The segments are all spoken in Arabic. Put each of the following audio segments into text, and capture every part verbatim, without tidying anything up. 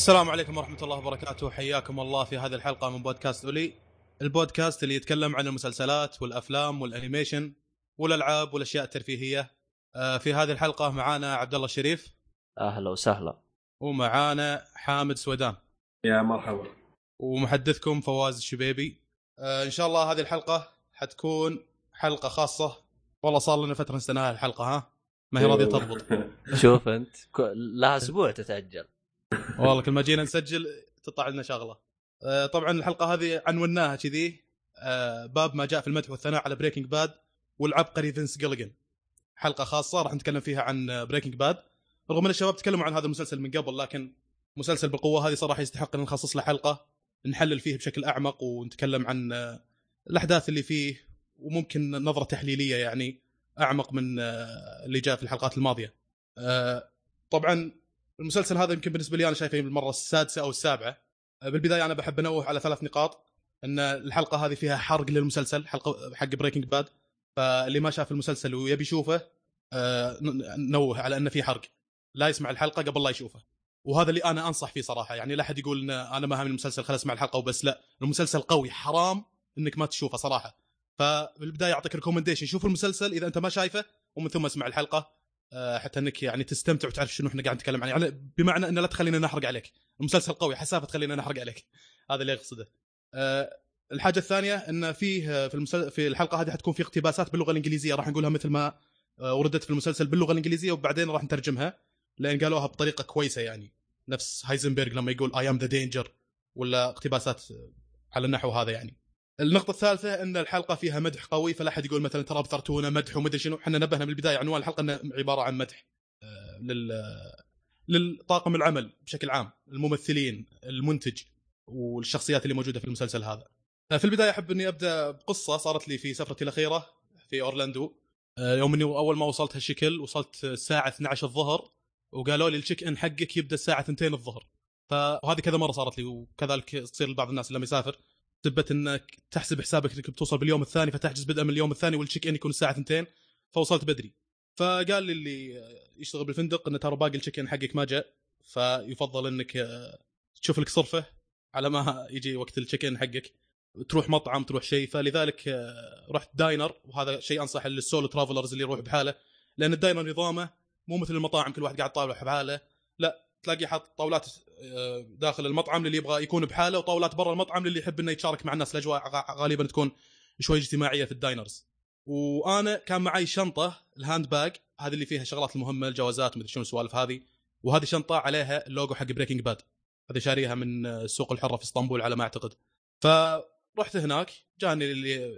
السلام عليكم ورحمة الله وبركاته، حياكم الله في هذه الحلقة من بودكاست أولي، البودكاست اللي يتكلم عن المسلسلات والأفلام والأنيميشن والألعاب والأشياء الترفيهية. في هذه الحلقة معانا عبدالله الشريف، أهلا وسهلا، ومعانا حامد السويدان، يا مرحبا، ومحدثكم فواز الشبيبي. إن شاء الله هذه الحلقة حتكون حلقة خاصة، والله صار لنا فترة نستناها الحلقة، ها ما هي راضية تضبط. شوف أنت لها أسبوع تتأجل، والله كل ما جينا نسجل تطلع لنا شغله. طبعا الحلقه هذه عنوناها كذي، باب ما جاء في المدح والثناء على بريكنج باد والعبقري فينس جيليغان. حلقه خاصه راح نتكلم فيها عن بريكنج باد، رغم ان الشباب تكلموا عن هذا المسلسل من قبل، لكن مسلسل بالقوه هذه صراحه يستحق ان نخصص له حلقه نحلل فيه بشكل اعمق ونتكلم عن الاحداث اللي فيه، وممكن نظره تحليليه يعني اعمق من اللي جاء في الحلقات الماضيه. طبعا المسلسل هذا يمكن بالنسبة لي أنا شايفه بالمرة السادسة أو السابعة. بالبداية أنا بحب أنوه على ثلاث نقاط، أن الحلقة هذه فيها حرق للمسلسل، حلقة حق بريكنج باد، فاللي ما شاف المسلسل ويبي يشوفه نوه على أنه فيه حرق، لا يسمع الحلقة قبل لا يشوفه، وهذا اللي أنا أنصح فيه صراحة. يعني لا أحد يقول إن أنا ما هامل المسلسل خلاص اسمع الحلقة وبس، لا، المسلسل قوي حرام إنك ما تشوفه صراحة. فبالبداية أعطيك ريكومنديشن، شوف المسلسل إذا أنت ما شايفه ومن ثم اسمع الحلقة، حتى انك يعني تستمتع وتعرف شنو احنا قاعد نتكلم عنه، يعني بمعنى ان لا تخلينا نحرق عليك المسلسل قوي حسافه تخلينا نحرق عليك، هذا اللي اقصده. أه الحاجه الثانيه ان فيه في المسل... في الحلقه هذه حتكون في اقتباسات باللغه الانجليزيه، راح نقولها مثل ما وردت في المسلسل باللغه الانجليزيه، وبعدين راح نترجمها لان قالوها بطريقه كويسه، يعني نفس هايزنبرغ لما يقول I am the danger، ولا اقتباسات على النحو هذا. يعني النقطه الثالثه ان الحلقه فيها مدح قوي، فلا احد يقول مثلا ترى بثرتونا مدح ومدري شنو، احنا نبهنا من البدايه عنوان الحلقه انه عباره عن مدح لل للطاقم العمل بشكل عام، الممثلين المنتج والشخصيات اللي موجوده في المسلسل هذا. في البدايه احب اني ابدا بقصه صارت لي في سفرتي الاخيره في اورلاندو. يوم اني اول ما وصلت هالشكل وصلت الساعه اثنا عشر الظهر، وقالوا لي التشيك ان حقك يبدا الساعه اثنين الظهر، فهذه كذا مره صارت لي، وكذلك تصير لبعض الناس لما يسافر، ثبت انك تحسب حسابك انك بتوصل باليوم الثاني فتحجز بدءا من اليوم الثاني والتشيك ان يكون الساعه اثنين، فوصلت بدري. فقال لي اللي يشتغل بالفندق ان ترى باقي التشيك ان حقك ما جاء، فيفضل انك تشوف لك صرفه على ما يجي وقت التشيك ان حقك، تروح مطعم تروح شيء. فلذلك رحت داينر، وهذا شيء انصح للسولو ترافلرز اللي يروح بحاله، لان الداينر نظامه مو مثل المطاعم كل واحد قاعد طاوله بحاله، لا، تلاقي حاط طاولات داخل المطعم للي يبغى يكون بحاله، وطاولات برا المطعم للي يحب انه يتشارك مع الناس، الاجواء غالبا تكون شوي اجتماعيه في الداينرز. وانا كان معي شنطه الهاند باج هذه اللي فيها شغلات المهمه، الجوازات مثل شنو السوالف هذه، وهذه شنطه عليها اللوجو حق بريكنج باد، هذه شاريها من سوق الحره في اسطنبول على ما اعتقد. فرحت هناك، جاني اللي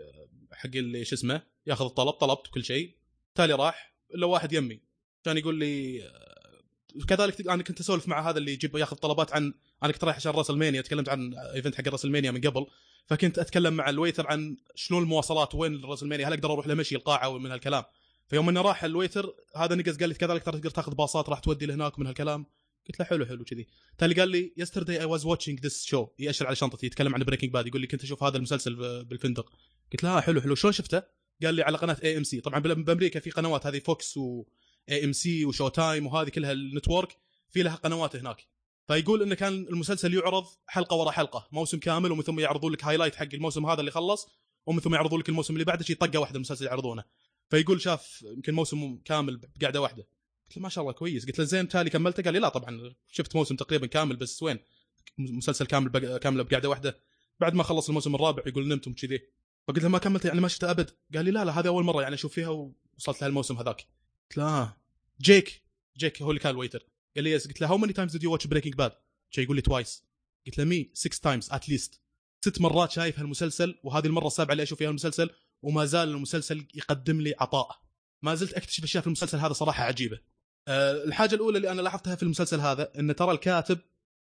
حق اللي شو اسمه ياخذ الطلب، طلبت كل شيء، تالي راح الا واحد يمي كان يقول لي، وكذلك انا كنت اسولف مع هذا اللي يجيب ياخذ طلبات عن، انا كنت رايح عشان راسلمانيا، تكلمت عن ايفنت حق راسلمانيا من قبل، فكنت اتكلم مع الويتر عن شنو المواصلات وين راسلمانيا، هل اقدر اروح لمشي القاعه ومن هالكلام. فيوم انه راح الويتر هذا نقز قال لي كذلك ترى تقدر تاخذ باصات راح تودي لهناك من هالكلام، قلت له حلو حلو كذي. تالي قال لي yesterday I was watching this show، يأشر على شنطتي يتكلم عن بريكنج باد، يقول لي كنت اشوف هذا المسلسل بالفندق، قلت له ها حلو حلو شلون شفته؟ قال لي على قناه إيه إم سي. طبعا بامريكا في قنوات هذه فوكس و إيه إم سي وشو تايم وهذه كلها النتورك في لها قنوات هناك. فيقول إنه كان المسلسل يعرض حلقة ورا حلقة موسم كامل، ومن ثم يعرضون لك هايلايت حق الموسم هذا اللي خلص، ومن ثم يعرضون لك الموسم اللي بعده، شيء طقة واحدة المسلسل يعرضونه. فيقول شاف يمكن موسم كامل بقعدة واحدة، قلت له ما شاء الله كويس، قلت له زين تالي كملته؟ قال لي لا طبعا شفت موسم تقريبا كامل، بس وين مسلسل كامل بق... كامل بقعدة واحدة بعد ما خلص الموسم الرابع، يقول نمتم كذي. فقلت له ما كملت يعني ما شفته أبد؟ قال لي لا لا هذه أول مرة يعني أشوف فيها ووصلت لها الموسم هذاك. لا جيك جيك هو اللي كان الويتر، قال لي قلت له هاو ماني تايمز دو يو واتش بريكنج باد؟ جاي يقول لي توايس، قلت له مي سكس تايمز ات ليست، ست مرات شايف هالمسلسل، وهذه المره السابعه اللي اشوف فيها المسلسل، وما زال المسلسل يقدم لي عطاء، ما زلت اكتشف اشياء في المسلسل هذا صراحه عجيبه. أه الحاجه الاولى اللي انا لاحظتها في المسلسل هذا ان ترى الكاتب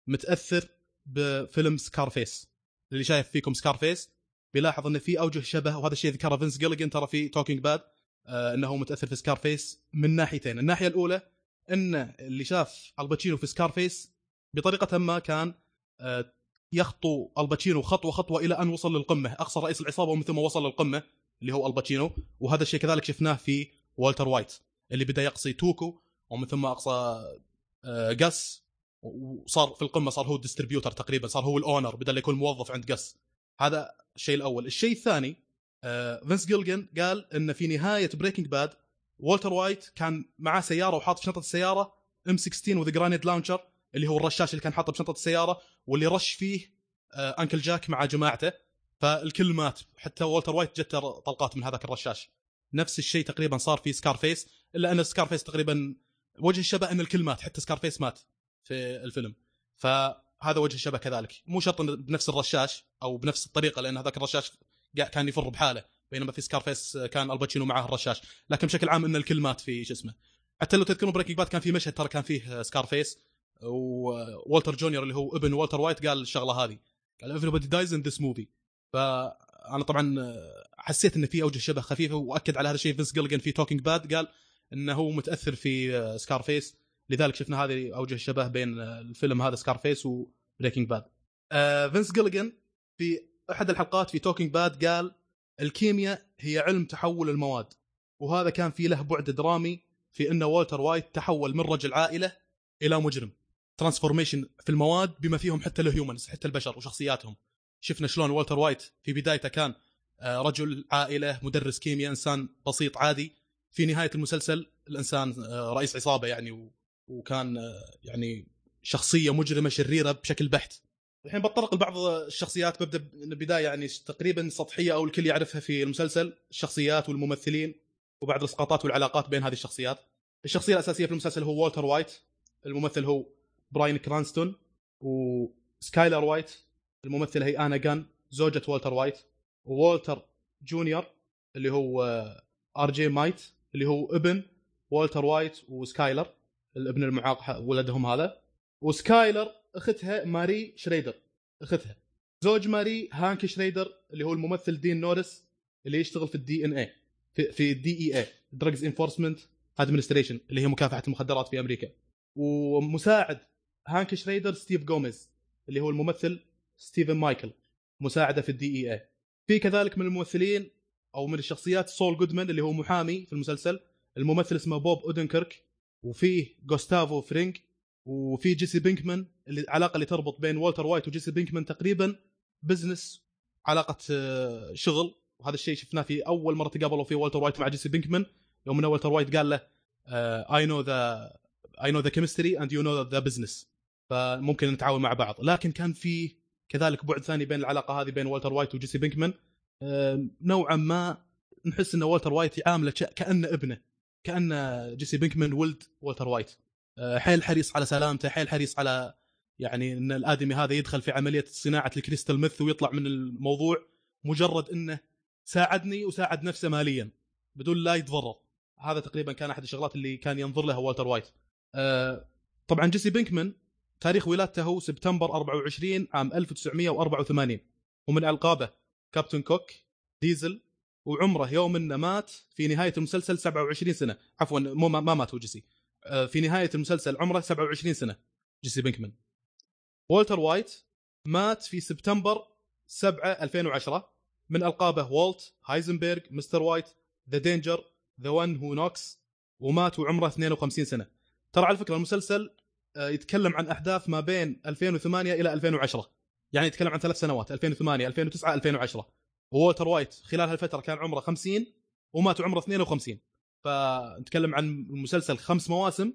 متاثر بفيلم سكارفيس، اللي شايف فيكم سكارفيس بيلاحظ ان في اوجه شبه، وهذا الشيء ذكره فينس جيليغان ترى في توكينج باد، انه متاثر في سكارفيس من ناحيتين. الناحيه الاولى ان اللي شاف الباتشينو في سكارفيس بطريقه ما كان يخطو الباتشينو خطوه خطوه الى ان وصل للقمه، اخسر رئيس العصابه ومن ثم وصل للقمه اللي هو الباتشينو، وهذا الشيء كذلك شفناه في والتر وايت اللي بدا يقصي توكو ومن ثم اقصى غاس وصار في القمة صار هو الديستريبيوتر تقريبا، صار هو الأونر بدل يكون موظف عند قص. هذا الشيء الأول. الشيء الثاني آه، فينس جيلجن قال إن في نهاية بريكنج باد والتر وايت كان معاه سيارة وحاط في شنطة السيارة إم ستة عشر وذا جرانيت لانشر اللي هو الرشاش اللي كان حاطه في شنطة السيارة واللي رش فيه آه، أنكل جاك مع جماعته، فالكل مات حتى والتر وايت جت طلقات من هذاك الرشاش. نفس الشيء تقريبا صار في سكارفيس، إلا أن سكارفيس تقريبا وجه الشبه أن الكل مات، حتى سكارفيس مات في الفيلم، فهذا وجه الشبه كذلك. مو شرط بنفس الرشاش أو بنفس الطريقة، لأن هذاك الرشاش كان يفر بحاله، بينما في سكارفيس كان الباتشينو معاه الرشاش، لكن بشكل عام أن الكل مات في شو اسمه. حتى لو تذكرون بريكنج باد كان في مشهد ترى كان فيه سكارفيس ووالتر جونيور اللي هو ابن والتر وايت قال الشغلة هذه، قال everybody dies in this movie. فأنا طبعا حسيت أن في أوجه شبه خفيفة، وأكد على هذا الشيء فينس جيلجن في توكينج باد، قال أنه هو متأثر في سكارفيس، لذلك شفنا هذه أوجه شبه بين الفيلم هذا سكارفيس وبريكنج باد. آه، فينس جيلجن في أحد الحلقات في توكينج باد قال الكيمياء هي علم تحول المواد، وهذا كان في له بعد درامي في أن والتر وايت تحول من رجل عائلة إلى مجرم، ترانسفورميشن في المواد بما فيهم حتى الهيومنز، حتى البشر وشخصياتهم. شفنا شلون والتر وايت في بدايته كان رجل عائلة، مدرس كيمياء، إنسان بسيط عادي، في نهاية المسلسل الإنسان رئيس عصابة يعني، وكان يعني شخصية مجرمة شريرة بشكل بحت. الحين بتطرق لبعض الشخصيات، ببدأ البداية يعني تقريبا سطحية أو الكل يعرفها في المسلسل، الشخصيات والممثلين وبعض الإسقاطات والعلاقات بين هذه الشخصيات. الشخصية الأساسية في المسلسل هو والتر وايت، الممثل هو براين كرانستون، وسكايلر وايت الممثلة هي آنا جان زوجة والتر وايت، ووالتر جونيور اللي هو آر جي مايت اللي هو ابن والتر وايت وسكايلر الابن المعاق ولدهم هذا، وسكايلر اختها ماري شريدر، اختها زوج ماري هانك شريدر اللي هو الممثل دين نورس اللي يشتغل في الدي ان اي في في الدي اي دراجز انفورسمنت ادمنستريشن اللي هي مكافحة المخدرات في امريكا، ومساعد هانك شريدر ستيف جوميز اللي هو الممثل ستيفن مايكل مساعده في الدي اي اي. في كذلك من الممثلين او من الشخصيات سول جودمان اللي هو محامي في المسلسل، الممثل اسمه بوب اودنكيرك، وفيه غوستافو فرينغ، وفي جيسي بينكمان اللي العلاقه اللي تربط بين والتر وايت وجيسي بينكمان تقريبا بزنس، علاقه شغل، وهذا الشيء شفناه في اول مره تقابلوا فيه والتر وايت مع جيسي بينكمان، يوم ان والتر وايت قال له اي نو ذا اي نو ذا كيمستري اند يو نو ذا بزنس، فممكن نتعاون مع بعض. لكن كان في كذلك بعد ثاني بين العلاقه هذه بين والتر وايت وجيسي بينكمان، نوعا ما نحس ان والتر وايت يعامله كانه ابنه، كأن جيسي بينكمان ولد والتر وايت، حيل حريص على سلامته، حيل حريص على يعني ان الآدمي هذا يدخل في عملية صناعة الكريستال ميث ويطلع من الموضوع مجرد انه ساعدني وساعد نفسه ماليا بدون لا يتضرر. هذا تقريبا كان احد الشغلات اللي كان ينظر لها والتر وايت. طبعا جيسي بينكمان تاريخ ولادته هو سبتمبر أربعة وعشرين عام ألف وتسعمية وأربعة وثمانين، ومن ألقابه كابتن كوك، ديزل، وعمره يوم إنه مات في نهاية المسلسل سبعة وعشرين سنة، عفواً مو ما مات هو جيسي، في نهاية المسلسل عمره سبعة وعشرين سنة جيسي بينكمان. والتر وايت مات في سبتمبر سبعة ألفين وعشرة، من ألقابه والت، هايزنبرغ، مستر وايت، ذا دينجر، ذا وان هو نوكس، ومات وعمره اثنين وخمسين سنة. ترى على فكرة المسلسل يتكلم عن أحداث ما بين ألفين وثمانية إلى ألفين وعشرة، يعني يتكلم عن ثلاث سنوات، ألفين وثمانية ألفين وتسعة ألفين وعشرة. والتر وايت خلال هالفترة كان عمره خمسين ومات عمره اثنين وخمسين، فنتكلم عن المسلسل خمس مواسم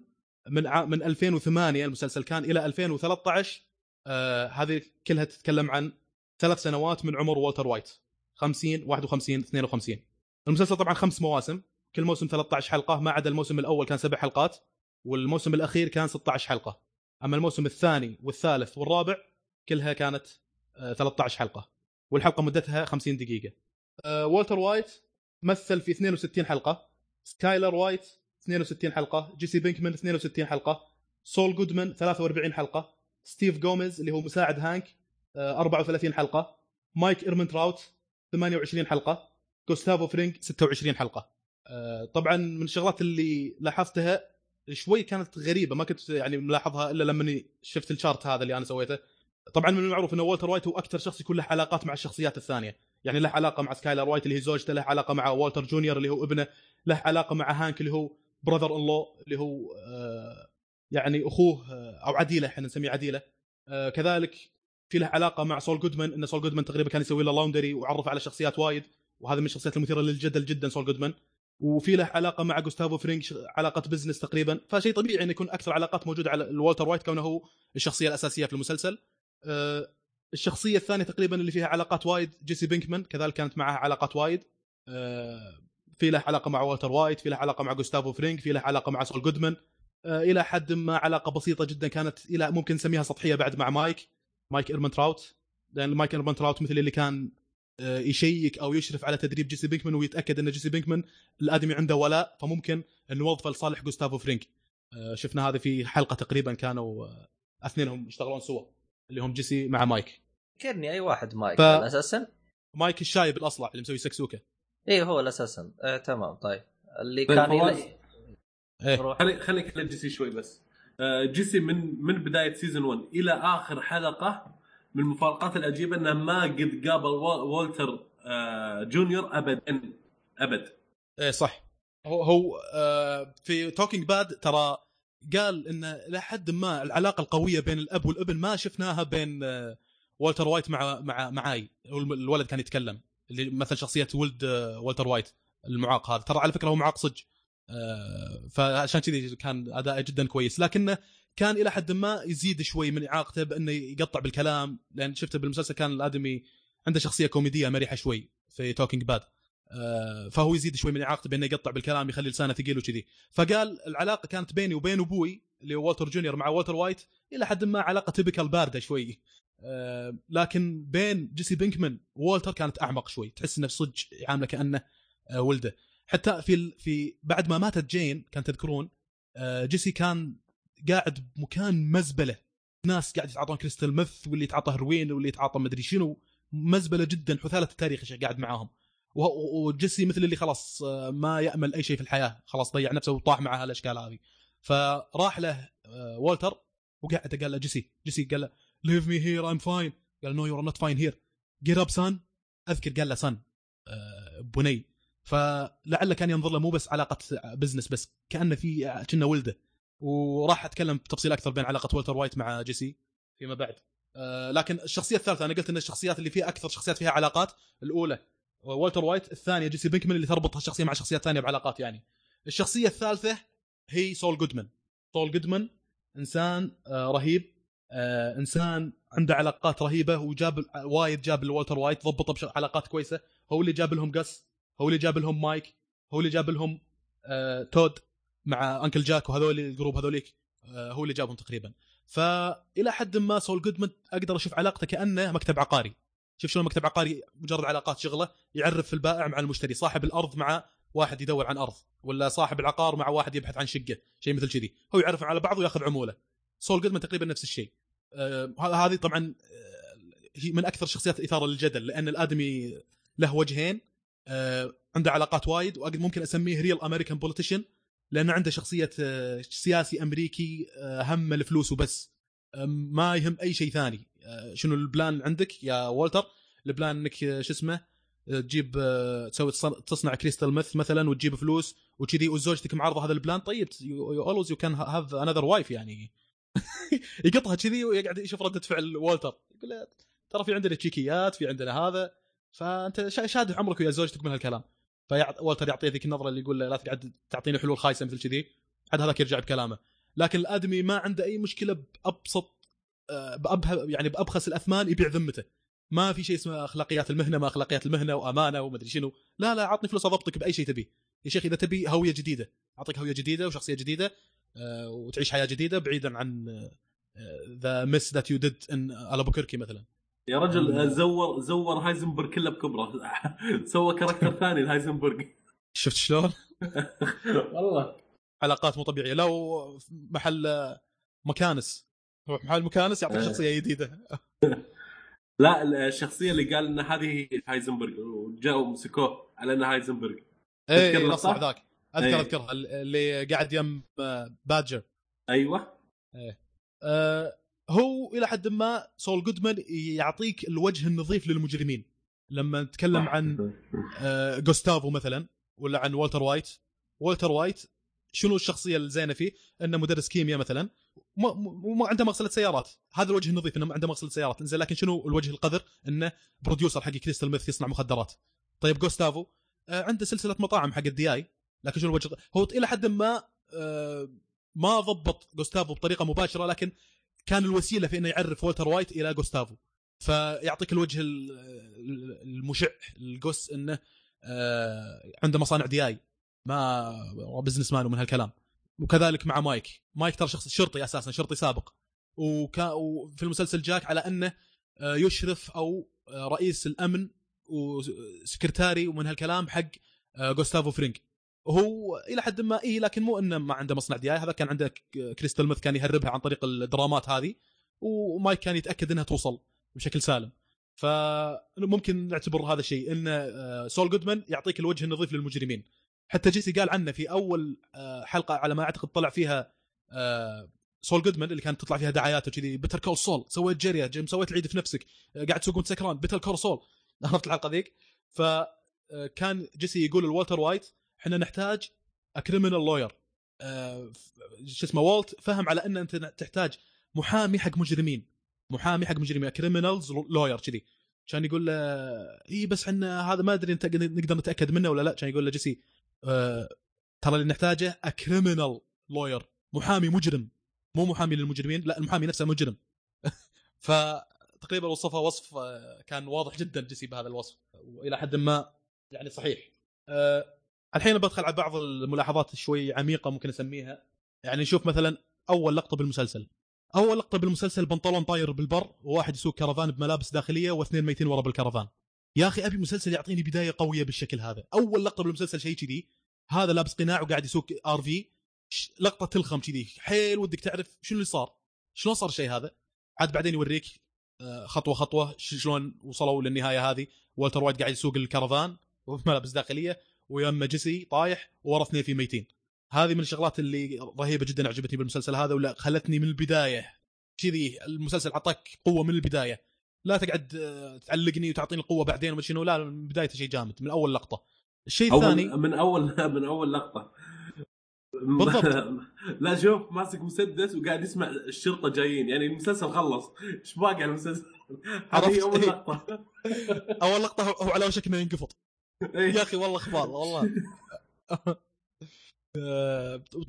من ع... من ألفين وثمانية المسلسل كان إلى ألفين وثلاثة عشر، آه هذه كلها تتكلم عن ثلاث سنوات من عمر والتر وايت، خمسين واحد وخمسين اثنين وخمسين. المسلسل طبعا خمس مواسم، كل موسم ثلاثة عشر حلقة، ما عدا الموسم الأول كان سبع حلقات، والموسم الأخير كان ستة عشر حلقة، أما الموسم الثاني والثالث والرابع كلها كانت آه ثلاثة عشر حلقة، والحلقة مدتها خمسين دقيقة. أه، والتر وايت مثل في اثنين وستين حلقة، سكايلر وايت اثنين وستين حلقة، جيسي بينكمان اثنين وستين حلقة، سول جودمان ثلاثة وأربعين حلقة، ستيف جوميز اللي هو مساعد هانك أه، أربعة وثلاثين حلقة، مايك إيرمنتراوت ثمانية وعشرين حلقة، غوستافو فرينغ ستة وعشرين حلقة. أه، طبعا من الشغلات اللي لاحظتها شوي كانت غريبة، ما كنت يعني ملاحظها إلا لما شفت الشارت هذا اللي أنا سويته. طبعا من المعروف ان والتر وايت هو اكثر شخص يكون له علاقات مع الشخصيات الثانيه، يعني له علاقه مع سكايلر وايت اللي هي زوجته، له علاقه مع والتر جونيور اللي هو ابنه، له علاقه مع هانك اللي هو براذر ان لو اللي هو يعني اخوه او عديله، احنا نسميه عديله، كذلك في له علاقه مع سول جودمان، ان سول جودمان تقريبا كان يسوي له لاوندري وعرف على شخصيات وايد، وهذا من الشخصيات المثيره للجدل جدا سول جودمان. وفي له علاقه مع جوستافو فرينج، علاقه بزنس تقريبا، فشيء طبيعي ان يكون اكثر علاقات موجوده على الوالتر وايت كونه هو الشخصيه الاساسيه في المسلسل. الشخصيه الثانيه تقريبا اللي فيها علاقات وايد جيسي بينكمان، كذلك كانت معها علاقات وايد، في له علاقه مع والتر وايت، في له علاقه مع جوستافو فرينج، في له علاقه مع سول جودمان، الى حد ما علاقه بسيطه جدا كانت الى ممكن نسميها سطحيه بعد مع مايك مايك إيرمانتراوت، لان مايك إيرمانتراوت مثل اللي كان يشيك او يشرف على تدريب جيسي بينكمان ويتاكد ان جيسي بينكمان الادمي عنده ولاء، فممكن انه يوظفه لصالح جوستافو فرينج. شفنا هذا في حلقه تقريبا كانوا اثنينهم يشتغلون سوا، اللي هم جيسي مع مايك. كرني اي واحد مايك ف... اساسا مايك الشايب الاصلع اللي مسوي سكسوكه، اي هو الاساسا. آه، تمام. طيب اللي كان يلي... إيه؟ خلي خليك كلام جيسي شوي بس. آه، جيسي من من بدايه سيزون واحد الى اخر حلقه من المفارقات العجيبه انه ما قد قابل والتر آه، جونيور ابدا ابدا. ايه صح. هو هو آه، في توكينج باد ترى قال ان لحد ما العلاقه القويه بين الاب والابن ما شفناها بين آه، والتر وايت مع مع معاي. الولد كان يتكلم اللي مثل شخصيه ولد آه، والتر وايت المعاق هذا، ترى على فكره هو معاق صج، آه، فعشان كذي كان أداءه جدا كويس، لكنه كان إلى حد ما يزيد شوي من إعاقته بأنه يقطع بالكلام، لأن شفته بالمسلسل كان الآدمي عنده شخصية كوميدية مريحة شوي في توكينج باد، آه، فهو يزيد شوي من إعاقته بأنه يقطع بالكلام، يخلي لسانه ثقيل وكذي. فقال العلاقة كانت بيني وبين أبوي اللي هو والتر جونيور مع والتر وايت إلى حد ما علاقة تبكال باردة شوي، آه، لكن بين جيسي بينكمان والتر كانت أعمق شوي، تحس إنه صدق عامله كأنه آه، ولده. حتى في في بعد ما ماتت جين، كان تذكرون جيسي كان قاعد بمكان مزبله، ناس قاعد يتعاطون كريستال ميث، واللي يتعاطى هروين، واللي يتعاطى مدري شنو، مزبله جدا، حثاله التاريخ ايش قاعد معاهم. وجيسي مثل اللي خلاص ما يامل اي شيء في الحياه، خلاص ضيع نفسه وطاح معها الاشكال هذه. فراح له والتر وقعد قال له جيسي جيسي قال له leave me here I'm fine. قال no you're not fine here, get up son. اذكر قال له son بني. فلعله كان ينظر له مو بس علاقه بزنس بس، كانه في كنا ولده. وراح اتكلم بتفصيل اكثر بين علاقه والتر وايت مع جيسي فيما بعد. أه لكن الشخصيه الثالثه، انا قلت ان الشخصيات اللي فيها اكثر شخصيات فيها علاقات، الاولى والتر وايت، الثانيه جيسي بينكمان اللي تربطها الشخصيه مع شخصيات ثانيه بعلاقات. يعني الشخصيه الثالثه هي سول جودمان. سول جودمان انسان آه رهيب، آه انسان عنده علاقات رهيبه، وجاب وايد جاب الوالتر وايت ضبطه بعلاقات كويسه، هو اللي جاب لهم قص، هو اللي جاب لهم مايك، هو اللي جاب لهم آه تود مع أنكل جاك، وهذول الجروب هذوليك آه هو اللي جابهم تقريبا. فإلى حد ما سول جودمان أقدر أشوف علاقته كأنه مكتب عقاري. شوف شلون مكتب عقاري، مجرد علاقات شغله، يعرف البائع مع المشتري، صاحب الأرض مع واحد يدور عن أرض، ولا صاحب العقار مع واحد يبحث عن شقة، شيء مثل كذي، هو يعرف على بعض ويأخذ عمولة. سول جودمان تقريبا نفس الشيء. آه هذه طبعا هي من أكثر شخصيات إثارة للجدل، لأن الآدمي له وجهين، آه، عنده علاقات وايد، وأقد ممكن أسميه ريال أمريكان بوليتيشن، لأنه عنده شخصية آه، سياسي أمريكي، آه، هم الفلوس وبس، آه، ما يهم أي شيء ثاني. آه، شنو البلان عندك يا والتر؟ البلان إنك آه، شو اسمه آه، تجيب آه، تسوي تصنع كريستال ميث مثلا وتجيب فلوس وكذي، وزوجتك معرضة هذا البلان، طيب you always you can have another wife. يعني يقطها كذي ويقعد يشوف ردة فعل والتر، يقول له ترى في عندنا تشيكيات، في عندنا هذا، فانت شاهد عمرك ويا زوجتك من هالكلام. فوالتر يعطيه ذيك النظره اللي يقول له لا تقعد تعطيني حلول خايسه مثل كذي، عاد هذاك يرجع بكلامه. لكن الادمي ما عنده اي مشكله بابسط بأبه يعني بابخس الاثمان يبيع ذمته، ما في شيء اسمه اخلاقيات المهنه، ما اخلاقيات المهنه وامانه ومدري شنو، لا لا عطني فلوس اضبطك باي شيء تبي يا شيخ. اذا تبي هويه جديده اعطيك هويه جديده وشخصيه جديده وتعيش حياه جديده بعيدا عن ذا مس ذات يو ديد ان الابوكيركي مثلا. يا رجل زور زور هايزنبرغ كله بكبره، سوى كاركتر ثاني لهايزنبرغ. شفت شلون؟ والله علاقات مو طبيعيه. لو محل مكانس، روح محل مكانس يعطيك شخصيه جديده. لا الشخصيه اللي قال ان هذه هايزنبرغ وجاءوا مسكوه على انها هايزنبرغ، اي نصح ذاك اذكر اذكرها اللي قاعد يم بادجر. ايوه ايه. أه هو إلى حد ما سول جودمان يعطيك الوجه النظيف للمجرمين، لما نتكلم عن جوستافو مثلا ولا عن والتر وايت. والتر وايت شنو الشخصيه الزينه فيه؟ انه مدرس كيمياء مثلا وما عنده مغسله سيارات، هذا الوجه النظيف انه ما عنده مغسله سيارات، انزين لكن شنو الوجه القذر؟ انه بروديوسر حق كريستال ميث يصنع مخدرات. طيب غوستافو آه عنده سلسله مطاعم حق الدي اي، لكن شنو الوجه؟ هو الى حد ما آه ما ضبط غوستافو بطريقه مباشره، لكن كان الوسيله في انه يعرف والتر وايت الى غوستافو، فيعطيك الوجه المشع الجوس انه آه عنده مصانع دي اي، ما بزنس مان ومن هالكلام. وكذلك مع مايك، مايك ترى شخص شرطي اساسا، شرطي سابق، وفي المسلسل جاك على انه يشرف او رئيس الامن وسكرتاري ومن هالكلام حق غوستافو فرينج. هو الى حد ما ايه، لكن مو انه ما عنده مصنع دي اي، هذا كان عنده كريستال ميث كان يهربها عن طريق الدرامات هذه، ومايك كان يتاكد انها توصل بشكل سالم. فممكن نعتبر هذا الشيء ان سول جودمان يعطيك الوجه النظيف للمجرمين. حتى جيسي قال عنه في اول حلقه على ما اعتقد طلع فيها سول جودمان اللي كانت تطلع فيها دعايات وكذي، بيتر كول سول، سويت جريه جيم، سويت العيد في نفسك، قاعد تسوق وانت سكران، بيتر كول سول، عرفت الحلقه ذيك. فكان جيسي يقول لوالتر وايت احنا نحتاج كريمنال لوير، شو اسمه والت فهم على ان انت تحتاج محامي حق مجرمين، محامي حق مجرمين كريمنالز لوير كذي. كان يقول له اي بس احنا هذا ما ادري انت نقدر نتاكد منه ولا لا. كان يقول له جيسي أه... ترى اللي نحتاجه كريمنال لوير، محامي مجرم، مو محامي للمجرمين، لا المحامي نفسه مجرم. فتقريبا وصفه وصف كان واضح جدا جيسي بهذا الوصف، والى حد ما يعني صحيح. أه... الحين بدخل على بعض الملاحظات شوي عميقه ممكن اسميها. يعني نشوف مثلا اول لقطه بالمسلسل، اول لقطه بالمسلسل بنطلون طاير بالبر، وواحد يسوق كرفان بملابس داخليه، واثنين ميتين ورا بالكرفان. يا اخي ابي مسلسل يعطيني بدايه قويه بالشكل هذا. اول لقطه بالمسلسل شيء كذي، هذا لابس قناع وقاعد يسوق ار في، لقطه تلخم كذي حيل ودك تعرف شنو اللي صار، شلون صار شيء هذا. عاد بعدين يوريك خطوه خطوه شلون وصلوا للنهايه هذه. والتر وايت قاعد يسوق الكرفان وملابس داخليه، ويما جيسي طايح وورا اثنين في ميتين. هذه من الشغلات اللي رهيبه جدا عجبتني بالمسلسل هذا، ولا خلتني من البدايه كذي. المسلسل عطاك قوه من البدايه، لا تقعد تعلقني وتعطيني القوه بعدين وما شنو، لا من بدايته شيء جامد من اول لقطه. الشيء الثاني من اول من اول لقطه بالضبط. لا شوف ماسك مسدس وقاعد يسمع الشرطه جايين، يعني المسلسل خلص، ايش باقي على المسلسل؟ هذه اول لقطه. اول لقطه هو على وشك انه ينقفط. يا اخي والله خبال والله.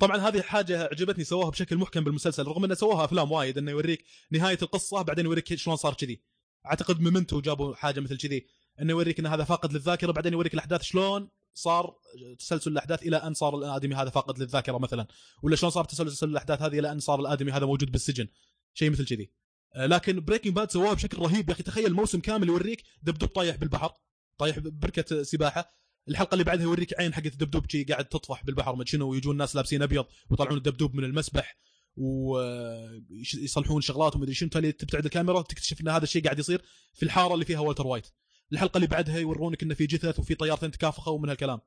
طبعا هذه حاجه عجبتني سواها بشكل محكم بالمسلسل، رغم انه سواها افلام وايد، انه يوريك نهايه القصه بعدين يوريك شلون صار كذي. اعتقد ميمنتو جابوا حاجه مثل كذي، انه يوريك ان هذا فاقد للذاكره، بعدين يوريك الاحداث شلون صار تسلسل الاحداث الى ان صار الادمي هذا فاقد للذاكره مثلا، ولا شلون صار تسلسل الاحداث هذه الى ان صار الادمي هذا موجود بالسجن، شيء مثل كذي. لكن بريكنج باد سواها بشكل رهيب يا اخي. تخيل موسم كامل يوريك دبدوب طايح بالبحر، طايح بركه سباحه. الحلقه اللي بعدها يوريك عين حقت الدبدوب شي قاعد تطفح بالبحر ما شنو، ويجون الناس لابسين ابيض ويطلعون الدبدوب من المسبح ويصلحون شغلات وما ادري شنو. تالي تبتعد الكاميرا تكتشف ان هذا الشيء قاعد يصير في الحاره اللي فيها والتر وايت. الحلقه اللي بعدها يورونك ان في جثث وفي طيارتين تكافخوا ومن هالكلام،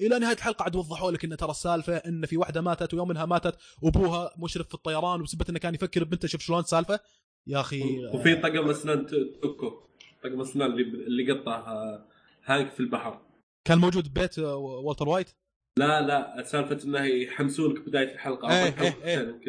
الى نهايه الحلقه عاد وضحوا لك ان ترى السالفه ان في واحده ماتت ويوم انها ماتت ابوها مشرف في الطيران وبسبه انه كان يفكر ببنته. شوف شلون السالفه يا اخي. وفي طقم اسنان توكو، طقم اسنان اللي قطعها هانك في البحر كان موجود ببيت والتر وايت. لا لا سالفه انه يحمسونك بدايه الحلقه ايه ايه ايه.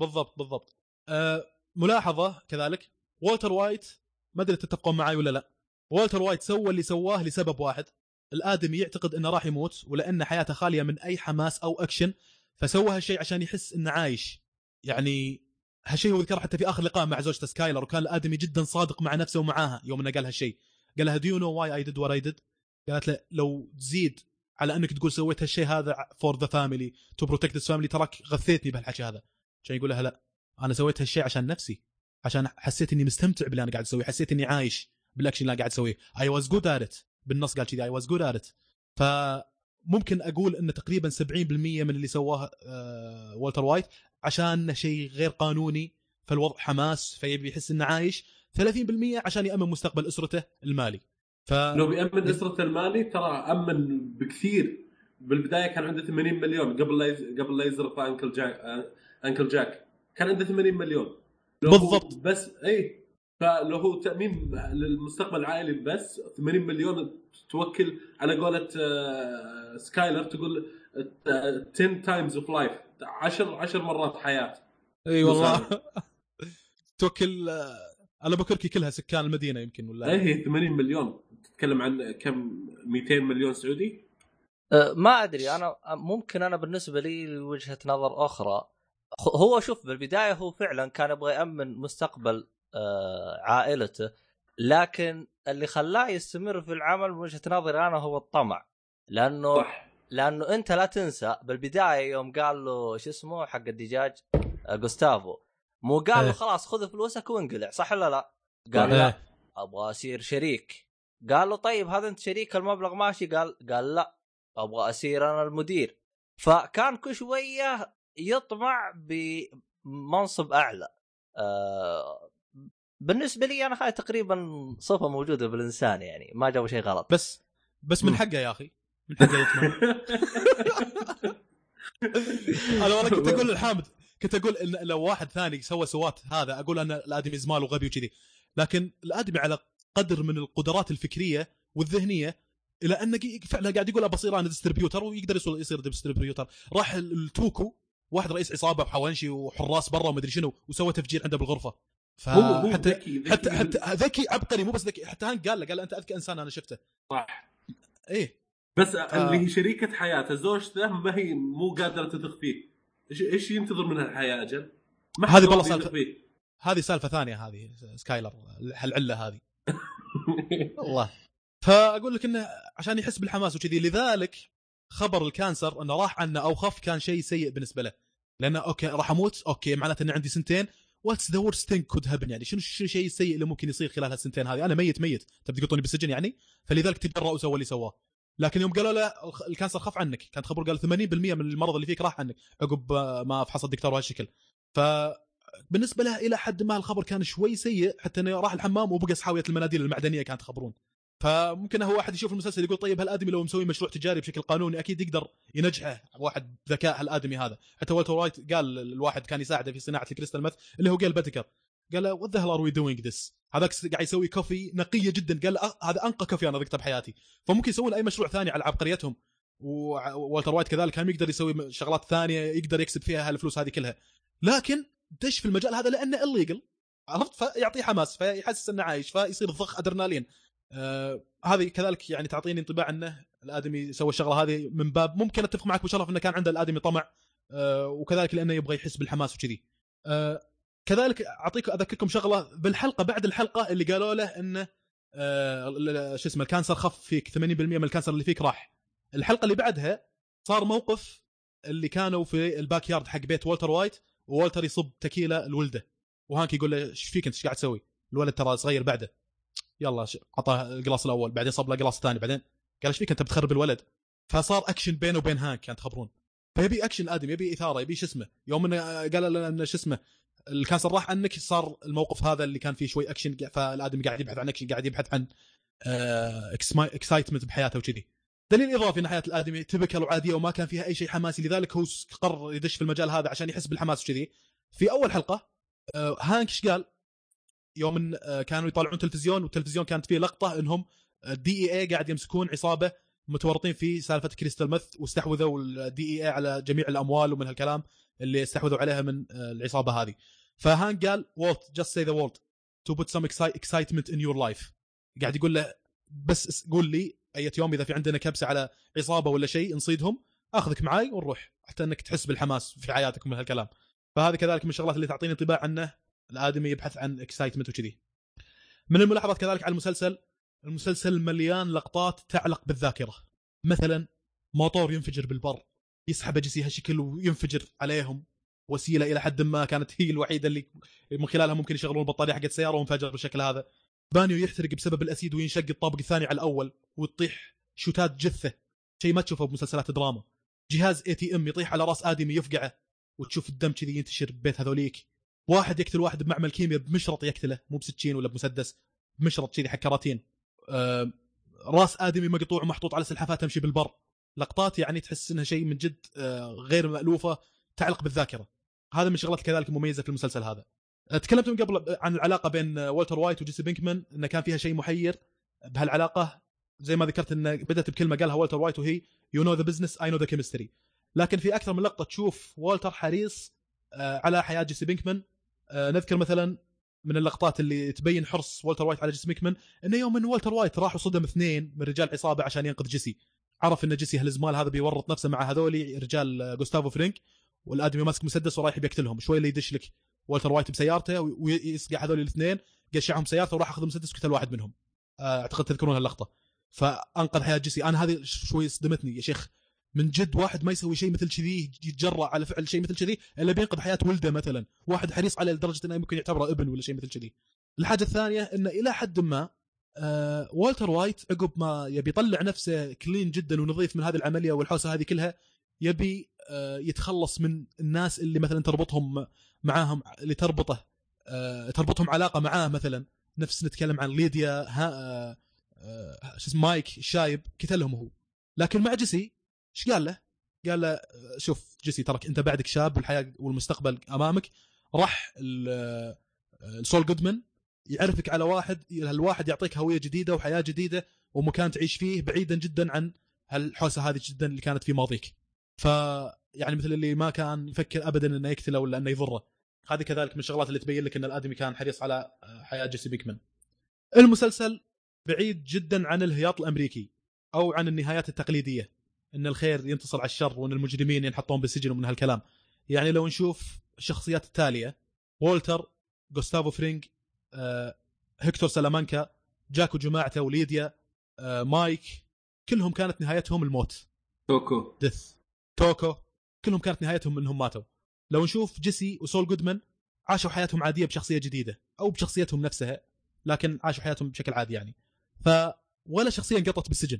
بالضبط بالضبط. آه ملاحظه كذلك، والتر وايت ما ادري تتفقون معي ولا لا، والتر وايت سوى اللي سواه لسبب واحد. الادمي يعتقد انه راح يموت، ولان حياته خاليه من اي حماس او اكشن، فسوى هالشيء عشان يحس انه عايش. يعني هالشيء هو ذكر حتى في اخر لقاء مع زوجته سكايلر، وكان الادمي جدا صادق مع نفسه ومعاها يوم انه قال هالشيء. قال لها do you know why I did what I did؟ قالت له لو تزيد على انك تقول سويت هالشيء هذا for the family to protect the family تراك غثيتني بهالحكي هذا. عشان يقول لها لا، انا سويت هالشيء عشان نفسي، عشان حسيت اني مستمتع باللي انا قاعد اسويه، حسيت اني عايش بالاكشن اللي قاعد اسويه. I was good at it. بالنص قال كذي I was good at it. فممكن اقول ان تقريبا سبعين بالمية من اللي سواه آه والتر وايت عشان شيء غير قانوني، فالوضع حماس فيبي يحس انه عايش. ثلاثين بالمية عشان يامن مستقبل اسرته المالي. ف... لو بيأمن أسرة المالي ترى أمن بكثير. بالبداية كان عنده ثمانين مليون قبل لا يز... قبل لا يزرف أنكل جاك أنكل جاك كان عنده ثمانين مليون بالضبط. بس أي فلو هو تأمين للمستقبل العائلي بس ثمانين مليون توكل على قولة سكايلر تقول ten times of life عشر عشر مرات حياة. اي والله توكل على بكركي كلها سكان المدينة يمكن ولا ايه. ثمانين مليون تتكلم عن كم؟ مئتين مليون سعودي. أه ما أدري أنا ممكن أنا بالنسبة لي وجهة نظر أخرى. هو شوف بالبداية هو فعلا كان يبغى يأمن مستقبل عائلته، لكن اللي خلاه يستمر في العمل وجهة نظري أنا هو الطمع. لأنه صح. لأنه أنت لا تنسى بالبداية يوم قال له شو اسمه حق الدجاج غوستافو، مو قال له خلاص خذ فلوسك وانقلع، صح ولا لا؟ قال لا أبغى أصير شريك. قال له طيب هذا أنت شريك المبلغ ماشي، قال قال لا أبغى أصير أنا المدير. فكان كل شوية يطمع بمنصب أعلى. أه بالنسبة لي أنا هاي تقريبا صفة موجودة بالإنسان، يعني ما جابوا شيء غلط. بس بس من حقه يا أخي، من حقه يطمع. أنا والله كنت أقول للحامد، كنت أقول إن لو واحد ثاني سوى سوات هذا أقول أن الآدمي زمال وغبي وكذي، لكن الآدمي على قدر من القدرات الفكرية والذهنية إلى أنه فعلا قاعد يقول أبصير أنا ديستربيوتر ويقدر يصير ديستربيوتر. راح التوكو واحد رئيس عصابة وحوانشي وحراس برا ومدري شنو وسوى تفجير عنده بالغرفة. فحتى حتى حتى ذكي عبقري، مو بس ذكي، حتى هانك قال له قال له أنت أذكى إنسان أنا شفته. صح إيه بس آه. اللي هي شريكة حياته زوجته ما هي مو قادرة تثق فيه. إيش إيش ينتظر منها الحياة أجل؟ هذه والله سالفة، هذه سالفة ثانية، هذه سكايلر العلة هذه. الله. فأقول لك إنه عشان يحس بالحماس وكذي، لذلك خبر الكانسر إنه راح عنه أو خف كان شيء سيء بالنسبة له، لأنه أوكي راح أموت، أوكي معناته إن عندي سنتين. What's the worst thing could happen؟ يعني شنو الشيء السيء اللي ممكن يصير خلال هالسنتين هذه؟ أنا ميت ميت تبدي قطوني بالسجن يعني. فلذلك تجرأ وسوى اللي سواه. لكن يوم قالوا له الكانسر خف عنك، كانت خبر قال ثمانين بالمئة من المرض اللي فيك راح عنك عقب ما فحص الدكتور وهالشكل. فبالنسبة له إلى حد ما الخبر كان شوي سيء، حتى إنه راح الحمام وبقى حاوية المناديل المعدنية كانت خبرون. فممكن هو واحد يشوف المسلسل يقول طيب هالآدمي لو مسوي مشروع تجاري بشكل قانوني أكيد يقدر ينجحه، واحد ذكاء هالآدمي هذا. حتى والتر وايت قال الواحد كان يساعده في صناعة الكريستال ميث اللي هو جيل باتيكر، قال له what the hell are we doing this، هذاك قاعد يسوي كوفي نقية جدا، قال هذا أنقى كوفي أنا ذقته بحياتي. فممكن يسوون أي مشروع ثاني على عبقريتهم. ووالتر وايت كذلك كان يقدر يسوي شغلات ثانية يقدر يكسب فيها هالفلوس هذه كلها، لكن دش في المجال هذا لأنه illegal، عرفت؟ فيعطيه حماس فيحسس إنه عايش فيصير ضخ أدرينالين. آه هذه كذلك يعني تعطيني انطباع أنه الآدمي سوى الشغلة هذه من باب ممكن أتفق معك بشرف أنه كان عنده الآدمي طمع، آه وكذلك لأنه يبغى يحس بالحماس وكذي. آه كذلك أعطيك أذكركم شغلة بالحلقة بعد الحلقة اللي قالوا له أنه آه شو اسمه الكانسر خف فيك، ثمانين بالمئة من الكانسر اللي فيك راح. الحلقة اللي بعدها صار موقف اللي كانوا في الباك يارد حق بيت والتر وايت، ووالتر يصب تكيلة الولدة، وهانك يقول له ايش فيك انت ايش قاعد تسوي؟ الولد ترى صغير بعده، يلا عطاه القلاص الاول بعدين صب له قلاص ثاني بعدين قال ايش فيك انت بتخرب الولد. فصار اكشن بينه وبين هانك كان تخبرون، فيبي اكشن ادم يبي اثاره يبي شو اسمه. يوم انه قال له ان شو اسمه الكانسر راح عنك صار الموقف هذا اللي كان فيه شوي اكشن، فالادم قاعد يبحث عن اكشن قاعد يبحث عن اكسايتمنت بحياته وكذي. دليل اضافي ان حياه الادمي تبكل وعاديه وما كان فيها اي شيء حماسي، لذلك هو قرر يدش في المجال هذا عشان يحس بالحماس وكذي. في اول حلقه هانك ايش قال؟ يوم كانوا يطالعون تلفزيون والتلفزيون كانت فيه لقطة انهم D E A قاعد يمسكون عصابة متورطين في سالفة كريستال ميث، واستحوذوا الدي إي إيه على جميع الأموال ومن هالكلام اللي استحوذوا عليها من العصابة هذه. فهانك قال Walt just say the Walt to put some excitement in your life، قاعد يقول له بس قول لي أي يوم إذا في عندنا كبسة على عصابة ولا شيء نصيدهم أخذك معاي ونروح، حتى أنك تحس بالحماس في حياتك من هالكلام. فهذه كذلك من الشغلات اللي تعطيني انطباع عنه الآدمي يبحث عن اكسايتمنت وكذي. من الملاحظات كذلك على المسلسل، المسلسل مليان لقطات تعلق بالذاكرة، مثلا موتور ينفجر بالبر يسحب جسي هالشكل وينفجر عليهم، وسيلة إلى حد ما كانت هي الوحيدة اللي من خلالها ممكن يشغلون البطارية حقت السيارة وينفجر بالشكل هذا. بانيو يحترق بسبب الأسيد وينشق الطابق الثاني على الأول وتطيح شوتات جثة، شيء ما تشوفه بمسلسلات دراما. جهاز إيه تي إم يطيح على رأس آدمي يفقعه وتشوف الدم كذي ينتشر ببيت هذوليك. واحد يقتل واحد بمعمل كيمياء بمشرط يقتله، مو بسكين ولا بمسدس، بمشرط كذي حق كراتين. أه راس آدمي مقطوع ومحطوط على سلحفاة تمشي بالبر. لقطات يعني تحس انها شيء من جد أه غير مألوفة تعلق بالذاكرة. هذا من شغلات كذلك مميزة في المسلسل هذا. تكلمتم قبل عن العلاقه بين والتر وايت وجيسي بينكمان انه كان فيها شيء محير بهالعلاقه، زي ما ذكرت ان بدأت بكلمه قالها والتر وايت وهي يو نو ذا بزنس اي نو ذا كيمستري، لكن في اكثر من لقطه تشوف والتر حريص على حياه جيسي بينكمان. نذكر مثلا من اللقطات اللي تبين حرص والتر وايت على جيسي بينكمان انه يوم ان والتر وايت راح وصدم اثنين من رجال عصابه عشان ينقذ جيسي، عرف ان جيسي هالزمال هذا بيورط نفسه مع هذولي رجال غوستافو فرينك، والادمي ماسك مسدس ورايح بيقتلهم، شوي اللي يدش لك والتر وايت بسيارته ويسقع هذول الاثنين، قشعهم سيارته وراح اخذ مسدس وقتل واحد منهم، اعتقد تذكرون هاللقطه، فانقذ حياه جيسي. انا هذه شوي صدمتني يا شيخ، من جد واحد ما يسوي شيء مثل كذي، يتجرأ على فعل شيء مثل كذي الا بينقذ حياه ولده مثلا، واحد حريص على لدرجه انه ممكن يعتبره ابن ولا شيء مثل كذي. الحاجه الثانيه انه الى حد ما آه والتر وايت عقب ما يبي يطلع نفسه كلين جدا ونظيف من هذه العمليه والحوسه هذه كلها، يبي آه يتخلص من الناس اللي مثلا تربطهم معاهم، اللي تربطه آه تربطهم علاقه معاه، مثلا نفس نتكلم عن ليديا آه آه شو اسمه مايك الشايب كتلهم هو، لكن مع جيسي ايش قال له؟ قال له شوف جيسي ترك انت بعدك شاب والحياه والمستقبل امامك، راح السول جودمان يعرفك على واحد، هالواحد يعطيك هويه جديده وحياه جديده ومكان تعيش فيه بعيدا جدا عن هالحوسه هذه جدا اللي كانت في ماضيك، ف يعني مثل اللي ما كان يفكر ابدا انه يقتله ولا انه يضره. هذه كذلك من الشغلات اللي تبين لك ان الادمي كان حريص على حياه جيسي بينكمان. المسلسل بعيد جدا عن الهياط الامريكي او عن النهايات التقليديه ان الخير ينتصر على الشر وان المجرمين ينحطون بالسجن ومن هالكلام، يعني لو نشوف الشخصيات التاليه والتر، غوستافو فرينغ، آه، هكتور سلامانكا، جاك وجماعته، وليديا، آه، مايك، كلهم كانت نهايتهم الموت، توكو دث توكو، كلهم كانت نهايتهم انهم ماتوا. لو نشوف جيسي وسول جودمان عاشوا حياتهم عاديه بشخصيه جديده او بشخصيتهم نفسها، لكن عاشوا حياتهم بشكل عادي يعني، ف ولا شخصيه انقطعت بالسجن.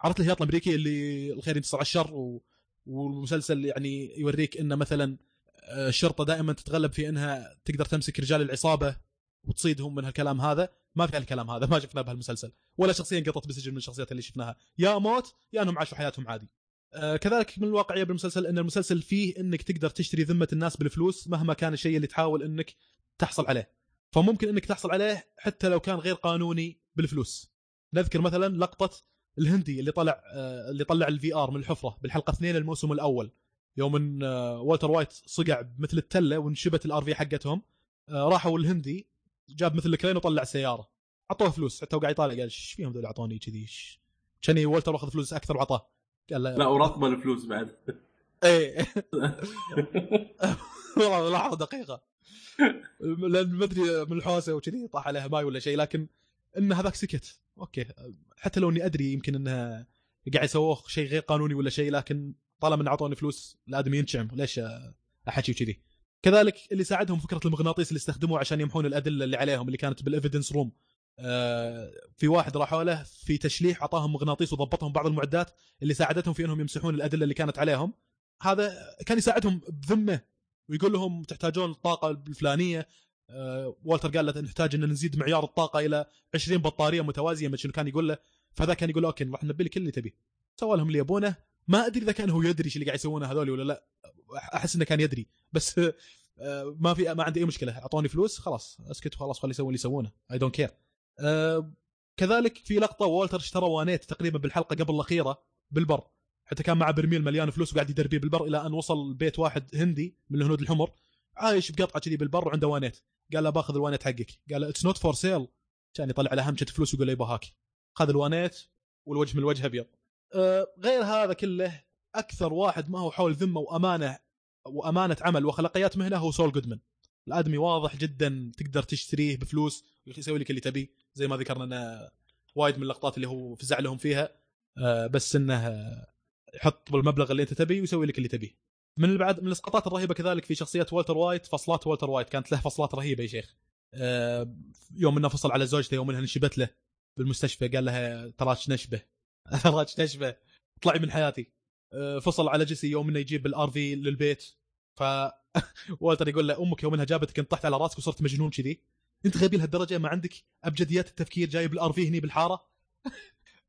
عرضت الهياط الامريكي اللي الخير ينتصر على الشر و... والمسلسل يعني يوريك ان مثلا الشرطه دائما تتغلب في انها تقدر تمسك رجال العصابه وتصيدهم من هالكلام هذا، ما في هالكلام هذا، ما شفناه بهالمسلسل، ولا شخصيه انقطعت بالسجن من الشخصيات اللي شفناها، يا موت يا انهم عاشوا حياتهم عادي. آه كذلك من الواقعيه بالمسلسل ان المسلسل فيه انك تقدر تشتري ذمه الناس بالفلوس مهما كان الشيء اللي تحاول انك تحصل عليه، فممكن انك تحصل عليه حتى لو كان غير قانوني بالفلوس. نذكر مثلا لقطه الهندي اللي طلع اللي طلع الفي ار من الحفره بالحلقه اثنين الموسم الاول، يوم ان والتر وايت صقع مثل التله وانشبت الار في حقتهم، راحوا الهندي جاب مثل الكرين وطلع السياره، عطوه فلوس حتى وقع يطالع قال ايش فيهم ذول اعطوني كذي، كاني والتر اخذ فلوس اكثر وعطاه، قال لا ورطمه الفلوس بعد ايه والله لحظه دقيقه لان ما ادري من الحوسه وكذي طاح عليها ماي ولا شيء، لكن ان هذاك سكت اوكي، حتى لو اني ادري يمكن انها قاعد يسوق شيء غير قانوني ولا شيء، لكن طالما ان اعطوني فلوس الادمي ينشعم، ليش احكي كذي. كذلك اللي ساعدهم فكره المغناطيس اللي استخدموه عشان يمحون الادله اللي عليهم اللي كانت بالايفيدنس روم، آه في واحد راحوا له في تشليح اعطاهم مغناطيس وضبطهم بعض المعدات اللي ساعدتهم في انهم يمسحون الادله اللي كانت عليهم، هذا كان يساعدهم بذمه ويقول لهم تحتاجون الطاقه الفلانيه، والتر قال له نحتاج ان نزيد معيار الطاقه الى عشرين بطاريه متوازيه مثل شنو كان يقول له، فذا كان يقول اوكي راح نبي لك اللي تبيه، سوى لهم اللي يبونه. ما ادري اذا كان هو يدري ايش اللي قاعد يسوونه هذول ولا لا، احس انه كان يدري بس ما في ما عندي اي مشكله، اعطوني فلوس خلاص اسكت وخلاص خلي يسوون اللي يسوونه، اي دونت كير. كذلك في لقطه والتر اشترى وانيت تقريبا بالحلقه قبل الاخيره بالبر، حتى كان معه برميل مليان فلوس وقاعد يدربيه بالبر، الى ان وصل بيت واحد هندي من الهنود الحمر عايش بقطعه كذي بالبر وعنده وانيت، قال له باخذ الوانيت حقك، قال له اتس نوت فور سيل، كان يطلع على همشه فلوس ويقول له يبا هاك، خذ الوانيت والوجه من الوجه ابيض. أه غير هذا كله اكثر واحد ما هو حول ذمه وامانه وامانه عمل واخلاقيات مهنه هو سول جودمان، الادمي واضح جدا تقدر تشتريه بفلوس يسوي لك اللي تبيه، زي ما ذكرنا أنا وايد من اللقطات اللي هو فزع لهم فيها، أه بس انه يحط بالمبلغ اللي انت تبيه ويسوي لك اللي تبيه. من البعد من الاسقاطات الرهيبه كذلك في شخصيه والتر وايت، فصلات والتر وايت كانت له فصلات رهيبه يا شيخ، أه يوم انه فصل على زوجته، يوم انها انشبت له بالمستشفى قال لها تراك نشبه تراك نشبه اطلعي من حياتي، أه فصل على جيسي يوم انه يجيب الار في للبيت، ف والتر يقول له امك يوم انها جابتك انطحت على راسك وصرت مجنون كذي، انت غبي لهالدرجه ما عندك ابجديات التفكير، جايب الار في هني بالحاره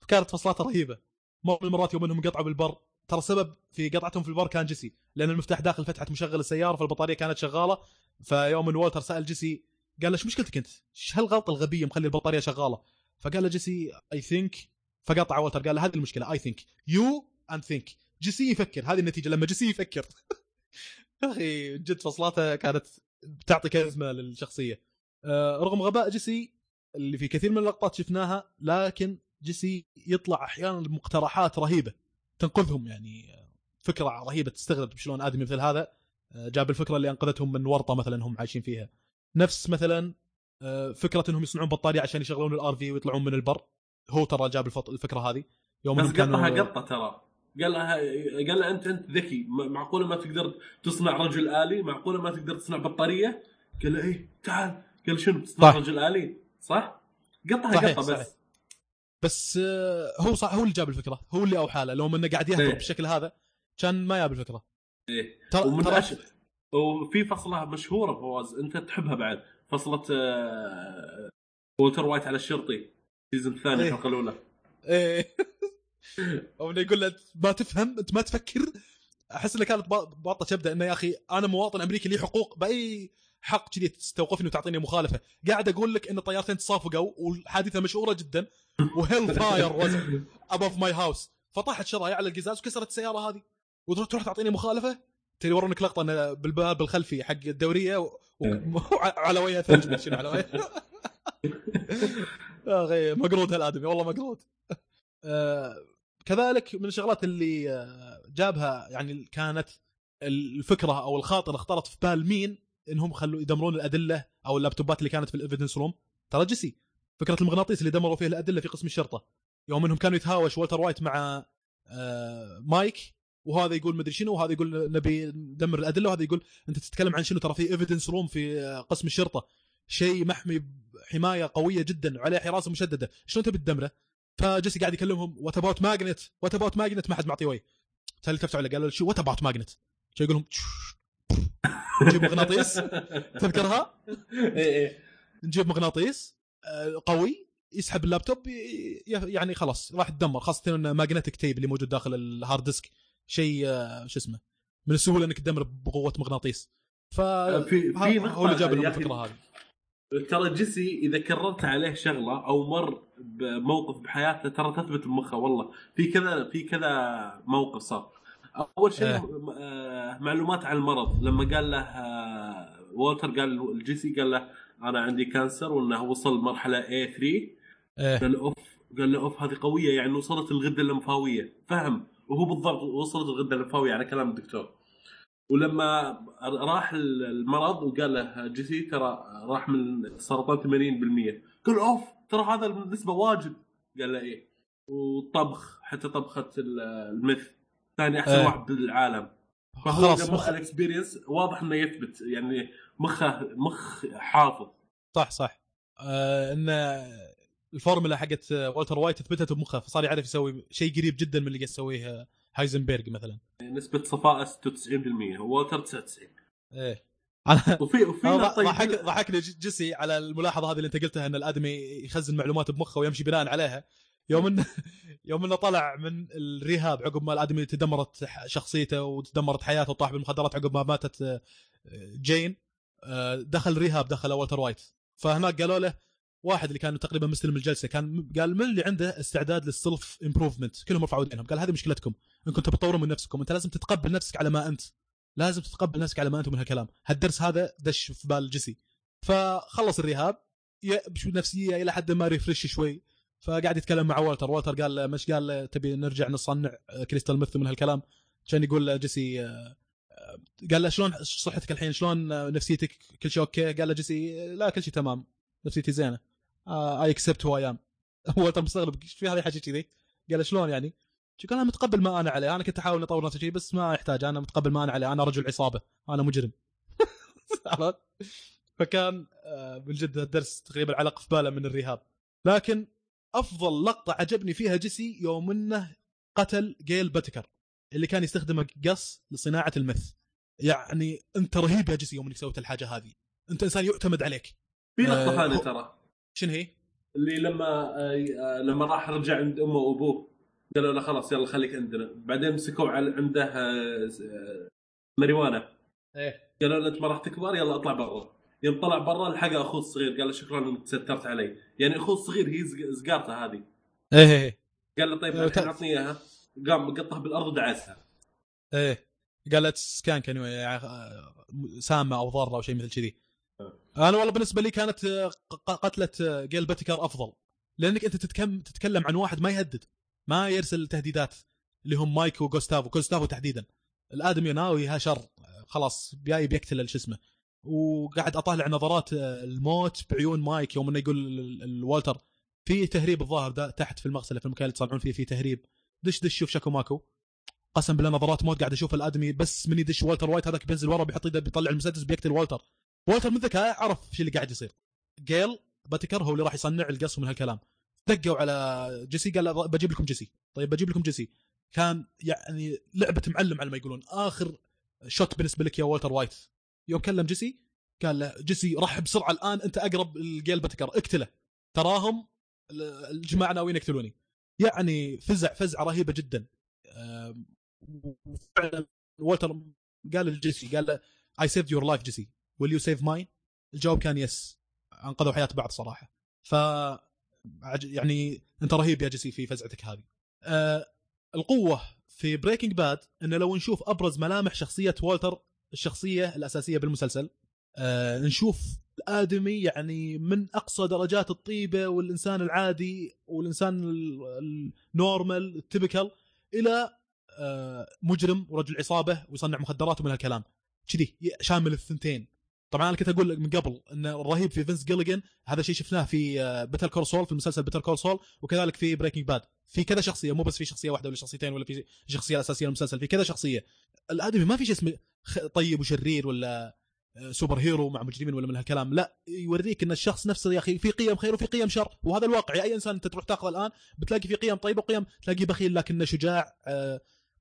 كانت فصلات رهيبه. مره من المرات يوم انهم قطعوا بالبر ترى سبب في قطعتهم في البار كان جيسي، لأن المفتاح داخل فتحة مشغل السيارة فالبطارية كانت شغالة. فيوم إن والتر سأل جيسي قال له شو مشكلتك أنت؟ شو هالغلطة الغبية مخلي البطارية شغالة؟ فقال له جيسي I think، فقطع والتر قال له هذه المشكلة I think you and think. جيسي يفكر، هذه النتيجة لما جيسي يفكر. أخي جد فصلاته كانت بتعطي كاريزما للشخصية رغم غباء جيسي اللي في كثير من اللقطات شفناها، لكن جيسي يطلع أحيانا بمقترحات رهيبة تنقذهم، يعني فكرة رهيبة تستغرب شلون آدمي مثل هذا جاب الفكرة اللي أنقذتهم من ورطة مثلا هم عايشين فيها. نفس مثلا فكرة أنهم يصنعون بطارية عشان يشغلون الآر في ويطلعون من البر، هو ترى جاب الفكرة هذه يوم بس قطها قطة ترى قال قال له أنت أنت ذكي، معقولة ما تقدر تصنع رجل آلي؟ معقولة ما تقدر تصنع بطارية؟ قال له إيه تعال، قال شنو تصنع طيب. رجل آلي صح؟ قطها طيب. قطة بس صحيح. بس هو صح، هو اللي جاب الفكرة، هو اللي أوحى له، لو منه قاعد يهرب إيه. بالشكل هذا كان ما جاب الفكرة إيه. ومن أشد وفي فصلة مشهورة فواز أنت تحبها بعد، فصلة آه... وولتر وايت على الشرطي سيزون الثاني الحلقة الأولى إيه أو إنه يقول له ما تفهم أنت ما تفكر. أحس إنه كانت باطة شبدة إنه يا أخي أنا مواطن أمريكي لي حقوق، بأي حق كذي تستوقفني وتعطيني مخالفة؟ قاعد أقول لك إن طيارتين تصافقوا والحادثة مشهورة جدا وهيل فاير رزق above my house، فطاحت شرايع على القزاز وكسرت السيارة هذه وتروح تروح تعطيني مخالفة؟ تري ورونك لقطة أنا بالباب الخلفي حق الدورية و... وعلى وجهها ثلج شنو على وجهها يا أخي مقروض هالآدمي والله مقروض. كذلك من الشغلات اللي جابها يعني كانت الفكرة أو الخاطر اختلط في بال مين إنهم خلوا يدمرون الأدلة أو اللابتوبات اللي كانت في الإفيدنس روم، ترى جيسي. فكرة المغناطيس اللي دمروا فيه الأدلة في قسم الشرطة يوم إنهم كانوا يتهاوش والتر وايت مع مايك، وهذا يقول مدري شنو وهذا يقول نبي ندمر الأدلة وهذا يقول أنت تتكلم عن شنو، ترى في إفيدنس روم في قسم الشرطة شيء محمي حماية قوية جدا وعليه حراسة مشددة شلون تبي تدمره؟ فجيسي قاعد يكلمهم وات اباوت ماجنت وات اباوت ماجنت، ما حد معطيه وي تالي تفتحوا له قال له شو وات اباوت ماجنت؟ شو يقول لهم نجيب مغناطيس تذكرها نجيب مغناطيس قوي يسحب اللابتوب يعني خلاص راح تدمر، خاصه ان ماجنتيك تيب اللي موجود داخل الهارد ديسك شيء شو اسمه من السهوله انك تدمر بقوه مغناطيس. ف في في هو اللي جاب الفكره هذه. ترى جيسي إذا كررت عليه شغلة أو مر بموقف بحياته ترى تثبت بمخه، والله في كذا في كذا موقف صار. أول شيء آه. معلومات عن المرض، لما قال له وولتر قال الجيسي قال له أنا عندي كانسر وأنه وصل مرحلة إيه ثري آه. قال أوف قال له أوف هذه قوية يعني وصلت الغدة اللمفاوية فهم، وهو بالضبط وصلت الغدة اللمفاوية على كلام الدكتور. ولما راح المرض وقال له جيسي ترى راح من السرطان ثمانين بالمية قال اوف ترى هذا بالنسبه واجد، قال له ايه والطبخ حتى طبخه المث ثاني احسن أه. واحد بالعالم، فهو مخ الاكسبيرينس واضح انه يثبت يعني مخه مخ حافظ صح صح آه ان الفورمولا حقت والتر وايت تثبتت بمخه، فصار يعرف يسوي شيء قريب جدا من اللي قاعد يسويه هايزنبرغ مثلا. نسبة صفاء ستة وتسعين بالمية وولتر تسعة وتسعين ايه انا وفي وفي ضحك ضحكني جيسي على الملاحظه هذه اللي انت قلتها ان الادمي يخزن معلومات بمخه ويمشي بناء عليها. يوم انه يوم انه طلع من الرهاب عقب ما الادمي تدمرت شخصيته وتدمرت حياته وطاح بالمخدرات عقب ما ماتت جين، دخل رهاب دخل والتر وايت، فهناك قالوا له واحد اللي كان تقريبا مستلم الجلسه كان قال من اللي عنده استعداد للسلف امبروفمنت، كلهم رفعوا ايدينهم قال هذه مشكلتكم انكم تطورون من نفسكم، انت لازم تتقبل نفسك على ما انت، لازم تتقبل نفسك على ما انت. من هالكلام هالدرس هذا دش في بال جيسي، فخلص الرهاب نفسيه الى حد ما ريفرش شوي، فقاعد يتكلم مع والتر والتر قال مش قال تبي نرجع نصنع كريستال ميث من هالكلام، عشان يقول جيسي قال له شلون صحتك الحين شلون نفسيتك كل شيء اوكي؟ قال له جيسي لا كل شيء تمام نفسيتي زينه اي اكسبت هو ايام. والتر مستغرب ايش في هذه حاجه كذي؟ قال شلون يعني؟ قال انا متقبل ما انا عليه، انا كنت احاول اطور نفسي بس ما يحتاج، انا متقبل ما انا عليه، انا رجل عصابه انا مجرم. فكان من جد الدرس تقريبا علق في باله من الرهاب. لكن افضل لقطه عجبني فيها جيسي يوم انه قتل جيل بوتيكر اللي كان يستخدمه قص لصناعه المث. يعني انت رهيب يا جيسي يوم انك سويت الحاجه هذه، انت انسان يعتمد عليك. في لقطه ثانيه ترى شنو هي اللي لما لما راح رجع عند امه وابوه قالوا له خلاص يلا خليك عندنا. بعدين مسكوا على عنده مريوانة ايه قالوا له انت ما راح تكبر يلا اطلع برا. يوم طلع برا الحق اخوه الصغير قال له شكرا انك سترت علي، يعني اخوه الصغير هي زقارته هذه ايه. قال له طيب الحين اعطني اياها، قام قطها بالارض ودعسها ايه. قالت سكان كانوا سامه او ضاره او شيء مثل كذي. انا والله بالنسبه لي كانت قتله جيل بوتيكر افضل، لانك انت تتكلم تتكلم عن واحد ما يهدد، ما يرسل تهديدات اللي هم مايك وغوستافو. غوستافو تحديدا الادمي يناوي ها شر خلاص جاي بيقتل ايش اسمه، وقاعد اطالع نظرات الموت بعيون مايك يوم انه يقول الوالتر في تهريب الظاهر ده تحت في المغسله في المكان اللي يصنعون فيه في تهريب، دش دش شوف شكو ماكو. قسم بالله نظرات موت قاعد اشوف الادمي، بس من يدش والتر وايت هذاك بينزل ورا بيحط يده بيطلع المسدس بيقتل والتر. والتر من ذكاء عرف شو اللي قاعد يصير، جيل بتكره هو اللي راح يصنع القص من هالكلام. دقوا على جيسي قال بجيب لكم جيسي، طيب بجيب لكم جيسي. كان يعني لعبه معلم على ما يقولون. اخر شوت بالنسبه لك يا والتر وايت يوم كلم جيسي قال له جيسي راح بسرعه الان انت اقرب الجيل بتكر اقتله، تراهم الجماعه ناويين يقتلوني. يعني فزع فزعه رهيبه جدا. وفعلا والتر قال لجيسي قال له I saved your life جيسي will you save mine. الجواب كان يس، انقذوا حياة بعض صراحة. ف يعني انت رهيب يا جيسي في فزعتك هذه. أه القوة في بريكنج باد انه لو نشوف ابرز ملامح شخصية والتر الشخصية الاساسية بالمسلسل، أه نشوف الادمي يعني من اقصى درجات الطيبة والانسان العادي والانسان النورمال التبكل الى مجرم ورجل عصابه ويصنع مخدرات ومن هالكلام كذي، شامل الثنتين. طبعا انا كنت اقول من قبل ان الرهيب في فينس جيليغان هذا شيء شفناه في بيتر كول سول، في المسلسل بيتر كول سول، وكذلك في بريكنج باد. في كذا شخصيه، مو بس في شخصيه واحده ولا شخصيتين ولا في شخصيه الاساسيه المسلسل، في كذا شخصيه. الادمي ما في شيء اسمه طيب وشرير ولا سوبر هيرو مع مجرمين ولا من هالكلام، لا يوريك ان الشخص نفسه يا اخي في قيم خير وفي قيم شر، وهذا الواقع. اي انسان انت تروح تاخذه الان بتلاقي في قيم طيبه وقيم، تلاقيه بخيل لكنه شجاع،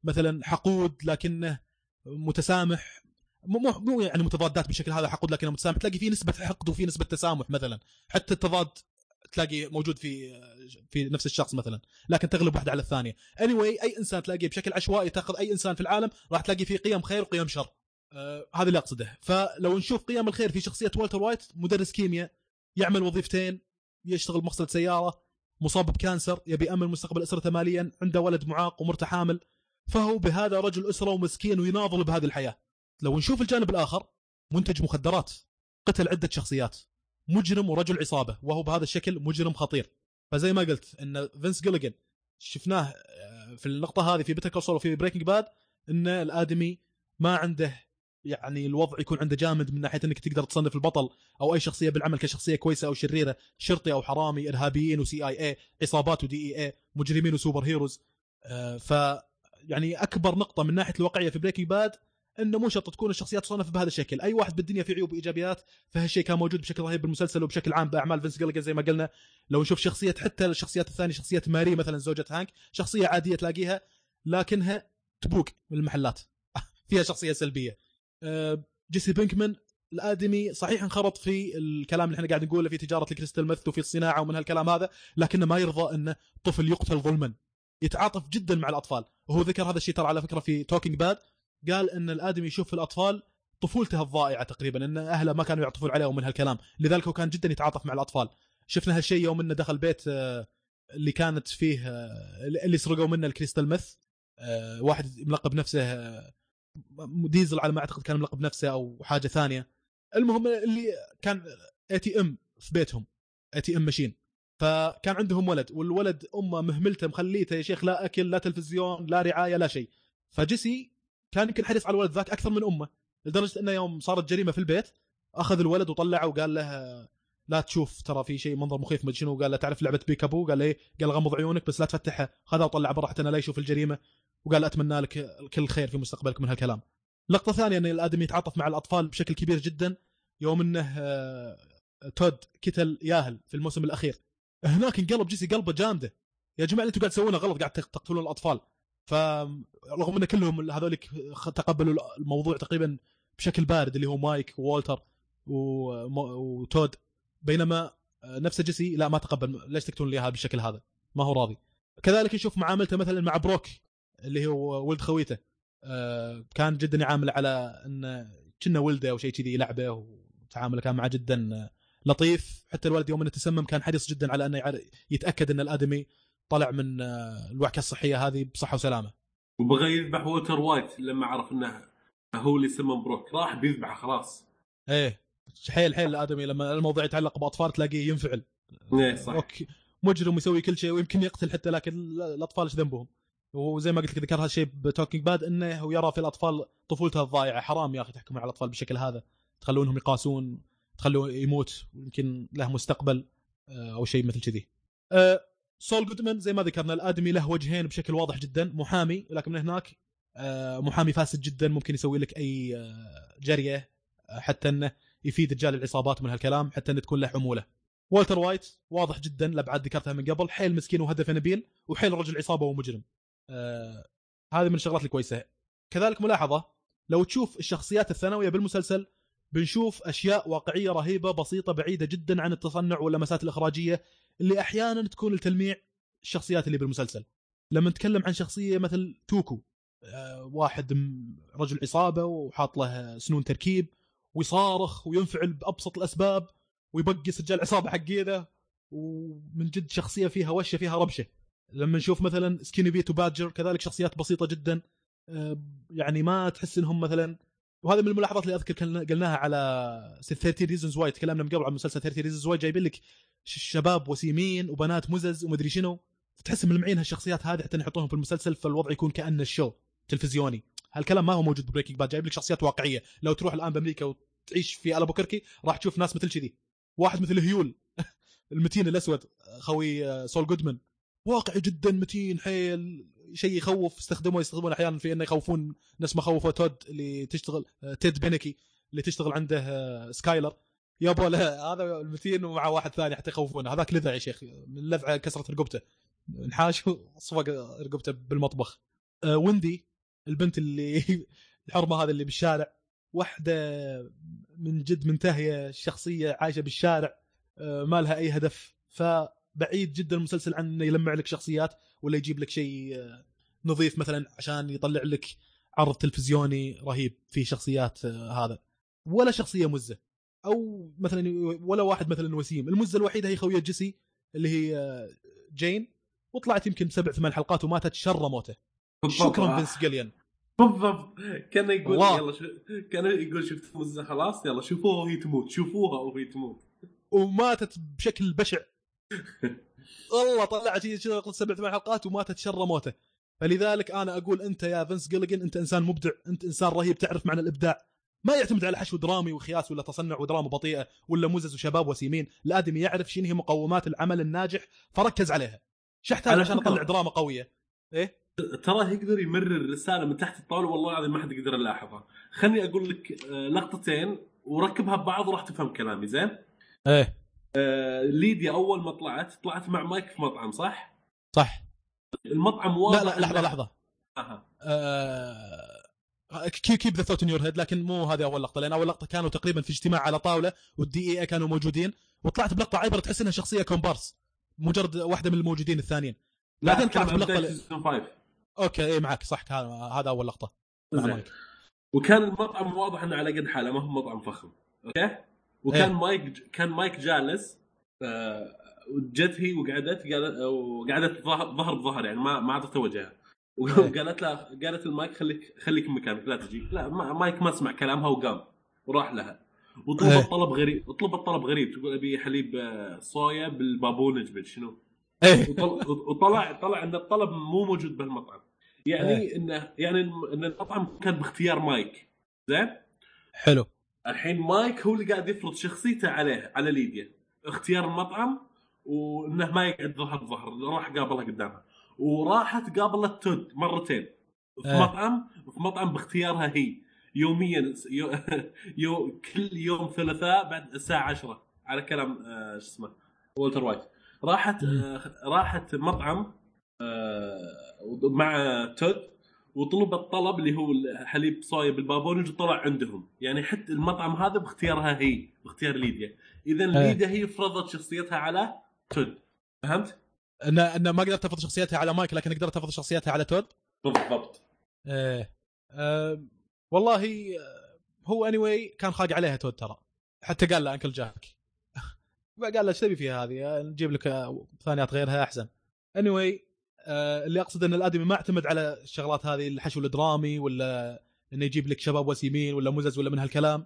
مثلا حقود لكنه متسامح، مو مو يعني متضادات بشكل هذا، حقود لكنه متسامح، تلاقي فيه نسبه حقد وفي نسبه تسامح مثلا، حتى التضاد تلاقي موجود في في نفس الشخص مثلا، لكن تغلب واحده على الثانيه. anyway اي انسان تلاقيه بشكل عشوائي، تاخذ اي انسان في العالم راح تلاقي فيه قيم خير وقيم شر. آه هذا اللي اقصده. فلو نشوف قيم الخير في شخصيه والتر وايت، مدرس كيمياء يعمل وظيفتين، يشتغل بمغسله سياره، مصاب بكانسر، يبي امن مستقبل اسرته ماليا، عنده ولد معاق ومرته حامل، فهو بهذا رجل أسرة ومسكين ويناضل بهذه الحياة. لو نشوف الجانب الآخر، منتج مخدرات، قتل عدة شخصيات، مجرم ورجل عصابة، وهو بهذا الشكل مجرم خطير. فزي ما قلت إن فينس جيليغان شفناه في النقطة هذه في بيتر كول سول وفي بريكنج باد، إن الآدمي ما عنده يعني الوضع يكون عنده جامد من ناحية إنك تقدر تصنف البطل أو أي شخصية بالعمل كشخصية كويسة أو شريرة، شرطي أو حرامي، إرهابيين وسي آي إيه، عصابات ودي إي إيه، مجرمين وسوبر هيروز. ف يعني اكبر نقطه من ناحيه الواقعيه في بريكنج باد انه مو شرط تكون الشخصيات تصنف بهذا الشكل، اي واحد بالدنيا في عيوب وايجابيات، فهالشيء كان موجود بشكل رهيب بالمسلسل وبشكل عام باعمال فينس جيليغان. زي ما قلنا لو نشوف شخصيه، حتى الشخصيات الثانيه، شخصيه ماري مثلا زوجة هانك، شخصيه عاديه تلاقيها لكنها تبوق من المحلات فيها شخصيه سلبيه. جيسي بينكمان الادمي صحيح انخرط في الكلام اللي احنا قاعد نقوله في تجاره الكريستال ميث وفي الصناعه ومن هالكلام هذا، لكنه ما يرضى ان طفل يقتل ظلما، يتعاطف جدا مع الأطفال. وهو ذكر هذا الشيء ترى على فكرة في توكينج باد، قال إن الآدمي يشوف الأطفال طفولته الضائعة تقريبا، إن أهله ما كانوا يعطفون عليه ومن هالكلام، لذلك هو كان جدا يتعاطف مع الأطفال. شفنا هالشيء يوم إنه دخل بيت اللي كانت فيه اللي سرقوا منه الكريستال ميث، واحد ملقب نفسه ديزل على ما أعتقد كان ملقب نفسه أو حاجة ثانية، المهم اللي كان إيه تي إم في بيتهم، إيه تي إم ماشين، فكان عندهم ولد، والولد أمه مهملته مخليته يا شيخ لا أكل لا تلفزيون لا رعاية لا شيء. فجيسي كان يمكن حريص على الولد ذاك أكثر من أمه، لدرجة أنه يوم صارت جريمة في البيت أخذ الولد وطلعه وقال له لا تشوف ترى في شيء منظر مخيف ما شنو، وقال له تعرف لعبة بيكابو، قال له قال غمض عيونك بس لا تفتحها، خذها وطلع برا حتى لا يشوف الجريمة، وقال أتمنى لك كل خير في مستقبلك من هالكلام. لقطة ثانية أن الآدمي يتعاطف مع الأطفال بشكل كبير جدا يوم أنه تود كتل ياهل في الموسم الأخير، هناك انقلب جيسي قلبه جامده، يا جماعه انتوا قاعد تسوونه غلط، قاعد تقتلون الاطفال. فرغم ان كلهم هذولك تقبلوا الموضوع تقريبا بشكل بارد، اللي هو مايك وولتر وتود، بينما نفسه جيسي لا ما تقبل، ليش تقتلون لي هذا بالشكل هذا، ما هو راضي. كذلك نشوف معاملته مثلا مع بروك اللي هو ولد خويته، كان جدا يعامله على انه كنا ولده او شيء كذي، لعبه، وتعامله كان معه جدا لطيف. حتى الوالد يوم انه تسمم كان حريص جدا على انه يتاكد ان الادمي طلع من الوعكه الصحيه هذه بصحه وسلامه. وبغى يذبح ووتر وايت لما عرف انه هو اللي سمم بروك، راح بيذبحه خلاص. ايه حيل حيل الادمي لما الموضوع يتعلق باطفال تلاقيه ينفعل. ايه صح، أوكي. مجرم يسوي كل شيء ويمكن يقتل حتى، لكن الاطفال ايش ذنبهم؟ وزي ما قلت لك ذكر هذا الشيء بتوكينج باد، انه يرى في الاطفال طفولتها الضائعه. حرام يا اخي تحكمون على الاطفال بالشكل هذا، تخلونهم يقاسون، تخلوه يموت يمكن له مستقبل او شيء مثل كذي. أه سول جودمان زي ما ذكرنا الادمي له وجهين بشكل واضح جدا، محامي لكن من هناك أه محامي فاسد جدا، ممكن يسوي لك اي جريه حتى انه يفيد رجال العصابات من هالكلام، حتى انه تكون له عموله. والتر وايت واضح جدا لابعاد ذكرتها من قبل، حيل مسكين وهدف نبيل، وحيل رجل عصابه ومجرم. أه هذه من الشغلات الكويسه. كذلك ملاحظه، لو تشوف الشخصيات الثانويه بالمسلسل بنشوف أشياء واقعية رهيبة بسيطة بعيدة جدا عن التصنع واللمسات الإخراجية اللي أحيانا تكون لتلميع الشخصيات اللي بالمسلسل. لما نتكلم عن شخصية مثل توكو، واحد رجل عصابة وحاط له سنون تركيب ويصارخ وينفعل بأبسط الأسباب ويبقس رجال عصابة حقيقة، ومن جد شخصية فيها وشة، فيها ربشة. لما نشوف مثلا سكيني بيت وبادجر كذلك شخصيات بسيطة جدا، يعني ما تحس إنهم مثلا. وهذا من الملاحظات اللي اذكر قلناها على ثلاثين ريزونز واي، تكلمنا من قبل عن مسلسل ثلاثين ريزونز واي، جايبين لك شباب وسيمين وبنات مزز ومدري شنو، تحس ملمعين هالشخصيات هذه حتى نحطوهم في المسلسل، فالوضع يكون كأنه الشو تلفزيوني. هالكلام ما هو موجود ببريكنج باد، جايب لك شخصيات واقعيه. لو تروح الان بامريكا وتعيش في ألبوكركي راح تشوف ناس مثل كذي. واحد مثل هيول المتين الاسود، خوي سول جودمان، واقعي جدا، متين حيل، شيء يخوف. استخدموه يستخدمون احيانا في انه يخوفون ناس، ما خوفوا تود اللي تشتغل، تيد بينكي اللي تشتغل عنده سكايلر، يابا له هذا المتين ومع واحد ثاني حتى يخوفونه. هذاك لذع يا شيخ، من اللذعه كسرت رقبته، انحاش وصفق رقبته بالمطبخ. أه وندي البنت اللي الحرمه هذا اللي بالشارع، واحده من جد منتهيه الشخصيه، عايشه بالشارع، أه ما لها اي هدف. ف بعيد جدا المسلسل عن انه يلمع لك شخصيات ولا يجيب لك شيء نظيف مثلا عشان يطلع لك عرض تلفزيوني رهيب في شخصيات. هذا ولا شخصيه مزه او مثلا ولا واحد مثلا وسيم. المزه الوحيده هي خويه جيسي اللي هي جين، وطلعت يمكن سبع ثمان حلقات وماتت شر موته. شكرا فينس جيليان، بالضبط كان يقول الله. يلا شو... كان يقول شفت مزه خلاص، يلا شوفوها وهي تموت، شوفوها وهي تموت، وماتت بشكل بشع. والله طلعت شغل سبع ثمان حلقات وماتت شر موته. فلذلك انا اقول انت يا فينس جيليغان انت انسان مبدع، انت انسان رهيب، تعرف معنى الابداع. ما يعتمد على حشو درامي وخياس ولا تصنع ودراما بطيئه ولا مزز وشباب وسيمين. الادمي يعرف شنو هي مقومات العمل الناجح فركز عليها، شحتها عشان اطلع درامه قويه. ايه ترى يقدر يمرر رساله من تحت الطاوله، والله العظيم ما حد يقدر يلاحظها. خلني اقول لك لقطتين وركبها ببعض وراح تفهم كلامي زين. ايه آه، ليديا أول ما طلعت طلعت مع مايك في مطعم، صح؟ صح. المطعم واضح. لا لا لحظة لحظة. أها. آه، keep the thought in your head. لكن مو هذه أول لقطة، لأن أول لقطة كانوا تقريبا في اجتماع على طاولة والدي إي إيه كانوا موجودين، وطلعت بلقطة عبرة تحس إنها شخصية كومبارس، مجرد واحدة من الموجودين الثانيين. بعدين طلعت بلقطة. ل... أوكي إيه معك صح، كان هذا أول لقطة. مع وكان المطعم واضح إنه على قد حاله، ما هو مطعم فخم. أوكي. وكان إيه؟ مايك كان مايك جالس آه، وجت هي وقعدت وقعدت ظهر بظهر، يعني ما ما عطته وجهها، وقالت لها قالت المايك خليك خليك مكانك لا تجي. لا ما مايك ما سمع كلامها وقام وراح لها وطلب إيه؟ طلب غريب، وطلب طلب غريب، تقول ابي حليب صويا بالبابونج بالشنو إيه؟ وطلع طلع ان الطلب مو موجود بالمطعم، يعني إيه؟ انه يعني ان المطعم كان باختيار مايك. زين حلو. الحين مايك هو اللي قاعد يفرض شخصيته عليه، على ليديا، اختيار المطعم وانه ما يقعد ظهر ظهر. راح قابلها قدامها وراحت قابلت تود مرتين في أه. مطعم في مطعم باختيارها هي، يوميا يو يو كل يوم ثلاثاء بعد الساعه عشرة على كلام آه شو اسمه والتر وايت. راحت آه راحت مطعم آه مع تود وطلبت الطلب اللي هو الحليب صايب البابونج وطلع عندهم، يعني حتى المطعم هذا باختيارها هي، باختيار ليديا. إذا ليديا هي فرضت شخصيتها على تود، فهمت؟ ان ان ما قدرت افرض شخصيتها على مايك لكن قدرت افرض شخصيتها على تود بالضبط. ايه أه والله هو anyway كان خاق عليها تود ترى، حتى قال له انكل جاك قال له ايش تبي فيها هذه، نجيب لك ثانيات غيرها احسن. anyway أه اللي اقصد ان الادمي ما اعتمد على الشغلات هذه، الحشو الدرامي ولا انه يجيب لك شباب وسيمين ولا مزز ولا من هالكلام.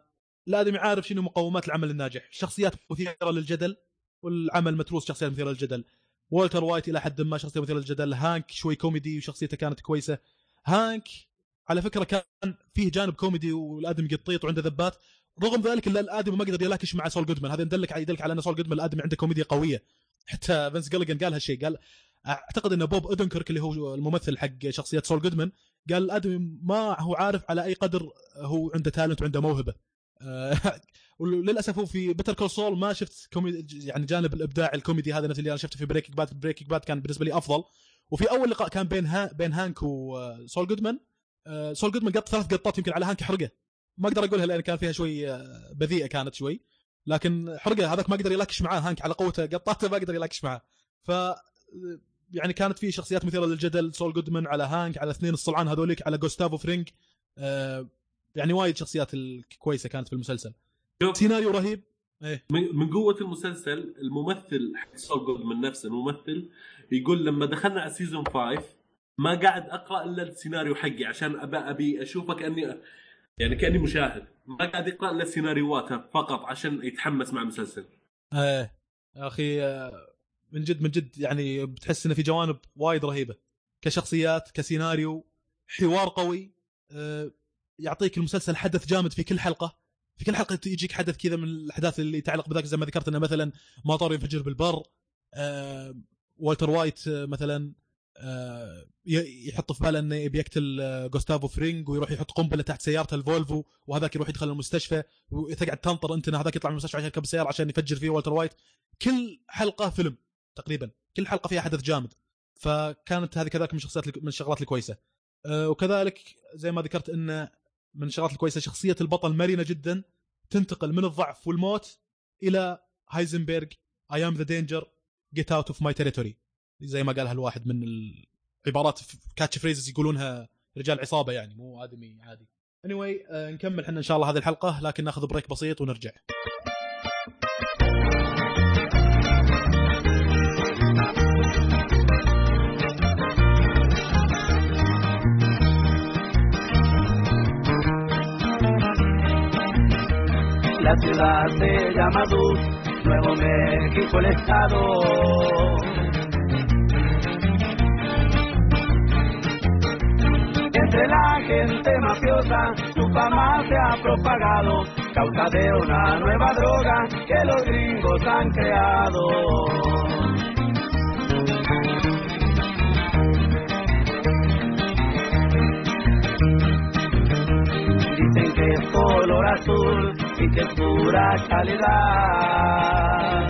الادمي عارف شنو مقومات العمل الناجح، شخصيات مثيره للجدل والعمل متروس شخصيات مثيره للجدل. والتر وايت الى حد ما شخصيه مثيره للجدل، هانك شوي كوميدي وشخصيته كانت كويسه. هانك على فكره كان فيه جانب كوميدي والادمي قطيط وعنده ذبات، رغم ذلك الا الادمي ما قدر يلاكش مع سول جودمان. هذا يدلك يدلك على ان سول جودمان الادمي عنده كوميديا قويه، حتى فينس جيليغان قال هالشيء. قال اعتقد ان بوب ادنكرك اللي هو الممثل حق شخصيه سول جودمان قال الادمي ما هو عارف على اي قدر هو عنده تالنت وعنده موهبه. وللاسف هو في بيتر كول سول ما شفت كوميدي يعني جانب الابداع الكوميدي هذا نفس اللي انا شفته في بريكنج باد. بريكنج باد كان بالنسبه لي افضل، وفي اول لقاء كان بين ها بين هانك وسول جودمان، سول جودمان قط ثلاث قطات يمكن على هانك حرقه، ما اقدر اقولها لان كان فيها شوي بذيئه كانت شوي، لكن حرقه هذاك ما قدر يلاكش معاه هانك على قوته قطاته ما قدر يلاكش معاه. ف يعني كانت في شخصيات مثيره للجدل، سول جودمان على هانك على اثنين الصلعان هذوليك على غوستافو فرينج، يعني وايد شخصيات الكويسه كانت في المسلسل. سيناريو رهيب ايه من قوه المسلسل. الممثل حق سول جودمان نفسه الممثل يقول لما دخلنا على سيزون خمسة ما قاعد اقرا الا السيناريو حقي عشان ابى ابي اشوفه كاني يعني كاني مشاهد، ما قاعد اقرا الا السيناريوات فقط عشان يتحمس مع المسلسل. ايه يا اخي من جد من جد يعني بتحس انه في جوانب وايد رهيبه كشخصيات كسيناريو، حوار قوي أه يعطيك المسلسل حدث جامد في كل حلقه. في كل حلقه يجيك حدث كذا من الاحداث اللي تعلق بذاك، زي ما ذكرت انه مثلا مطار ينفجر بالبر، أه والتر وايت مثلا أه يحط في باله انه بيقتل غوستافو فرينج ويروح يحط قنبله تحت سيارته الفولفو، وهذاك يروح يدخل المستشفى وتقعد تنطر انت ان هذاك يطلع من المستشفى عشان يركب السياره عشان يفجر فيه والتر وايت. كل حلقه فيلم تقريبا، كل حلقه فيها حدث جامد، فكانت هذه كذلك من شخصيات من الشغلات الكويسه. أه وكذلك زي ما ذكرت ان من الشغلات الكويسه شخصيه البطل مرنه جدا، تنتقل من الضعف والموت الى هايزنبرغ I am the danger get out of my territory، زي ما قالها الواحد من العبارات كاتش فريزز يقولونها رجال عصابه يعني مو ادمي عادي. anyway أه نكمل احنا ان شاء الله هذه الحلقه، لكن ناخذ بريك بسيط ونرجع. La ciudad se llama Dulce, Nuevo México el estado. Entre la gente mafiosa, su fama se ha propagado, causa de una nueva droga que los gringos han creado. Dicen que es color azul y que es pura calidad.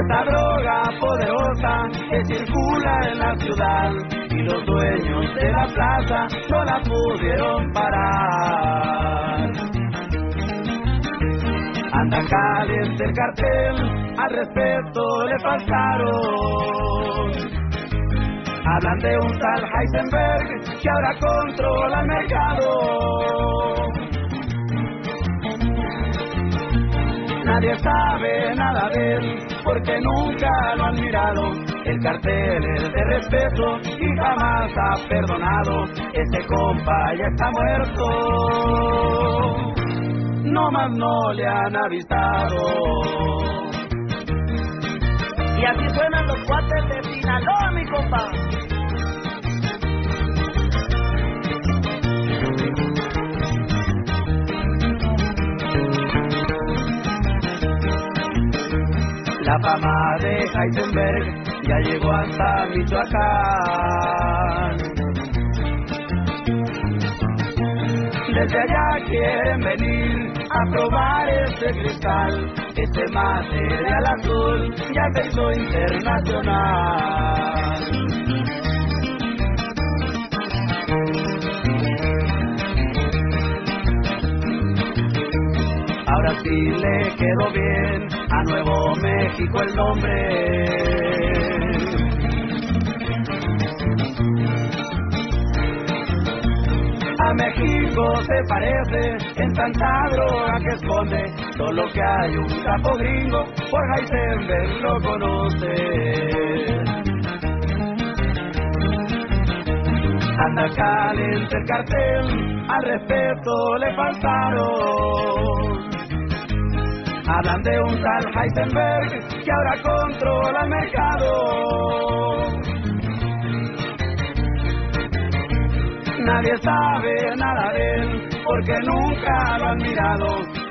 Esta droga poderosa que circula en la ciudad y los dueños de la plaza no la pudieron parar. Anda caliente el cartel, al respeto le faltaron. Hablan de un tal Heisenberg que ahora controla el mercado. Nadie sabe nada de él porque nunca lo han mirado. El cartel es de respeto y jamás ha perdonado. Este compa ya está muerto, no más no le han avisado. Y así suenan los cuates de Sinaloa, mi compa. La fama de Heisenberg ya llegó hasta Michoacán. Desde allá quieren venir a probar este cristal. Este material azul ya se hizo internacional. Ahora Brasil le quedó bien, a Nuevo México el nombre. A México se parece en tanta droga que esconde, solo que hay un sapo gringo, por Heisenberg lo conoce. Anda caliente el cartel, al respeto le faltaron. Hablan de un tal Heisenberg que ahora controla el mercado. Nadie sabe nada de él, porque nunca lo han mirado.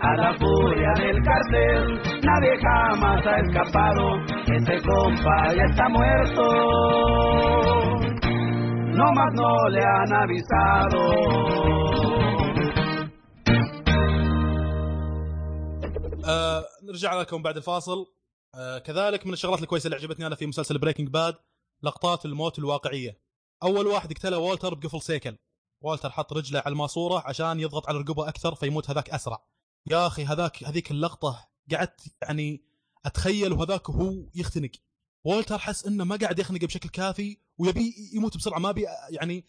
A la furia del cartel, nadie jamás ha escapado. Este compa ya está muerto, no más no le han avisado. آه، نرجع لكم بعد الفاصل. آه، كذلك من الشغلات الكويسة اللي عجبتني أنا في مسلسل بريكنج باد لقطات الموت الواقعية. أول واحد اقتله والتر بقفل سيكل. والتر حط رجله على الماسورة عشان يضغط على رقبه أكثر فيموت هذاك أسرع. يا أخي هذاك هذيك اللقطة قعدت يعني أتخيل وهذاك هو يختنق. والتر حس إنه ما قاعد يختنق بشكل كافي ويبي يموت بسرعة، ما بي يعني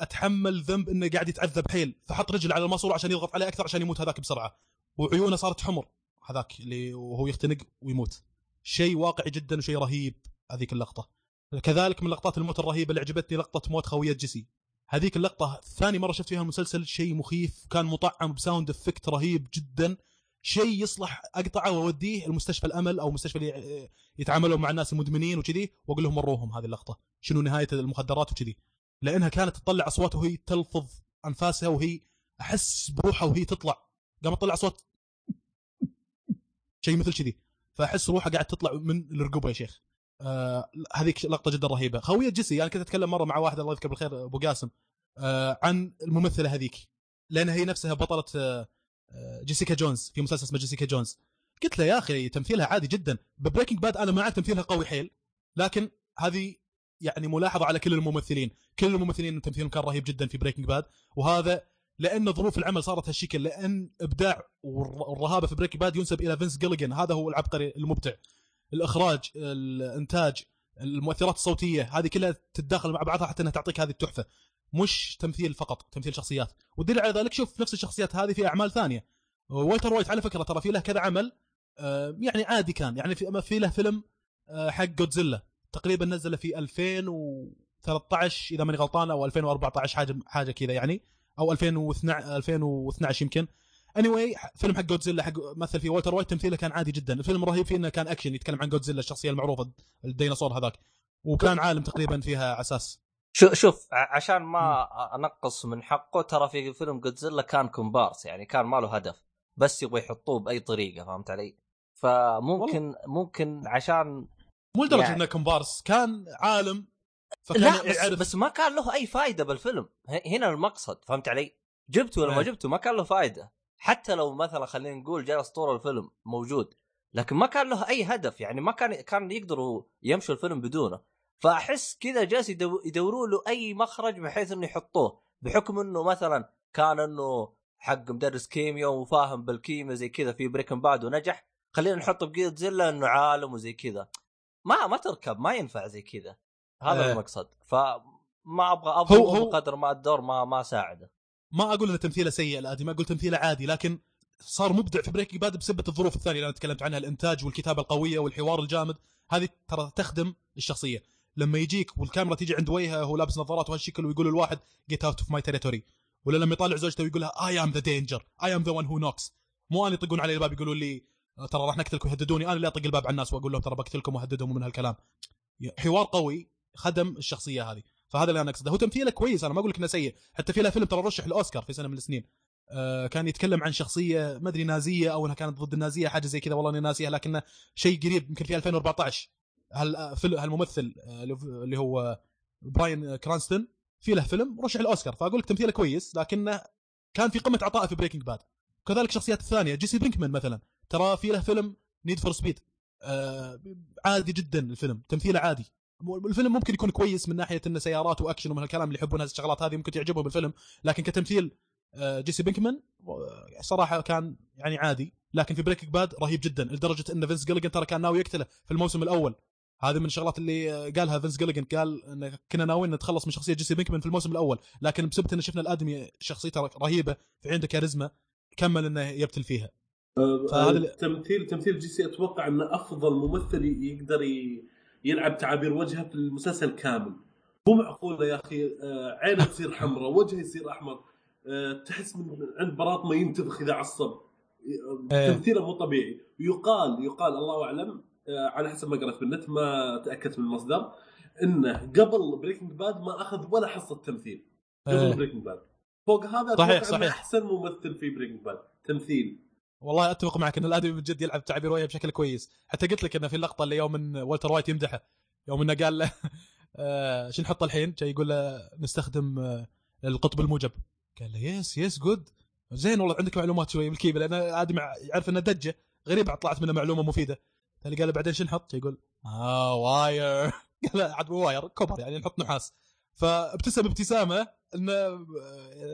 أتحمل ذنب إنه قاعد يتعذب حيل، فحط رجله على الماسورة عشان يضغط عليه أكثر عشان يموت هذاك بسرعة، وعيونه صارت حمر هذاك اللي وهو يختنق ويموت. شيء واقعي جدا وشيء رهيب هذيك اللقطة. كذلك من لقطات الموت الرهيبه اللي عجبتني لقطه موت خويه جيسي. هذيك اللقطه ثاني مره شفت فيها المسلسل، شيء مخيف، كان مطعم بساوند افكت رهيب جدا، شيء يصلح اقطعه واوديه المستشفى الامل او مستشفى اللي يتعاملوا مع الناس المدمنين وكذي، واقول لهم مروهم هذه اللقطه شنو نهايه المخدرات وكذي، لانها كانت تطلع اصوات وهي تلفظ انفاسها، وهي احس بروحها وهي تطلع، قامت تطلع اصوات شيء مثل كذي، فاحس روحها قاعد تطلع من الرقبه يا شيخ. آه، هذيك لقطه جدا رهيبه. خويه جيسي انا يعني كنت اتكلم مره مع واحد الله يذكر بالخير ابو قاسم آه، عن الممثله هذيك، لان هي نفسها بطله آه، جيسيكا جونز في مسلسل اسمه جيسيكا جونز. قلت له يا اخي تمثيلها عادي جدا ببريكنج باد، انا مع تمثيلها قوي حيل، لكن هذه يعني ملاحظه على كل الممثلين، كل الممثلين تمثيلهم كان رهيب جدا في بريكنج باد، وهذا لان ظروف العمل صارت هالشكل، لان ابداع والرهابه في بريكنج باد ينسب الى فينس جيليغان، هذا هو العبقري المبدع. الإخراج، الإنتاج، المؤثرات الصوتية، هذه كلها تتداخل مع بعضها حتى أنها تعطيك هذه التحفة، مش تمثيل فقط، تمثيل شخصيات. والدليل على ذلك شوف نفس الشخصيات هذه في أعمال ثانية. والتر وايت على فكرة ترى في له كذا عمل يعني عادي كان، يعني في له فيلم حق جودزيلا تقريبا نزل في ألفين وثلاثة عشر إذا ماني غلطان أو ألفين وأربعة عشر حاجة حاجة كذا يعني، أو ألفين واثنعش يمكن. anyway فيلم حق جودزيلا حق مثل فيه والتر وايت، تمثيله كان عادي جدا، الفيلم رهيب فيه انه كان اكشن يتكلم عن جودزيلا الشخصيه المعروفه الديناصور هذاك، وكان عالم تقريبا فيها على اساس شوف شوف عشان ما انقص من حقه، ترى في فيلم جودزيلا كان كومبارس، يعني كان ما له هدف بس يبغى يحطوه باي طريقه، فهمت علي؟ فممكن والله. ممكن عشان مو لدرجه يعني... انه كومبارس كان عالم، فكان بس, بس ما كان له اي فايده بالفيلم، هنا المقصد فهمت علي؟ جبته ولا ما جبته ما كان له فايده، حتى لو مثلا خلينا نقول جلس طول الفيلم موجود، لكن ما كان له اي هدف، يعني ما كان كان يقدروا يمشوا الفيلم بدونه. فاحس كذا جالس يدوروا له اي مخرج بحيث انه يحطوه، بحكم انه مثلا كان انه حق مدرس كيمياء وفاهم بالكيمياء زي كذا في بريكنج باد ونجح، خلينا نحطه بجودزيلا انه عالم وزي كذا، ما ما تركب، ما ينفع زي كذا، هذا أه. المقصد. فما ابغى ابغى بقدر ما الدور ما ما ساعده، ما اقول ان تمثيله سيء، الادي ما اقول تمثيله عادي، لكن صار مبدع في بريكنج باد بسبب الظروف الثانيه اللي انا تكلمت عنها، الانتاج والكتابه القويه والحوار الجامد، هذه ترى تخدم الشخصيه. لما يجيك والكاميرا تيجي عند وجهه وهو لابس نظارات وهالشكل ويقول الواحد get out of my territory، ولا لما يطالع زوجته ويقولها I am the danger I am the one who knocks، مو انا يطقون علي الباب يقولوا لي ترى راح نقتلك ويهددوني، انا اللي اطق الباب على الناس واقول لهم ترى بقتلكم وهددهم، ومن هالكلام حوار قوي خدم الشخصيه هذه، فهذا اللي انا اقصده. هو تمثيله كويس، انا ما اقول لك انه سيء، حتى في له فيلم ترى رشح الاوسكار في سنه من السنين، آه كان يتكلم عن شخصيه ما ادري نازيه او انها كانت ضد النازيه حاجه زي كذا، والله اني ناسيها، لكنه شيء قريب يمكن في ألفين وأربعة عشر. هالممثل اللي هو براين كرانستون في له فيلم رشح الاوسكار، فاقول لك تمثيله كويس، لكنه كان في قمه عطائه في بريكنج باد. كذلك شخصيات الثانيه جيسي بينكمان مثلا ترى في له فيلم نيد فور سبيد، آه عادي جدا الفيلم، تمثيله عادي، الفيلم ممكن يكون كويس من ناحيه انه سيارات واكشن ومن الكلام اللي يحبون هذه الشغلات هذه ممكن تعجبهم بالفيلم، لكن كتمثيل جيسي بينكمان صراحة كان يعني عادي، لكن في بريكنج باد رهيب جدا، لدرجة ان فينس جيليغان ترى كان ناوي يقتله في الموسم الاول. هذه من الشغلات اللي قالها فينس جيليغان، قال ان كنا ناويين نتخلص من شخصية جيسي بينكمان في الموسم الاول، لكن بسبب ان شفنا الادمي شخصيته رهيبة في عنده كاريزما كمل انه يبتل فيها. تمثيل تمثيل جيسي اتوقع ان افضل ممثل يقدر يلعب تعابير وجهه في المسلسل كامل. مو معقوله يا اخي، عينه تصير حمراء، وجهه يصير احمر، تحس من عند برات ما ينتفخ اذا عصب. تمثيله مو طبيعي. يقال يقال الله اعلم، على حسب ما قرأت بالنت، ما تاكدت من المصدر، انه قبل بريكنج باد ما اخذ ولا حصه تمثيل قبل بريكنج باد. فوق هذا صحيح احسن ممثل في بريكنج باد تمثيل. والله اتفق معك ان الادمي بجد يلعب تعبير وجهه بشكل كويس. حتى قلت لك انه في اللقطه اللي يوم من والتر وايت يمدحه، يوم انه قال له آه شو نحط الحين، جاي يقول له نستخدم آه القطب الموجب، قال له يس يس جود زين والله عندك معلومات شويه بالكيبل، انا ادمي يعرف انه دجه غريبه طلعت منه معلومه مفيده. قال له بعدين شو نحط، يقول اه واير، قال عاد واير كبر يعني نحط نحاس. فابتسم ابتسامه انه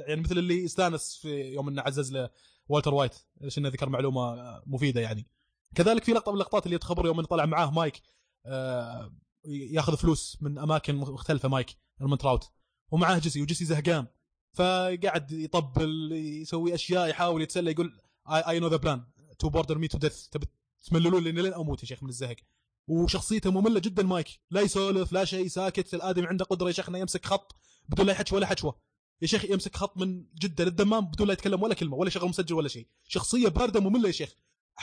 يعني مثل اللي استانس في يوم انه عزز له والتر وايت عشان ذكر معلومه مفيده يعني. كذلك في لقطه من اللقطات اللي تخبر يوم طلع معاه مايك آه ياخذ فلوس من اماكن مختلفه، مايك المنتراوت ومعاه جيسي، وجيسي زهقان فقعد يطبل يسوي اشياء يحاول يتسلى، يقول اي نو ذا بلان تو بوردر مي تو ديث، تبي تمللوا لي لين اموت يا شيخ من الزهق. وشخصيته ممله جدا، مايك لا يسولف لا شيء، ساكت. الادمي عنده قدره يا شيخ انه يمسك خط بدون لا يحكي ولا حشوه، يا شيخ يمسك خط من جدة للدمام بدون لا يتكلم ولا كلمة ولا شغل مسجل ولا شيء. شخصية باردة مملة يا شيخ،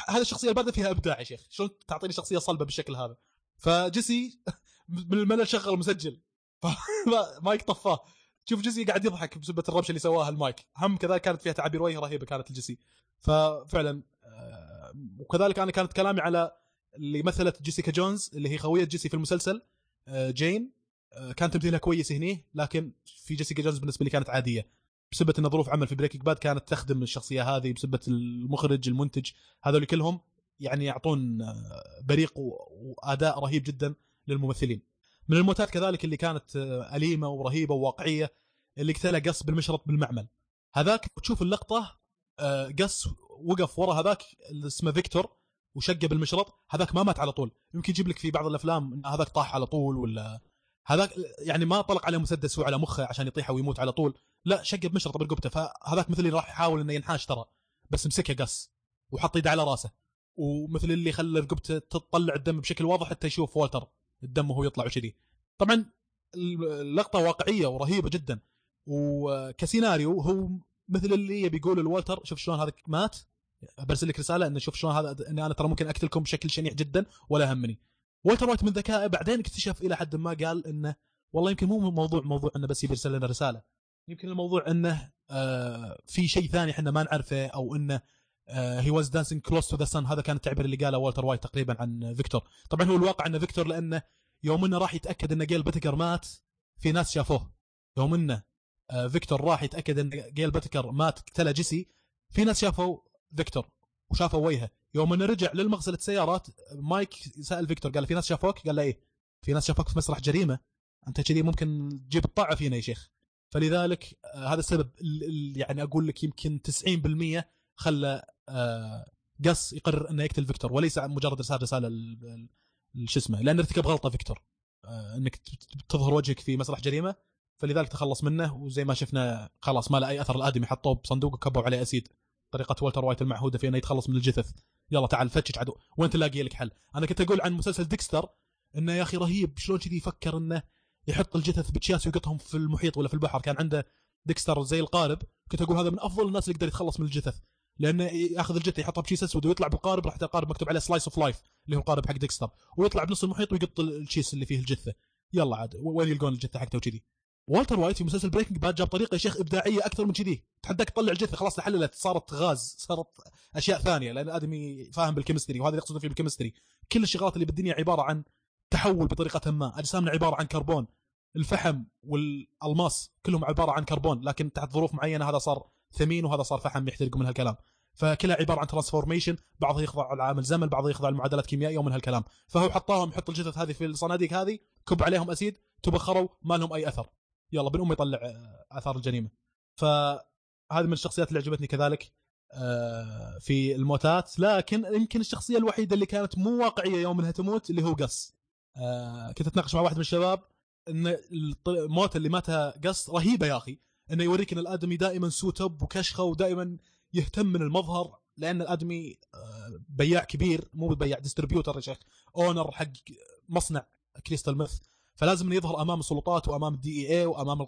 هذا الشخصية الباردة فيها إبداع يا شيخ، شلون تعطيني شخصية صلبة بالشكل هذا؟ فجيسي من الملل شغل مسجل، فمايك طفاه. شوف جيسي قاعد يضحك بسبة الربشة اللي سواها المايك. هم كذا كانت فيها تعابير وجه رهيبة كانت الجيسي. ففعلا وكذلك أنا كانت كلامي على اللي مثلت جيسيكا جونز اللي هي خوية جيسي في المسلسل جين، كانت تمثيلها كويس هني، لكن في جيسيكا جونز بالنسبه لي كانت عاديه بسبب ان ظروف عمل في بريكنج باد كانت تخدم الشخصيه هذه، بسبب المخرج المنتج هذول كلهم يعني يعطون بريق واداء رهيب جدا للممثلين. من الموتات كذلك اللي كانت اليمه ورهيبه وواقعيه، اللي قتله قص بالمشرط بالمعمل هذاك، وتشوف اللقطه قص وقف ورا هذاك اللي اسمه فيكتور وشقه بالمشرط، هذاك ما مات على طول. يمكن يجيب لك في بعض الافلام ان هذاك طاح على طول، ولا هذاك يعني ما طلق عليه مسدس وعلى مخه عشان يطيح ويموت على طول، لا شق بمشرط برقبته. فهذاك مثل اللي راح يحاول انه ينحاش ترى، بس مسكه قص وحط يده على راسه، ومثل اللي خلى رقبته تطلع الدم بشكل واضح حتى يشوف والتر الدم وهو يطلع وكذي. طبعا اللقطه واقعيه ورهيبه جدا، وكسيناريو هو مثل اللي يبي يقول لوالتر شوف شلون هذاك مات، برسل لك رساله انه شوف شلون هذا اني انا ترى ممكن اقتلكم بشكل شنيع جدا ولا همني. والتر وايت من ذكائه بعدين اكتشف الى حد ما، قال انه والله يمكن مو موضوع موضوع انه بس يرسل لنا رساله، يمكن الموضوع انه آه في شيء ثاني احنا ما نعرفه، او انه هي واز دانسينج كلوز تو ذا سن. هذا كان التعبير اللي قاله والتر وايت تقريبا عن فيكتور. طبعا هو الواقع انه فيكتور لانه يوم انه راح يتاكد ان جيل باتيكر مات في ناس شافوه، يوم انه آه فيكتور راح يتاكد ان جيل باتيكر مات قتل جيسي في ناس شافوا فيكتور وشافوا وجهه. يوم انه رجع للمغسله سيارات مايك سأل فيكتور قال في ناس شافوك، قال له ايه في ناس شافوك في مسرح جريمه، انت كذي ممكن تجيب الطاعه فينا يا شيخ. فلذلك آه هذا السبب اللي يعني اقول لك يمكن تسعين بالمية خلى آه قص يقرر انه يقتل فيكتور، وليس مجرد ارسال رساله شو اسمه، لان ارتكب غلطه فيكتور آه انك تظهر وجهك في مسرح جريمه، فلذلك تخلص منه. وزي ما شفنا خلاص ما له اي اثر، الادمي حطوه بصندوق وكبوا عليه اسيد، طريقه والتر وايت المعهوده في انه يتخلص من الجثث، يلا تعال فتش عدو وين تلاقي لك حل. انا كنت اقول عن مسلسل ديكستر انه يا اخي رهيب شلون كذي يفكر انه يحط الجثث بتشاس ويقطهم في المحيط ولا في البحر. كان عنده ديكستر زي القارب، كنت اقول هذا من افضل الناس اللي يقدر يتخلص من الجثث، لانه ياخذ الجثه يحطها بشيس اسود ويطلع بالقارب، راح القارب مكتوب عليه سلايس اوف لايف اللي هو القارب حق ديكستر، ويطلع بنص المحيط ويقط الشيس اللي فيه الجثه، يلا عاد وين يلقون الجثه حقته وكذي. والتر وايت في مسلسل بريكنج باد جاب طريقه يا شيخ ابداعيه اكثر من كذي، تحداك تطلع الجثه خلاص تحللت صارت غاز صارت اشياء ثانيه، لان الادمي فاهم بالكيمستري، وهذا اللي يقصده فيه بالكيمستري. كل الشغلات اللي بالدنيا عباره عن تحول بطريقه ما، اجسامنا عباره عن كربون، الفحم والالماس كلهم عباره عن كربون، لكن تحت ظروف معينه هذا صار ثمين وهذا صار فحم يحترق من هالكلام، فكلها عباره عن ترانسفورميشن، بعضها يخضع لعامل زمن، بعضها يخضع لمعادلات كيميائيه ومن هالكلام. فهو حطاهم يحط الجثث هذه في الصناديق هذه، كب عليهم اسيد، تبخروا ما لهم اي اثر، يلا بنقوم يطلع اثار الجريمه. ف هذه من الشخصيات اللي عجبتني كذلك في الموتات، لكن يمكن الشخصية الوحيدة اللي كانت مو واقعية يوم انها تموت اللي هو قص. كنت اتناقش مع واحد من الشباب ان الموت اللي ماتها قص رهيبة يا اخي، انه يوريك ان الادمي دائما سوتب وكشخة ودائما يهتم من المظهر، لان الادمي بياع كبير، مو بياع، ديستربيوتر يا شيخ، اونر حق مصنع كريستال ميث، فلازم انه يظهر امام السلطات وامام الدي اي اي وامام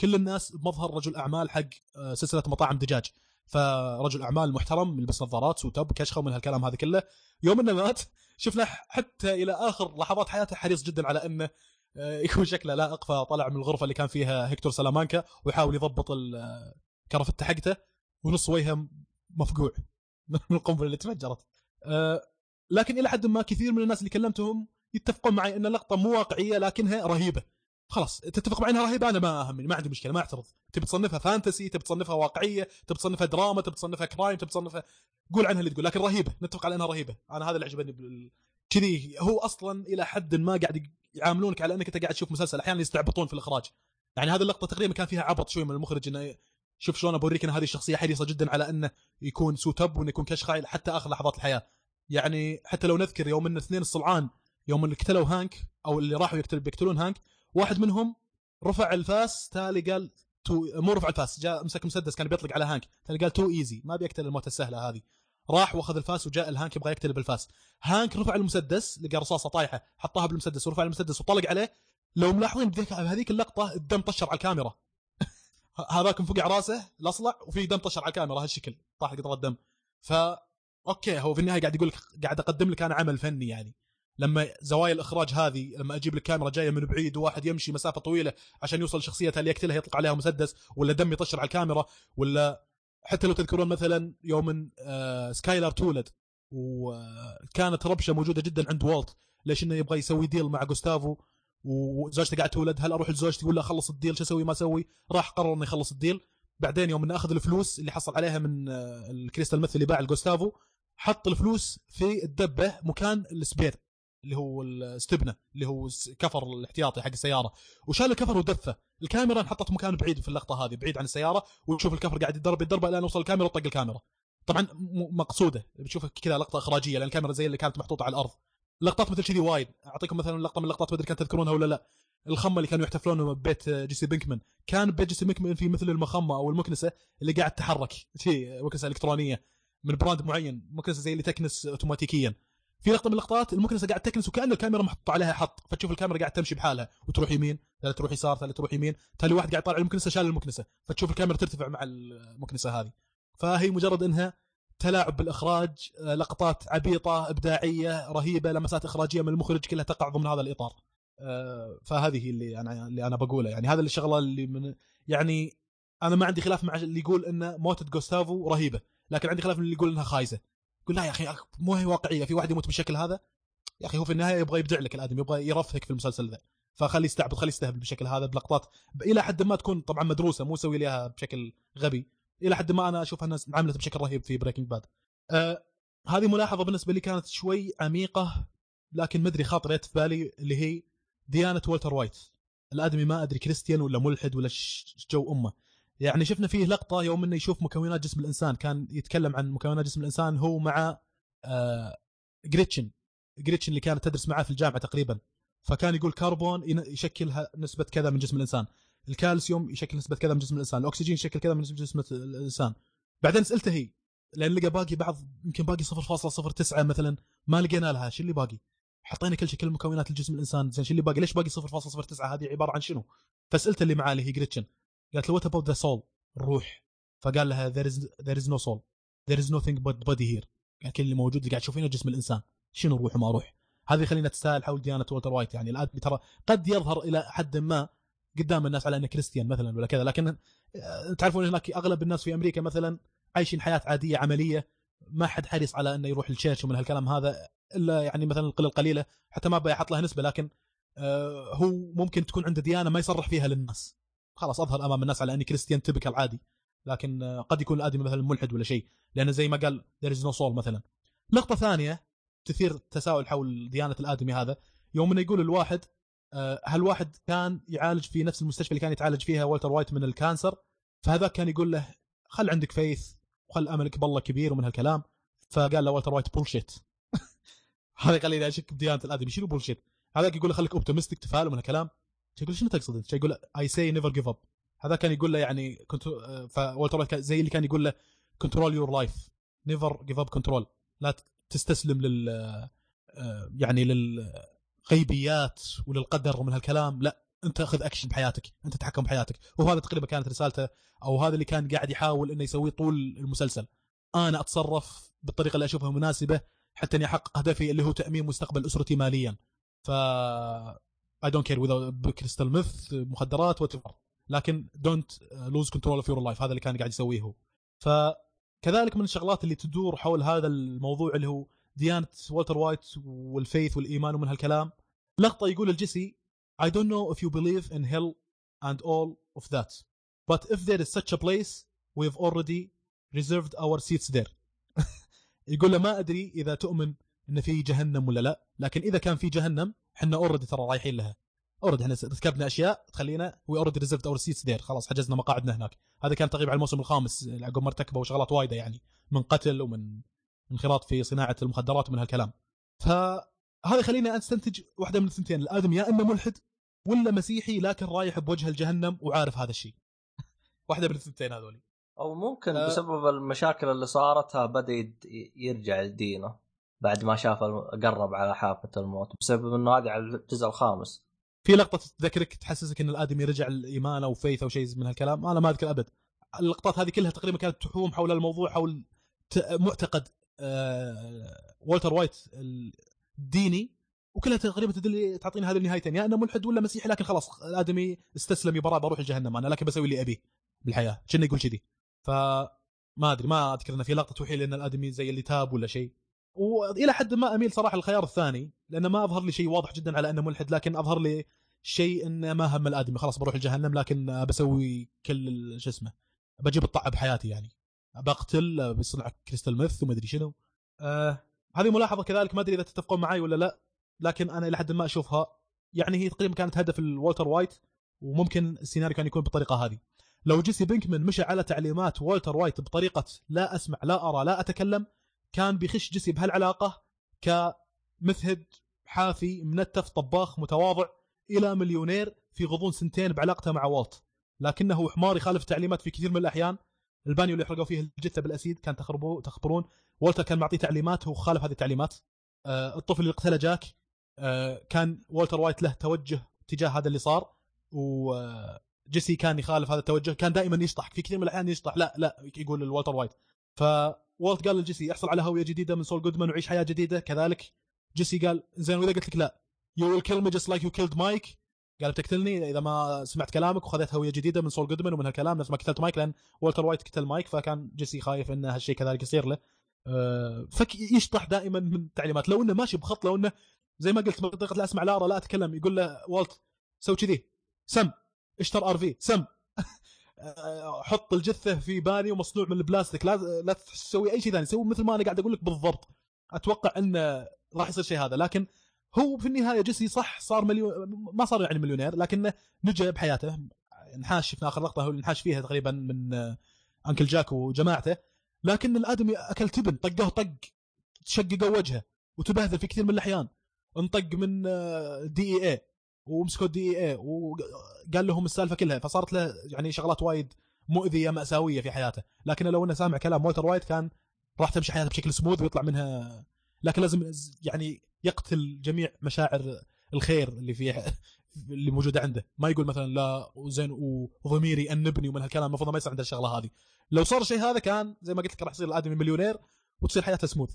كل الناس بمظهر رجل اعمال حق سلسله مطاعم دجاج، فرجل اعمال محترم يلبس نظارات سوتب كشخه ومن هالكلام هذا كله. يوم انه مات شفنا حتى الى اخر لحظات حياته حريص جدا على انه يكون شكله لائق، فطلع من الغرفه اللي كان فيها هكتور سلامانكا ويحاول يضبط الكرافته حقته ونص وجهه مفقوع من القنبله اللي تفجرت. لكن الى حد ما كثير من الناس اللي كلمتهم يتفقون معي ان اللقطه مو واقعيه لكنها رهيبه. خلاص تتفق معي انها رهيبه، انا ما اهمني، ما عندي مشكله، ما اعترض. تبي تصنفها فانتسي، تبي تصنفها واقعيه، تبي تصنفها دراما، تبي تصنفها كرايم، تبي تصنفها، قول عنها اللي تقول، لكن رهيبه، نتفق على انها رهيبه. انا هذا اللي عجبني بال... كذي هو اصلا الى حد ما قاعد يعاملونك على انك انت قاعد تشوف مسلسل، احيانا يستعبطون في الاخراج. يعني هذه اللقطه تقريبا كان فيها عبط شوي من المخرج، انه شوف شلون اوريك ان هذه الشخصيه حريصه جدا على انه يكون سوتب وانه يكون كشخه حتى اخر لحظات الحياه. يعني حتى لو نذكر يوم ان اثنين الصلعان يوم اللي قتلوا هانك او اللي راحوا يقتلون هانك، واحد منهم رفع الفاس، تالي قال تو، مو رفع الفاس، جاء مسك مسدس كان بيطلق على هانك، تالي قال تو ايزي، ما بيقتل الموت السهله هذه، راح واخذ الفاس وجاء الهانك يبغى يقتل بالفاس. هانك رفع المسدس، لقى رصاصه طايحه، حطها بالمسدس ورفع المسدس وطلق عليه. لو ملاحظين بهذيك اللقطه الدم طشر على الكاميرا هذاك انفقع راسه الاصلع وفي دم طشر على الكاميرا، هالشكل طاح قطره دم. ف اوكي هو في النهايه قاعد يقول لك، قاعد اقدم لك انا عمل فني، يعني لما زوايا الاخراج هذه، لما اجيب لك كاميرا جايه من بعيد وواحد يمشي مسافه طويله عشان يوصل شخصيتها اللي يقتلها يطلق عليها مسدس، ولا دم يطشر على الكاميرا، ولا حتى لو تذكرون مثلا يوم آه سكايلر تولد وكانت ربشه موجوده جدا عند والت، ليش انه يبغى يسوي ديل مع جوستافو وزوجته قاعده تولد، هل اروح لزوجتي ولا اخلص الديل، شو اسوي ما اسوي، راح قرر انه يخلص الديل. بعدين يوم انه اخذ الفلوس اللي حصل عليها من آه الكريستال مثل اللي باع لجوستافو، حط الفلوس في الدبه مكان السبير اللي هو الاستبنه اللي هو كفر الاحتياطي حق السياره، وشال الكفر ودفه. الكاميرا انحطت مكان بعيد في اللقطه هذه بعيد عن السياره، وتشوف الكفر قاعد يتضرب يتضرب لين وصل الكاميرا وطق الكاميرا. طبعا مقصوده، بتشوف كذا لقطه اخراجيه لان الكاميرا زي اللي كانت محطوطه على الارض. لقطات مثل كذي وايد. اعطيكم مثلا لقطه من اللقطات، ما ادري كان تذكرونها ولا لا، الخمه اللي كانوا يحتفلون ببيت جيسي بينكمان. كان بيت جيسي بينكمان في مثل المخمه او المكنسه اللي قاعد تتحرك، مكنسه الكترونيه من براند معين، مكنسه زي اللي تكنس اوتوماتيكيا. في لقطه من اللقطات المكنسه قاعد تكنس وكأن الكاميرا محطوطه عليها حط، فتشوف الكاميرا قاعد تمشي بحالها وتروح يمين ثالث تروح يسار ثالث تروح يمين، تالي واحد قاعد يطالع المكنسه شال المكنسه، فتشوف الكاميرا ترتفع مع المكنسه هذه. فهي مجرد انها تلاعب بالاخراج، لقطات عبيطه ابداعيه رهيبه، لمسات اخراجيه من المخرج كلها تقع ضمن هذا الاطار. فهذه اللي انا اللي انا بقوله، يعني هذا الشغله اللي من، يعني انا ما عندي خلاف مع اللي يقول ان موتة جوستافو رهيبه، لكن عندي خلاف من اللي يقول انها خايسه. قل لا يا اخي مو هي واقعيه، في واحد يموت بالشكل هذا يا اخي، هو في النهايه يبغى يبدع لك الادمي، يبغى يرفهك في المسلسل ذا، فخليه يستعبط خليه يستهبل بالشكل هذا بلقطات الى حد ما تكون طبعا مدروسه، مو سوي لها بشكل غبي. الى حد ما انا اشوفها الناس عملت بشكل رهيب في بريكنج باد. آه هذه ملاحظه بالنسبه لي كانت شوي عميقه، لكن ما ادري خاطرت في بالي، اللي هي ديانه والتر وايت. الادمي ما ادري كريستيان ولا ملحد ولا جو امه. يعني شفنا فيه لقطه يوم انه يشوف مكونات جسم الانسان، كان يتكلم عن مكونات جسم الانسان هو مع آه جريتشن جريتشن اللي كانت تدرس معاه في الجامعه تقريبا. فكان يقول كربون يشكل نسبه كذا من جسم الانسان، الكالسيوم يشكل نسبه كذا من جسم الانسان، الاكسجين يشكل كذا من جسم الانسان. بعدين سالته هي، لان لقى باقي بعض، يمكن باقي صفر فاصلة صفر تسعة مثلا، ما لقينا لها، شو اللي باقي؟ حطينا كل شيء كل مكونات الجسم الانسان، زين شو اللي باقي؟ ليش باقي صفر فاصلة صفر تسعة؟ هذه عباره عن شنو؟ فسالته اللي معاه اللي هي جريتشن، قالت له what about the soul، الروح؟ فقال لها there is there is no soul there is nothing but body here، يعني كل اللي موجود اللي قاعد تشوفينه جسم الانسان، شنو روح وما روح. هذه خلينا تسال حول ديانه والتر وايت. يعني الآن ترى قد يظهر الى حد ما قدام الناس على انه كريستيان مثلا ولا كذا، لكن تعرفون هناك اغلب الناس في امريكا مثلا عايشين حياه عاديه عمليه، ما حد حريص على انه يروح للشيرش ومن هالكلام هذا، الا يعني مثلا القله القليله، حتى ما بيحط لها نسبه. لكن هو ممكن تكون عنده ديانه ما يصرح فيها للناس، خلاص اظهر امام الناس على اني كريستيان تبك العادي، لكن قد يكون الادمي مثلا ملحد ولا شيء، لانه زي ما قال there is no soul مثلا. نقطه ثانيه تثير التساؤل حول ديانه الادمي هذا، يوم انه يقول الواحد هل واحد كان يعالج في نفس المستشفى اللي كان يتعالج فيها والتر وايت من الكانسر، فهذا كان يقول له خل عندك فيث وخل املك بالله كبير ومن هالكلام. فقال له والتر وايت بولشيت. هذا قال لي لا شك بديانه الادمي شنو بولشيت. هذاك يقول له خليك اوبتمستيك تفائل ومن هالكلام. يقول شنو تقصد انت؟ يقول اي سي نيفر جيف اب. هذا كان يقول له يعني كنت فوالتر وايت زي اللي كان يقول له كنترول يور لايف نيفر جيف اب كنترول، لا تستسلم لل يعني للغيبيات وللقدر ومن هالكلام، لا انت اخذ اكشن بحياتك، انت تحكم بحياتك. وهذا تقريبا كانت رسالته، او هذا اللي كان قاعد يحاول انه يسويه طول المسلسل. انا اتصرف بالطريقه اللي اشوفها مناسبه حتى اني احقق هدفي اللي هو تامين مستقبل اسرتي ماليا. ف I don't care without crystal meth مخدرات وتفر، لكن don't lose control of your life. هذا اللي كان قاعد يسويه هو. فكذلك من الشغلات اللي تدور حول هذا الموضوع اللي هو ديانة والتر وايت والفيث والإيمان ومن هالكلام. لقطة يقول الجيسي I don't know if you believe in hell and all of that, but if there is such a place we've already reserved our seats there. يقول له ما أدري إذا تؤمن إن في جهنم ولا لا، لكن إذا كان في جهنم حنا أوردي ترى رايحين لها، أوردي إحنا ركبنا أشياء تخلينا we already reserved our seats there، خلاص حجزنا مقاعدنا هناك. هذا كان تقريبا على الموسم الخامس عقب مرتكبه وشغلات وايدة يعني من قتل ومن انخراط في صناعة المخدرات ومن هالكلام. فهذا خلينا أستنتج واحدة من الثنتين، الآدم يا إما ملحد ولا مسيحي لكن رايح بوجه الجهنم وعارف هذا الشيء. واحدة من الثنتين هذولي، أو ممكن أه بسبب المشاكل اللي صارتها بدأ يرجع لدينه بعد ما شاف قرب على حافة الموت بسبب إنه هذا على الجزء الخامس. في لقطة تذكرك تحسسك إن الآدم يرجع لإيمانه وفيثه وشيء من هالكلام، أنا ما أذكر أبد. اللقطات هذه كلها تقريبا كانت تحوم حول الموضوع، حول معتقد والتر وايت الديني، وكلها تقريبا تدل تعطينا هذه النهايتين، يا انه ملحد ولا مسيحي لكن خلاص الادمي استسلم يبرا بروح الجهنم انا لكن بسوي اللي ابيه بالحياه شنو يقول كذي. فما ادري ما اذكر ان في لقطه توحي لان الادمي زي اللي تاب ولا شيء، والى حد ما اميل صراحه الخيار الثاني لانه ما اظهر لي شيء واضح جدا على انه ملحد، لكن اظهر لي شيء انه ما هم الادمي خلاص بروح الجهنم لكن بسوي كل شو اسمه بجيب الطعه بحياتي يعني بقتل بصنع كريستال ميث وما ادري شنو. آه هذه ملاحظه كذلك ما ادري اذا تتفقون معي ولا لا، لكن انا الى حد ما اشوفها يعني هي تقريبا كانت هدف الوالتر وايت، وممكن السيناريو كان يكون بالطريقه هذه لو جيسي بينكمان مشى على تعليمات والتر وايت بطريقه لا اسمع لا ارى لا اتكلم، كان بيخش جيسي بهالعلاقه كمذهب حافي منتف طباخ متواضع الى مليونير في غضون سنتين بعلاقته مع والت، لكنه حمار يخالف تعليمات في كثير من الاحيان. البانيو اللي حرقوا فيه الجثه بالاسيد كان تخربوه تخبرون والتر كان معطيه تعليمات وخالف هذه التعليمات. آه الطفل اللي اقتله جاك آه كان والتر وايت له توجه تجاه هذا اللي صار، وجيسي كان يخالف هذا التوجه، كان دائما يشطح في كثير من الاحيان يشطح لا لا يقول الوالتر وايت. فوالت قال لجيسي يحصل على هويه جديده من سول جودمان ويعيش حياه جديده. كذلك جيسي قال زين واذا قلت لك لا you will kill me just like you killed Mike، قال بتقتلني اذا ما سمعت كلامك وخذت هويه جديده من سول جودمان ومن هالكلام نفس ما قتلت مايك، لان والتر وايت قتل مايك فكان جيسي خايف ان هالشيء كذلك يصير له. أه فيشطح دائما من التعليمات لو انه ماشي بخط، لو انه زي ما قلت منطقه لا اسمع لا ارى لا اتكلم، يقول له والت سوي كذي سم اشتر ار في سم حط الجثه في باني ومصنوع من البلاستيك لا لا تسوي اي شيء ثاني سوي مثل ما انا قاعد اقول لك بالضبط. اتوقع انه راح يصير شيء هذا، لكن هو في النهاية جيسي صح صار مليون ما صار يعني مليونير لكنه نجى بحياته. نحاش شفنا آخر لقطة هو نحاش فيها تقريبا من أنكل جاك وجماعته، لكن الآدمي أكل تبن طقه طق تشققه وجهه وتبهذل في كثير من الأحيان، انطق من دي إي إيه ومسكوا دي إي إيه وقال لهم السالفة كلها، فصارت له يعني شغلات وايد مؤذية مأساوية في حياته. لكن لو أنه سامع كلام والتر وايت كان راح تمشي حياته بشكل سموث ويطلع منها، لكن لازم يعني يقتل جميع مشاعر الخير اللي فيه اللي موجوده عنده، ما يقول مثلا لا وزين وضميري انبني ومن هالكلام، المفروض ما يصير عنده الشغله هذه. لو صار شيء هذا كان زي ما قلت لك راح يصير الادمي مليونير وتصير حياته سموث.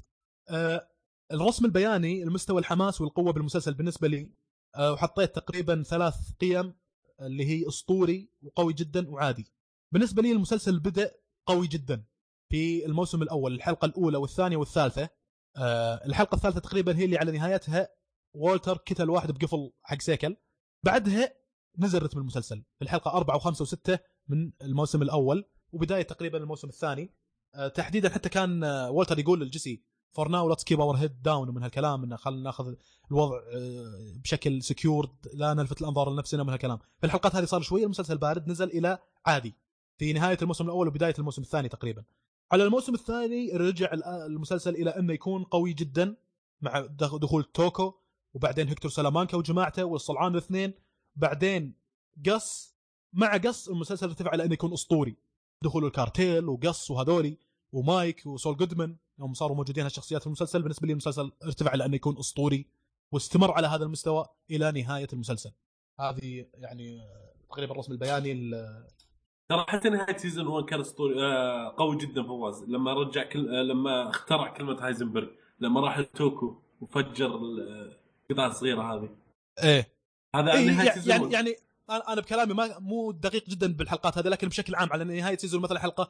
أه الرسم البياني المستوى الحماس والقوه بالمسلسل بالنسبه لي، أه وحطيت تقريبا ثلاث قيم اللي هي اسطوري وقوي جدا وعادي. بالنسبه لي المسلسل بدا قوي جدا في الموسم الاول، الحلقه الاولى والثانيه والثالثه. أه الحلقة الثالثة تقريبا هي اللي على نهايتها والتر كتل واحد بقفل حق سيكل، بعدها نزل رتم المسلسل في الحلقة أربعة وخمسة وستة من الموسم الأول وبداية تقريبا الموسم الثاني. أه تحديدا حتى كان أه والتر يقول للجيسي for now let's keep our head down من هالكلام، إنه خلنا ناخذ الوضع أه بشكل سكيورد لا نلفت الأنظار لنفسنا من هالكلام. في الحلقات هذه صار شوية المسلسل بارد نزل إلى عادي، في نهاية الموسم الأول وبداية الموسم الثاني تقريبا. على الموسم الثاني رجع المسلسل إلى أنه يكون قوي جدا مع دخول توكو وبعدين هكتور سلامانكا وجماعته والصلعان الاثنين. بعدين قص مع قص المسلسل ارتفع إلى أنه يكون أسطوري، دخول الكارتيل وقص وهدولي ومايك وسول جودمان يوم صاروا موجودين هالشخصيات في المسلسل. بالنسبة لي المسلسل ارتفع إلى أنه يكون أسطوري واستمر على هذا المستوى إلى نهاية المسلسل. هذه يعني تقريبا الرسم البياني. ترى حتى نهاية سيزون واحد كان اسطوري قوي جدا. فواز لما رجع كل... لما اخترع كلمة هايزنبرغ لما راح توكو وفجر القطعة الصغيرة هذه. ايه هذا إيه نهاية يعني سيزون. يعني انا بكلامي ما مو دقيق جدا بالحلقات هذه، لكن بشكل عام على نهاية سيزون مثلا حلقة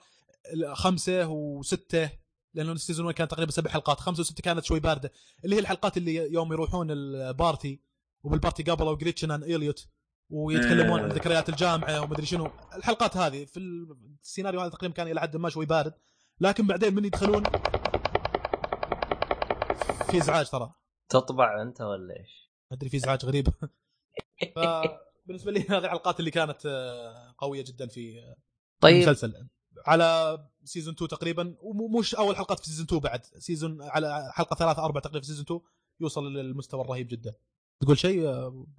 خمسة وستة، لأنه السيزون واحد كان تقريبا سبع حلقات، خمسة وستة كانت شوي باردة، اللي هي الحلقات اللي يوم يروحون البارتي وبالبارتي قابلوا جريتشن عن إليوت ويتكلمون عن ذكريات الجامعة ومدري شنو. الحلقات هذه في السيناريو هذا تقريبا كان إلى حد ما شوي بارد، لكن بعدين من يدخلون في إزعاج. ترى تطبع أنت ولا إيش؟ أدري في إزعاج غريب. فبالنسبة لي هذه الحلقات اللي كانت قوية جدا في طيب. المسلسل على سيزون اثنين تقريبا، ومش أول حلقات في سيزون اثنين، بعد سيزون على حلقة ثلاثة أربعة تقريبا في سيزون اثنين يوصل للمستوى الرهيب جدا. تقول شيء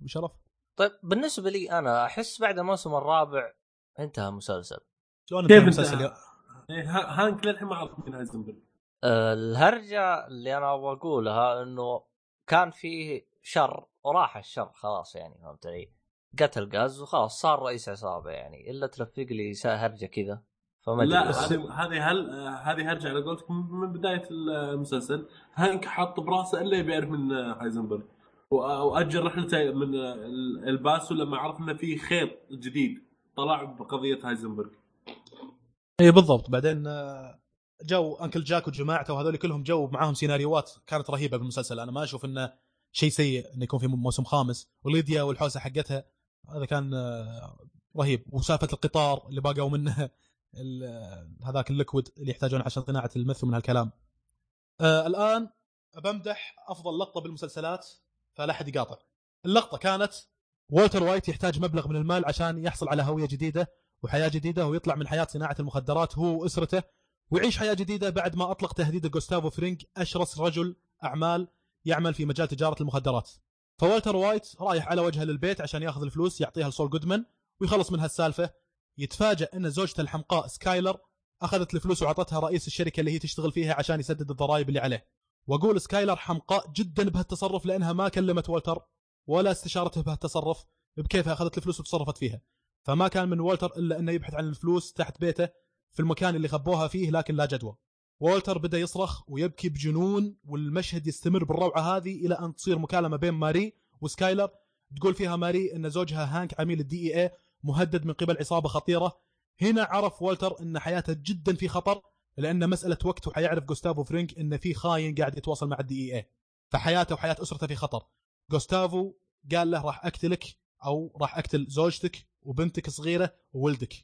بشرف؟ طيب بالنسبة لي أنا أحس بعد الموسم الرابع انتهى مسلسل. شلون انتهى مسلسل؟ هانك للحين ما عرف من هايزنبرغ. الهرجة اللي أنا بقولها إنه كان فيه شر وراح الشر خلاص، يعني فهمت علي؟ قتل غاز وخلاص صار رئيس عصابة، يعني إلا تلفق لي هرجة كذا. لا هذه هل هذه هرجة على قولتك من بداية المسلسل. هانك حط براسه إلا بيعرف من هايزنبرغ، وأجل رحلته من الباسو لما عرفنا فيه خيط جديد طلع بقضية هايزنبرغ. اي بالضبط. بعدين جو أنكل جاك وجماعته وهذول كلهم جو معاهم سيناريوهات كانت رهيبة بالمسلسل. أنا ما أشوف إنه شيء سيء إنه يكون في موسم خامس. وليديا والحوسة حقتها هذا كان رهيب، وسالفة القطار اللي باقوا منه هذاك الليكويد اللي يحتاجونه عشان صناعة المثل من هالكلام. آه الآن بمدح أفضل لقطة بالمسلسلات، فلا أحد يقاطع. اللقطة كانت والتر وايت يحتاج مبلغ من المال عشان يحصل على هوية جديدة وحياة جديدة ويطلع من حياة صناعة المخدرات هو وأسرته ويعيش حياة جديدة بعد ما أطلق تهديد غوستافو فرينج أشرس رجل أعمال يعمل في مجال تجارة المخدرات. فوالتر وايت رايح على وجهه للبيت عشان يأخذ الفلوس يعطيها لسول جودمان ويخلص من هالسالفة. يتفاجأ أن زوجته الحمقاء سكايلر أخذت الفلوس وعطتها رئيس الشركة اللي هي تشتغل فيها عشان يسدد الضرائب اللي عليه. وأقول سكايلر حمقاء جدا بهالتصرف، لأنها ما كلمت والتر ولا استشارته بهالتصرف بكيفها أخذت الفلوس وتصرفت فيها. فما كان من والتر إلا أنه يبحث عن الفلوس تحت بيته في المكان اللي خبوها فيه، لكن لا جدوى. والتر بدأ يصرخ ويبكي بجنون، والمشهد يستمر بالروعة هذه إلى أن تصير مكالمة بين ماري وسكايلر تقول فيها ماري أن زوجها هانك عميل الدي اي اي مهدد من قبل عصابة خطيرة. هنا عرف والتر أن حياته جدا في خطر، لأن مسألة وقته حيعرف غوستافو فرينج إن في خاين قاعد يتواصل مع الدي اي اي، فحياته وحياة أسرته في خطر. غوستافو قال له راح أقتلك أو راح أقتل زوجتك وبنتك الصغيرة وولدك.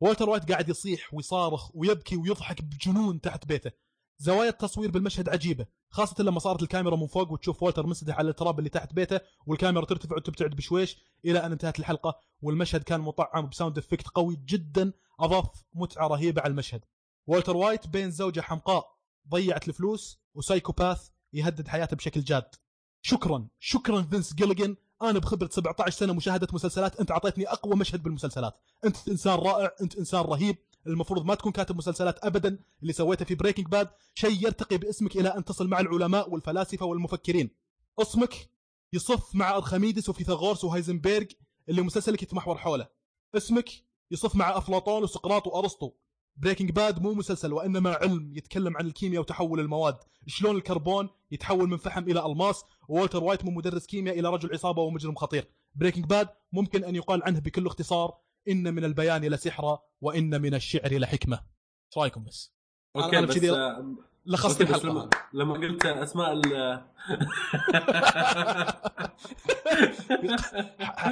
والتر وايت قاعد يصيح ويصارخ ويبكي ويضحك بجنون تحت بيته. زوايا التصوير بالمشهد عجيبة، خاصة لما صارت الكاميرا من فوق وتشوف والتر مسدح على التراب اللي تحت بيته والكاميرا ترتفع وتبتعد بشويش إلى أن انتهت الحلقة. والمشهد كان مطعم بساوند افكت قوي جدا أضاف متعة رهيبة على المشهد. والتر وايت بين زوجة حمقاء ضيعت الفلوس وسايكوباث يهدد حياته بشكل جاد. شكرا شكرا فينس جيليغان، أنا بخبرة سبعة عشر سنة مشاهدة مسلسلات أنت عطيتني أقوى مشهد بالمسلسلات. أنت إنسان رائع، أنت إنسان رهيب، المفروض ما تكون كاتب مسلسلات أبدا. اللي سويته في بريكنج باد شيء يرتقي باسمك إلى أن تصل مع العلماء والفلاسفة والمفكرين. اسمك يصف مع أرخميدس وفيثاغورس وهايزنبرغ اللي مسلسلك يتمحور حوله. اسمك يصف مع أفلاطون وسقراط وأرسطو. بريكنج باد مو مسلسل وإنما علم يتكلم عن الكيمياء وتحول المواد، شلون الكربون يتحول من فحم إلى ألماس. وولتر وايت مو مدرس كيمياء إلى رجل عصابة ومجرم خطير. بريكنج باد ممكن أن يقال عنه بكل اختصار إن من البيان لسحرة وإن من الشعر لحكمة. ايش رايكم؟ بس اوكي أنا بس آه... لخصت الحلقة لما... لما قلت اسماء ال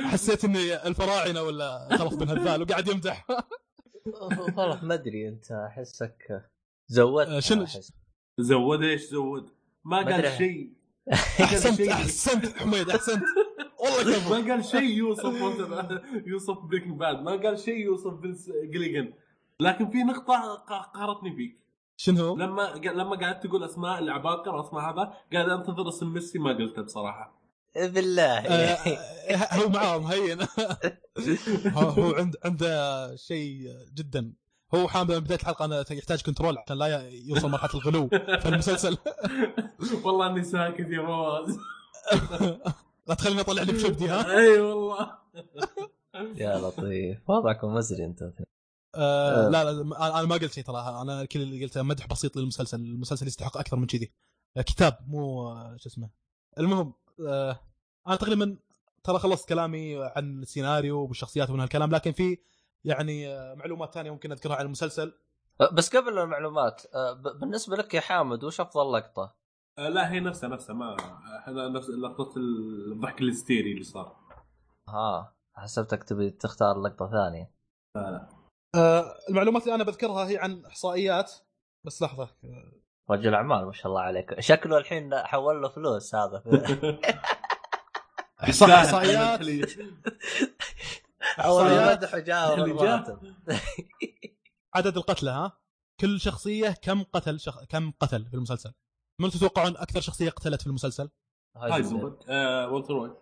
حسيت اني الفراعنة ولا خلف بن هذال وقاعد يمدح. والله ما ادري انت احسك زودت. شنو زود؟ ايش زود؟ ما قال شيء. احسنت احسنت حميد احسنت والله. كيف ما قال شيء يوصف يوصف بريكنج باد، ما قال شيء يوصف فينس جيليغان، لكن في نقطة قهرتني فيك. شنو؟ لما لما قعدت تقول اسماء العباقرة واسماء هذا قاعد انتظر اسم ميسي ما قلته بصراحة بالله. هو معهم هين. هو عند عنده شيء جدا. هو حامد من بداية الحلقة أنا يحتاج كنترول عشان لا يوصل مرحلة الغلو في المسلسل. والله إني ساكت يا فواز. لا تخليني أطلع لي بشبدي ها. أي والله. يا لطيف وضعكم مزري أنت. آه لا لا أنا ما قلت شيء ترى. أنا كل اللي قلته مدح بسيط للمسلسل. المسلسل يستحق أكثر من كذي. كتاب مو شو اسمه. المهم آه أنا تقريبا ترى خلصت كلامي عن السيناريو والشخصيات ومن هالكلام، لكن في يعني معلومات ثانية ممكن أذكرها عن المسلسل. بس قبل المعلومات بالنسبة لك يا حامد وش أفضل لقطة؟ لا هي نفسها نفسها ما هذا نفس لقطة الضحك الهستيري اللي صار. ها حسبتك تبي تختار لقطة ثانية. لا آه المعلومات اللي أنا بذكرها هي عن إحصائيات. بس لحظة رجل أعمال ما شاء الله عليك شكله الحين حول له فلوس هذا. إحصائيات. عواد حجاره عدد القتلى ها كل شخصيه كم قتل شخ... كم قتل في المسلسل. من تتوقعون اكثر شخصيه قتلت في المسلسل؟ هايزنبرغ. آه، والتر وايت.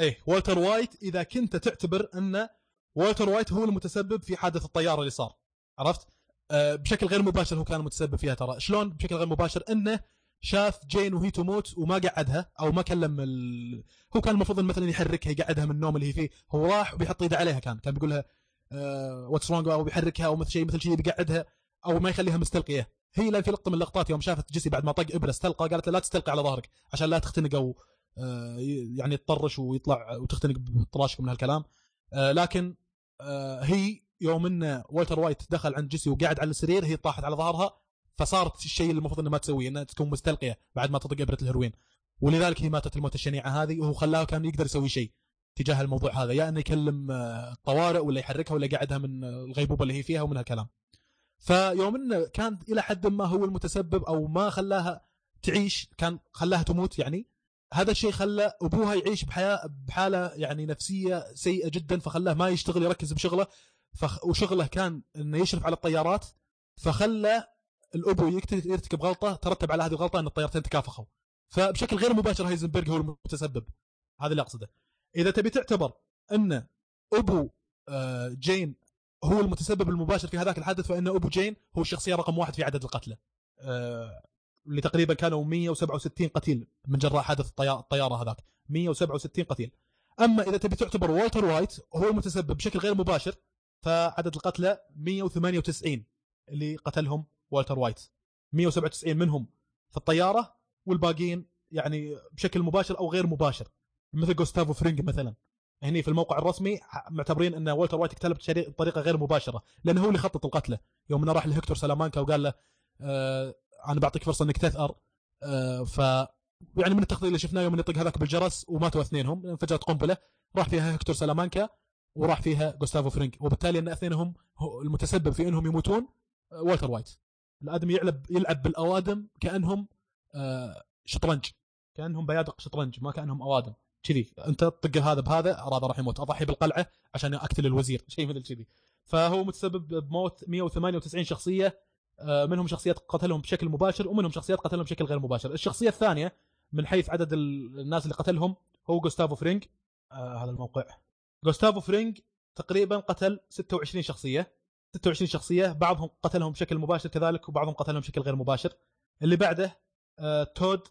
ايه والتر وايت. اذا كنت تعتبر ان والتر وايت هو المتسبب في حادث الطياره اللي صار، عرفت؟ آه، بشكل غير مباشر هو كان متسبب فيها. ترى شلون بشكل غير مباشر؟ انه شاف جين وهي تموت وما قعدها او ما كلم ال... هو كان المفروض مثلا يحركها يقعدها من النوم اللي هي فيه. هو راح وبيحط يده عليها، كان كان بيقول لها واتس رونج او بيحركها او مثل شيء مثل شيء بيقعدها او ما يخليها مستلقيه. هي لا في لقطه من اللقطات يوم شافت جيسي بعد ما طق ابره استلقى قالت له لا تستلقي على ظهرك عشان لا تختنق او آه يعني تطرش ويطلع وتختنق بطراشك من هالكلام. آه لكن آه هي يوم ان والتر وايت دخل عند جيسي وقعد على السرير هي طاحت على ظهرها، فصارت الشيء المفروض انه ما تسويه انها تكون مستلقيه بعد ما تطق ابره الهيروين، ولذلك هي ماتت الموت الشنيعه هذه. وهو خلاها كان يقدر يسوي شيء تجاه الموضوع هذا، يا يعني انه يكلم الطوارئ ولا يحركها ولا يقعدها من الغيبوبه اللي هي فيها ومن هالكلام. فيوم انه كان الى حد ما هو المتسبب او ما خلاها تعيش، كان خلاها تموت يعني. هذا الشيء خلى ابوها يعيش بحياه بحاله يعني نفسيه سيئه جدا، فخلاه ما يشتغل يركز بشغله، وشغله كان انه يشرف على الطيارات، فخلى الأبو يرتكب غلطة ترتب على هذه الغلطة أن الطيارتين تكافخوا. فبشكل غير مباشر هايزنبرغ هو المتسبب، هذا اللي أقصده. إذا تبي تعتبر أن أبو جين هو المتسبب المباشر في هذاك الحادث، فإن أبو جين هو الشخصية رقم واحد في عدد القتلى اللي تقريبا كانوا مئة وسبعة وستين قتيل من جراء حادث الطيارة هذاك، مئة وسبعة وستين قتيل. أما إذا تبي تعتبر والتر وايت هو المتسبب بشكل غير مباشر، فعدد القتلى مئة وثمانية وتسعين اللي قتلهم والتر وايت، مئة وسبعة وتسعين منهم في الطيارة والباقين يعني بشكل مباشر أو غير مباشر، مثل غوستافو فرينج مثلا. هني في الموقع الرسمي معتبرين أن والتر وايت اكتلب بطريقة غير مباشرة لأنه هو اللي خطط القتلة. يوم أنه راح لهكتور سلامانكا وقال له آه أنا بعطيك فرصة أنك تثأر، آه ف يعني من التخطيط اللي شفناه يوم أنه يطق هذاك بالجرس وماتوا اثنينهم، انفجرت قنبلة راح فيها هكتور سلامانكا وراح فيها غوستافو فرينج، وبالتالي أن اثنينهم المتسبب في أنهم يموتون والتر وايت. الادمي يلعب يلعب بالاوادم كانهم شطرنج، كانهم بيادق شطرنج ما كانهم اوادم كذي. انت تطق هذا بهذا هذا راح يموت، اضحي بالقلعه عشان اقتل الوزير، شيء مثل كذي. فهو متسبب بموت مئة وثمانية وتسعين شخصيه، منهم شخصيات قتلهم بشكل مباشر ومنهم شخصيات قتلهم بشكل غير مباشر. الشخصيه الثانيه من حيث عدد الناس اللي قتلهم هو غوستافو فرينج. هذا الموقع غوستافو فرينج تقريبا قتل ستة وعشرين شخصيه، ستة وعشرين شخصية بعضهم قتلهم بشكل مباشر كذلك وبعضهم قتلهم بشكل غير مباشر. اللي بعده آه، تود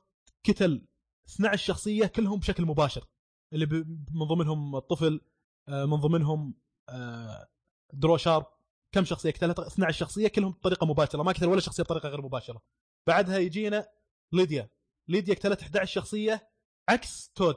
قتل اثنعش شخصية كلهم بشكل مباشر، اللي من ضمنهم الطفل، آه، من ضمنهم آه، درو شارب. كم شخصية قتلها؟ اثنعش شخصية كلهم بطريقة مباشرة، ما قتل ولا شخصية بطريقة غير مباشرة. بعدها يجينا ليديا. ليديا قتلت إحدى عشرة شخصية عكس تود،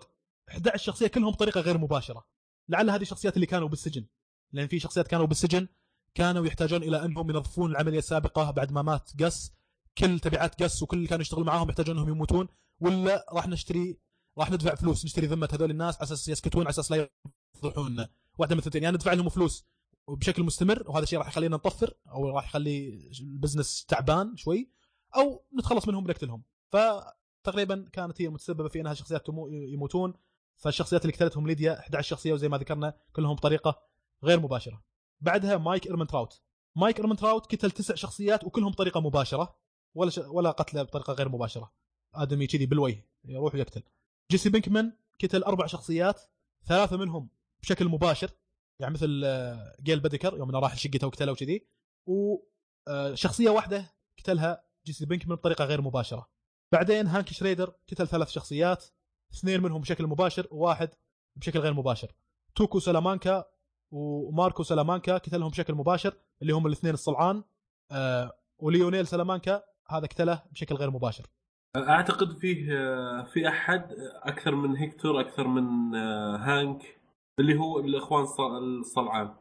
إحدى عشرة شخصية كلهم بطريقة غير مباشرة. لعل هذه الشخصيات اللي كانوا بالسجن، لأن في شخصيات كانوا بالسجن كانوا يحتاجون إلى أنهم ينظفون العملية السابقة بعد ما مات قس، كل تبعات قس وكل اللي كانوا يشتغل معاهم يحتاجون أنهم يموتون، ولا راح نشتري راح ندفع فلوس نشتري ذمة هذول الناس على أساس يسكتون على أساس لا يفضحونا. واحدة من الثنتين، يعني ندفع لهم فلوس وبشكل مستمر وهذا الشيء راح يخلينا نطفر أو راح يخلي البزنس تعبان شوي، أو نتخلص منهم ونقتلهم. فتقريبا كانت هي المتسببة في أنها شخصيات يموتون. فالشخصيات اللي قتلتهم ليديا إحدى عشرة شخصية وزي ما ذكرنا كلهم بطريقة غير مباشرة. بعدها مايك إيرمنتراوت. مايك إيرمنتراوت قتل تسع شخصيات وكلهم بطريقه مباشره ولا ش... ولا قتله بطريقه غير مباشره، ادمي كذي بالوجه يروح يقتل. جيسي بينكمان قتل اربع شخصيات، ثلاثه منهم بشكل مباشر يعني مثل جيل بيتكر يوم انه راح لشقته وقتله وكذي، وشخصيه واحده قتلها جيسي بينكمان بطريقه غير مباشره. بعدين هانك شريدر قتل ثلاث شخصيات، اثنين منهم بشكل مباشر وواحد بشكل غير مباشر. توكو سلامانكا وماركو سلامانكا قتلهم بشكل مباشر اللي هم الاثنين الصلعان، آه وليونيل سلامانكا هذا قتله بشكل غير مباشر. اعتقد فيه في احد اكثر من هيكتور اكثر من هانك اللي هو الاخوان الصلعان.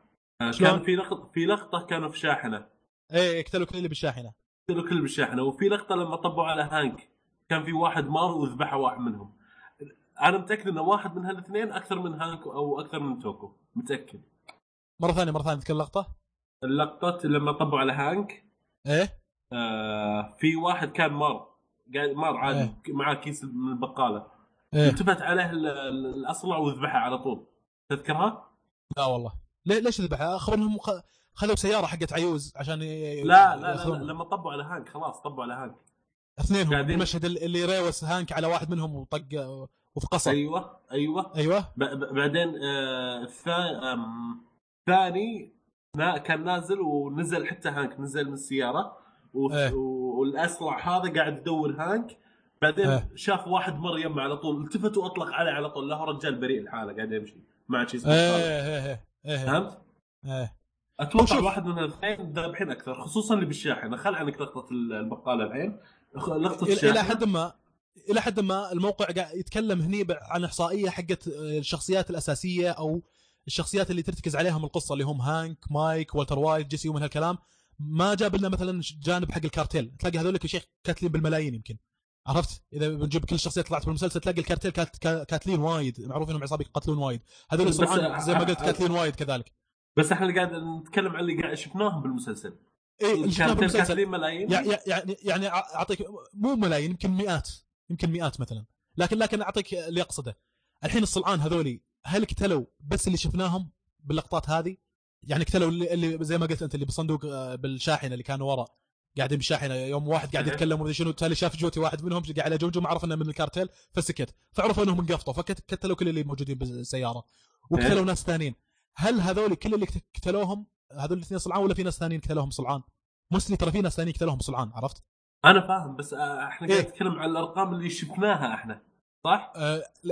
كان في لقطه في لقطه كانوا في شاحنه، اي قتلوا كل بالشاحنه قتلوا كل بالشاحنه وفي لقطه لما طبوا على هانك كان في واحد مار وذبحوا واحد منهم. انا متاكد ان واحد من هالاثنين اكثر من هانك او اكثر من توكو، متاكد. مره ثانيه مره ثانيه تذكر اللقطه اللقطه لما طبوا على هانك ايه آه في واحد كان مار قاعد مار عادي إيه؟ معاه كيس من البقاله إيه؟ التفت عليه الاصلع وذبحها على طول، تذكرها؟ لا والله. ليش ذبحها؟ خلهم خلوا سياره حقت عيوز عشان ي... لا, لا, لا, لا لما طبوا على هانك خلاص طبوا على هانك اثنينهم قاعدين. المشهد اللي ريوس هانك على واحد منهم وطق وفقصه. ايوه ايوه ايوه بعدين الثاني آه كان نازل ونزل حتى هانك نزل من السياره ايه. والاسرع هذا قاعد يدور هانك بعدين ايه. شاف واحد مر يمه على طول التفت واطلق عليه على طول، له رجال بريء الحاله قاعد يمشي مع شيء اسمه ايه ايه فهمت ايه. اتوقع واحد من الاثنين ذابحين اكثر خصوصا اللي بالشاحنه. خل عنك لقطه البقاله الحين لقطه الشاحنه الى حد ما الى حد ما الموقع قاعد يتكلم هني عن احصائيه حقت الشخصيات الاساسيه او الشخصيات اللي ترتكز عليهم القصه اللي هم هانك مايك والتر وايت جيسي ومن هالكلام. ما جاب لنا مثلا جانب حق الكارتيل، تلاقي هذول يا شيخ كاتلين بالملايين يمكن، عرفت؟ اذا بنجيب كل الشخصيات طلعت بالمسلسل تلاقي الكارتيل كاتلين وايد، معروف انهم عصابه يقتلون وايد، هذول صراحه زي ما قلت كاتلين وايد كذلك. بس احنا قاعد نتكلم عن اللي قاعد شفناهم بالمسلسل. ايه الكارتيل كاتلين ملايين، يعني يعني اعطيك مو ملايين يمكن مئات يمكن مئات مثلا، لكن لكن اعطيك اللي اقصده الحين. الصلعان هذولي هل قتلوا بس اللي شفناهم باللقطات هذه؟ يعني قتلوا اللي, اللي زي ما قلت انت اللي بالصندوق بالشاحنه اللي كانوا ورا قاعدين بالشاحنه، يوم واحد قاعد يتكلم وما شنو تالي شاف جوتي واحد منهم قاعد على جمجمه، عرف انه من الكارتيل فسكت، فعرفوا انهم انقفطوا فقتلوا كل اللي موجودين بالسياره وقتلوا ناس ثانيين. هل هذول كل اللي قتلوهم هذول الاثنين صلعان ولا في ناس ثانيين قتلوهم صلعان؟ مسلي ترى في ناس ثانيين قتلوهم صلعان، عرفت؟ انا فاهم بس احنا قاعد نتكلم إيه؟ عن الارقام اللي شفناها احنا صح. أه ال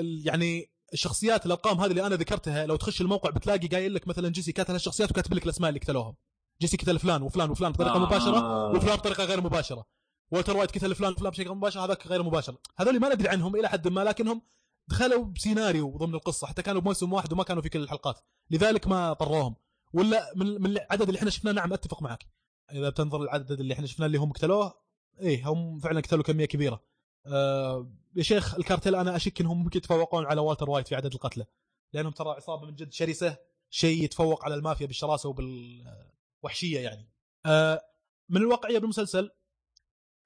ال يعني الشخصيات الارقام هذه اللي انا ذكرتها لو تخش الموقع بتلاقي قايل لك مثلا جيسي كاتل هالشخصيات وكاتب لك الاسماء اللي قتلوهم. جيسي قتل فلان وفلان وفلان بطريقه آه. مباشره وفلان بطريقه غير مباشره، والتر وايت قتل فلان وفلان بشكل مباشر هذاك غير مباشر. هذول ما ندري عنهم الى حد ما، لكنهم دخلوا بسيناريو ضمن القصه، حتى كانوا بموسم واحد وما كانوا في كل الحلقات لذلك ما طروهم ولا من, من العدد اللي احنا شفناه. نعم اتفق معك، اذا بتنظر العدد اللي احنا شفناه اللي هم قتلوه ايه هم فعلا قتلوا كميه كبيره. أه يا شيخ الكارتيل انا اشك انهم ممكن يتفوقون على والتر وايت في عدد القتلى، لانهم ترى عصابه من جد شرسه، شيء يتفوق على المافيا بالشراسه وبالوحشيه يعني. أه من الواقعيه بالمسلسل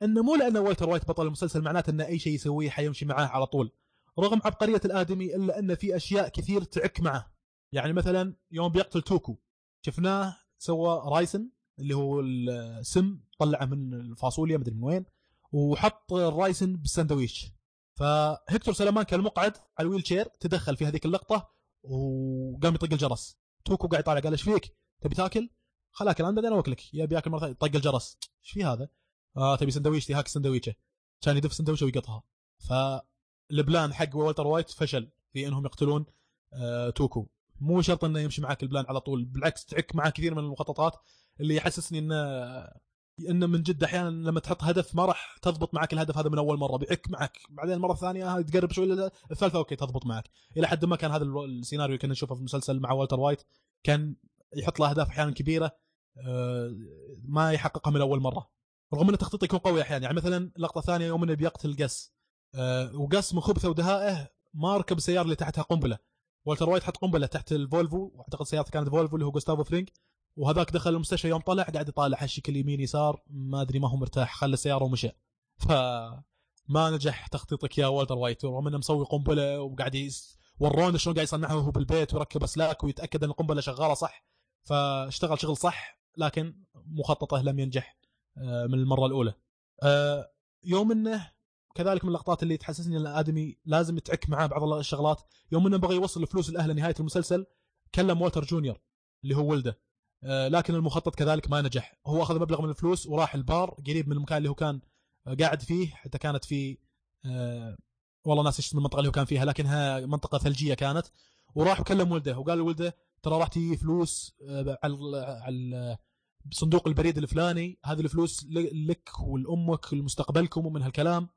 انه مو لان والتر وايت بطل المسلسل معناته ان اي شيء يسويه حيمشي معاه على طول، رغم عبقريه الادمي الا ان في اشياء كثير تعك معه. يعني مثلا يوم بيقتل توكو شفناه سوى رايسن اللي هو السم طلعه من الفاصوليا مدري من وين وحط الرايسن بالساندويتش، فهكتور سلامانكا المقعد على الويلشير تدخل في هذيك اللقطه وقام يطق الجرس. توكو قاعد طالع قال ايش فيك تبي تاكل؟ خلاك الان بدنا ناكلك يا بياكل مره ثانيه طق الجرس ايش في هذا؟ آه تبي ساندويشتي هاك الساندويشه، كان يدف ساندويشه ويقطها. فالبلان حق والتر وايت فشل في انهم يقتلون آه توكو. مو شرط انه يمشي معك البلان على طول، بالعكس تعك معاه كثير من المخططات اللي يحسسني انه انه من جد احيانا لما تحط هدف ما راح تضبط معك الهدف هذا من اول مره، بيعك معك بعدين المره الثانيه تقرب شوي الثالثه اوكي تضبط معك. الى حد ما كان هذا السيناريو اللي كنا نشوفه في المسلسل مع والتر وايت، كان يحط له اهداف احيانا كبيره ما يحققها من اول مره رغم ان التخطيط يكون قوي احيانا. يعني مثلا لقطه ثانيه يوم انه بيقتل قس وقس من خبثه ودهائه ما ركب السياره اللي تحتها قنبله، والتر وايت حط قنبله تحت الفولفو واعتقد سيارته كانت فولفو اللي هو جوستافو فرينج، وهذاك دخل المستشفى يوم طلع قاعد يطالع حشك اليمين يسار ما ادري ما هو مرتاح خلى السياره ومشى. فما نجح تخطيطك يا والتر وايت رغم انه مسوي قنبله وقاعد يس... ورونا شلون قاعد يصنعها وهو بالبيت ويركب اسلاك ويتاكد ان القنبله شغاله صح، فاشتغل شغل صح لكن مخططه لم ينجح من المرة الأولى. يوم أنه كذلك من اللقطات اللي تحسسني أن الآدمي لازم يتعك معاه بعض الشغلات، يوم أنه بغى يوصل الفلوس لأهله نهاية المسلسل كلم والتر جونيور اللي هو ولده، لكن المخطط كذلك ما نجح. هو أخذ مبلغ من الفلوس وراح البار قريب من المكان اللي هو كان قاعد فيه، حتى كانت في والله ناس اسم المنطقة اللي هو كان فيها لكنها منطقة ثلجية كانت، وراح وكلم ولده وقال لولده ترى راح تجي فلوس على صندوق البريد الفلاني، هذه الفلوس لك والأمك لمستقبلكم ومن هالكلام.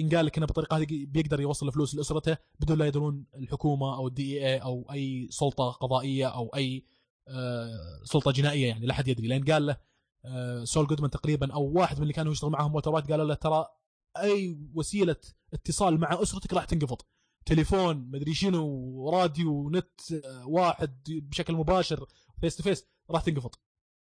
إن قال لك أنه بالطريقة هذه بيقدر يوصل الفلوس لأسرته بدون لا يدرون الحكومة أو الدي إي إيه أو أي سلطة قضائية أو أي سلطة جنائية، يعني لا حد يدري. لأن قال له سول جودمان تقريبا أو واحد من اللي كانوا يشتغل معهم والتر وايت قال له ترى أي وسيلة اتصال مع أسرتك راح تنقفض، تليفون مدري شنو وراديو ونت واحد بشكل مباشر فيس تو فيس راح تنقفض.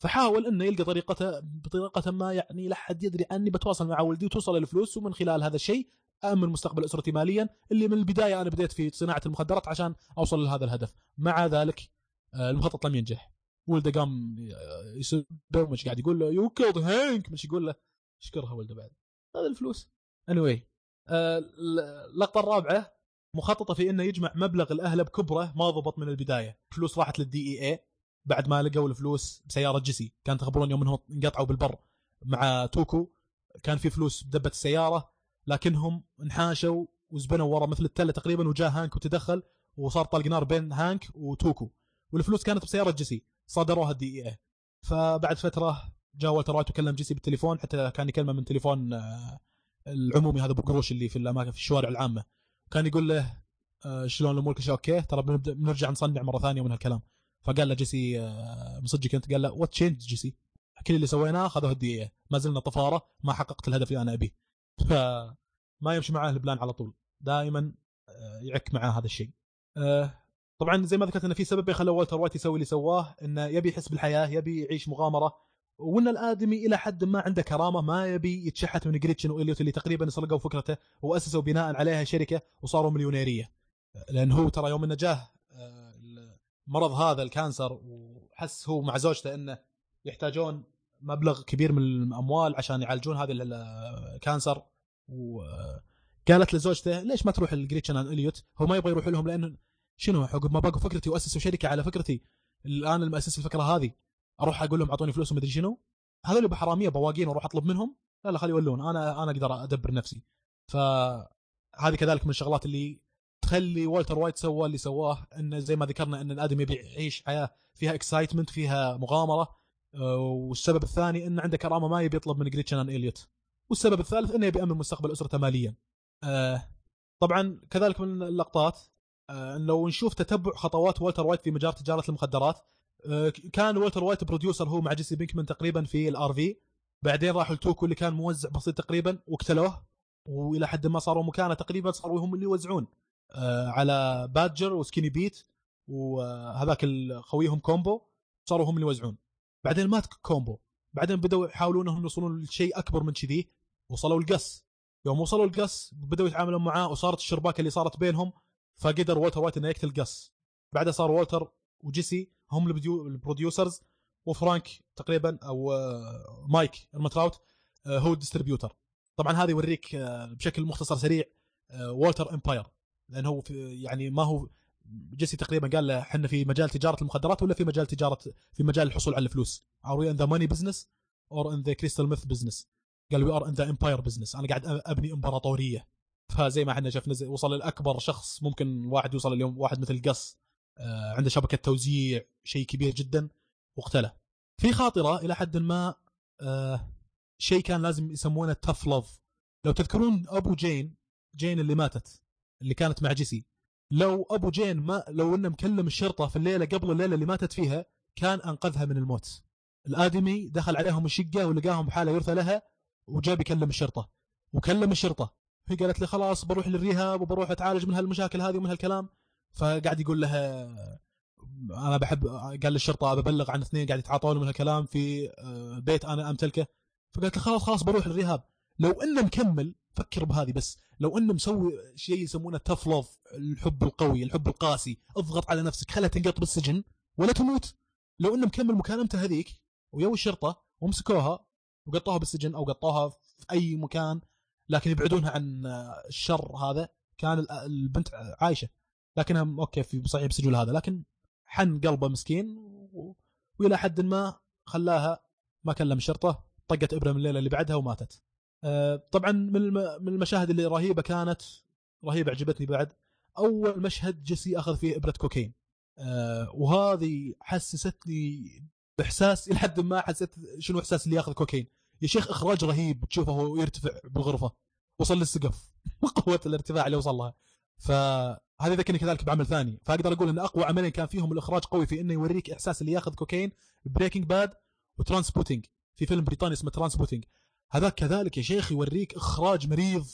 فحاول انه يلقى طريقته بطريقه ما يعني لا حد يدري اني بتواصل مع ولدي وتوصل الفلوس، ومن خلال هذا الشيء امن مستقبل اسرتي ماليا اللي من البدايه انا بديت في صناعه المخدرات عشان اوصل لهذا الهدف. مع ذلك المخطط لم ينجح. ولده قام يسب ومش قاعد يقول له يو كيلد هانك، مش يقول له شكرها ولده بعد هذا الفلوس. anyway اللقطه الرابعه مخططه في انه يجمع مبلغ الاهله بكبره ما ضبط من البدايه. فلوس راحت للدي اي اي بعد ما لقوا الفلوس بسياره جيسي، كانت تخبرون يوم انهم انقطعوا بالبر مع توكو كان في فلوس بدبت السياره، لكنهم انحاشوا وزبنوا ورا مثل التله تقريبا، وجاء هانك وتدخل وصار طلق نار بين هانك وتوكو، والفلوس كانت بسياره جيسي صادروها الدي اي. فبعد فتره جاء والتر وايت وكلم جيسي بالتليفون، حتى كان يكلمه من تليفون العمومي هذا ابو قروش اللي في الاماكن في الشوارع العامه، كان يقول له شلون الامور كذا اوكي ترى بنبدا بنرجع نصنع مره ثانيه من هالكلام. فقال له جيسي مصدقك انت؟ قال له وات تشينج جيسي، كل اللي سويناه اخذوه الدقيقه، ما زلنا طفاره، ما حققت الهدف اللي انا ابيه. فما يمشي معاه البلان على طول، دائما يعك معاه هذا الشيء. طبعا زي ما ذكرت ان في سبب يخلى والتر وايت يسوي اللي سواه، انه يبي يحس بالحياه، يبي يعيش مغامره، وان الادمي الى حد ما عنده كرامه، ما يبي يتشحت من جريتشن وإليوت اللي تقريبا سرقوا فكرته واسسوا بناء عليها شركه وصاروا مليونيريه. لان هو ترى يوم النجاه مرض هذا الكانسر وحس هو مع زوجته انه يحتاجون مبلغ كبير من الاموال عشان يعالجون هذا الكانسر، وقالت لزوجته ليش ما تروح الجريتشن اند إليوت؟ هو ما يبغى يروح لهم لانه شنو عقب ما باقوا فكرتي واسسوا شركه على فكرتي، الان المؤسس الفكره هذه اروح اقول لهم اعطوني فلوس وما ادري شنو، هذول اللي بحراميه بواقين واروح اطلب منهم؟ لا لا خلي يولون، انا انا اقدر ادبر نفسي. فهذه كذلك من الشغلات اللي تخلي والتر وايت سوى اللي سواه، انه زي ما ذكرنا ان الادمي يبي يعيش حياه فيها اكسايتمنت فيها مغامره، والسبب الثاني انه عنده كرامه ما يبي يطلب من جريتشن ان إليوت، والسبب الثالث انه يبي يامن مستقبل اسرته ماليا. طبعا كذلك من اللقطات لو نشوف تتبع خطوات والتر وايت في مجال تجاره المخدرات، كان والتر وايت بروديوسر هو مع جيسي بينكمان تقريبا في الار في، بعدين راحوا لتوكو اللي كان موزع بسيط تقريبا واقتلوه، والى حد ما صاروا مكانه تقريبا، صاروا هم اللي يوزعون على بادجر وسكيني بيت وهذاك خويهم كومبو، صاروا هم اللي يوزعون. بعدين مات كومبو، بعدين بدأوا يحاولون انهم يوصلون لشيء اكبر من كذي، وصلوا القص. يوم وصلوا القص بدأوا يتعاملون معاه وصارت الشرباكه اللي صارت بينهم، فقدر والتر وايت انه يقتل القص. بعدها صار والتر وجيسي هم البروديوسرز، وفرانك تقريبا او مايك إيرمانتراوت هو الديستريبيوتر. طبعا هذا يوريك بشكل مختصر سريع والتر امباير، لأنه هو يعني ما هو جيسي تقريبا قال له احنا في مجال تجارة المخدرات ولا في مجال تجارة في مجال الحصول على الفلوس، are we in the money business or in the crystal meth business؟ قال we are in the empire business، أنا قاعد أبني إمبراطورية. فزي ما احنا شفنا وصل الأكبر شخص ممكن واحد يوصل اليوم، واحد مثل قص عنده شبكة توزيع شيء كبير جدا واقتله. في خاطرة إلى حد ما شيء كان لازم يسمونه tough love، لو تذكرون أبو جين جين اللي ماتت اللي كانت مع جيسي، لو ابو جين ما لو انه مكلم الشرطه في الليله قبل الليله اللي ماتت فيها كان انقذها من الموت. الادمي دخل عليهم الشقه ولقاهم بحاله يرثى لها، وجاب يكلم الشرطه وكلم الشرطه، هي قالت لي خلاص بروح للريهاب وبروح اتعالج من هالمشاكل هذه ومن هالكلام. فقاعد يقول لها انا بحب، قال للشرطه ببلغ عن اثنين قاعد يتعاطون من هالكلام في بيت انا امتلكه، فقالت لي خلاص خلاص بروح للريهاب. لو انه مكمل، فكر بهذه بس، لو انه مسوي شيء يسمونه تفلف، الحب القوي الحب القاسي، اضغط على نفسك خلها تنقط بالسجن ولا تموت، لو انه مكمل مكالمته هذيك ويو الشرطة ومسكوها وقطوها بالسجن أو قطوها في أي مكان، لكن يبعدونها عن الشر هذا. كان البنت عايشة لكنها أوكي في صحيح بسجول هذا، لكن حن قلبه مسكين و... وإلى حد ما خلاها ما كلم شرطة، طقت إبرة من الليلة اللي بعدها وماتت. أه طبعا من, الم... من المشاهد اللي رهيبة كانت رهيبة عجبتني بعد أول مشهد جيسي أخذ فيه إبرة كوكين، أه وهذه حسستني بإحساس إلى حد ما، حسيت شنو إحساس اللي يأخذ كوكين يا شيخ. إخراج رهيب تشوفه وهو يرتفع بالغرفة، وصل للسقف قوة الارتفاع اللي وصل لها. فهذا ذكرني كذلك بعمل ثاني، فأقدر أقول إن أقوى عملين كان فيهم الإخراج قوي في إنه يوريك إحساس اللي يأخذ كوكين، بريكنج باد وترانسبوتينج في فيلم بريطاني اسمه ترانسبوتينج. هذا كذلك يا شيخ يوريك إخراج مريض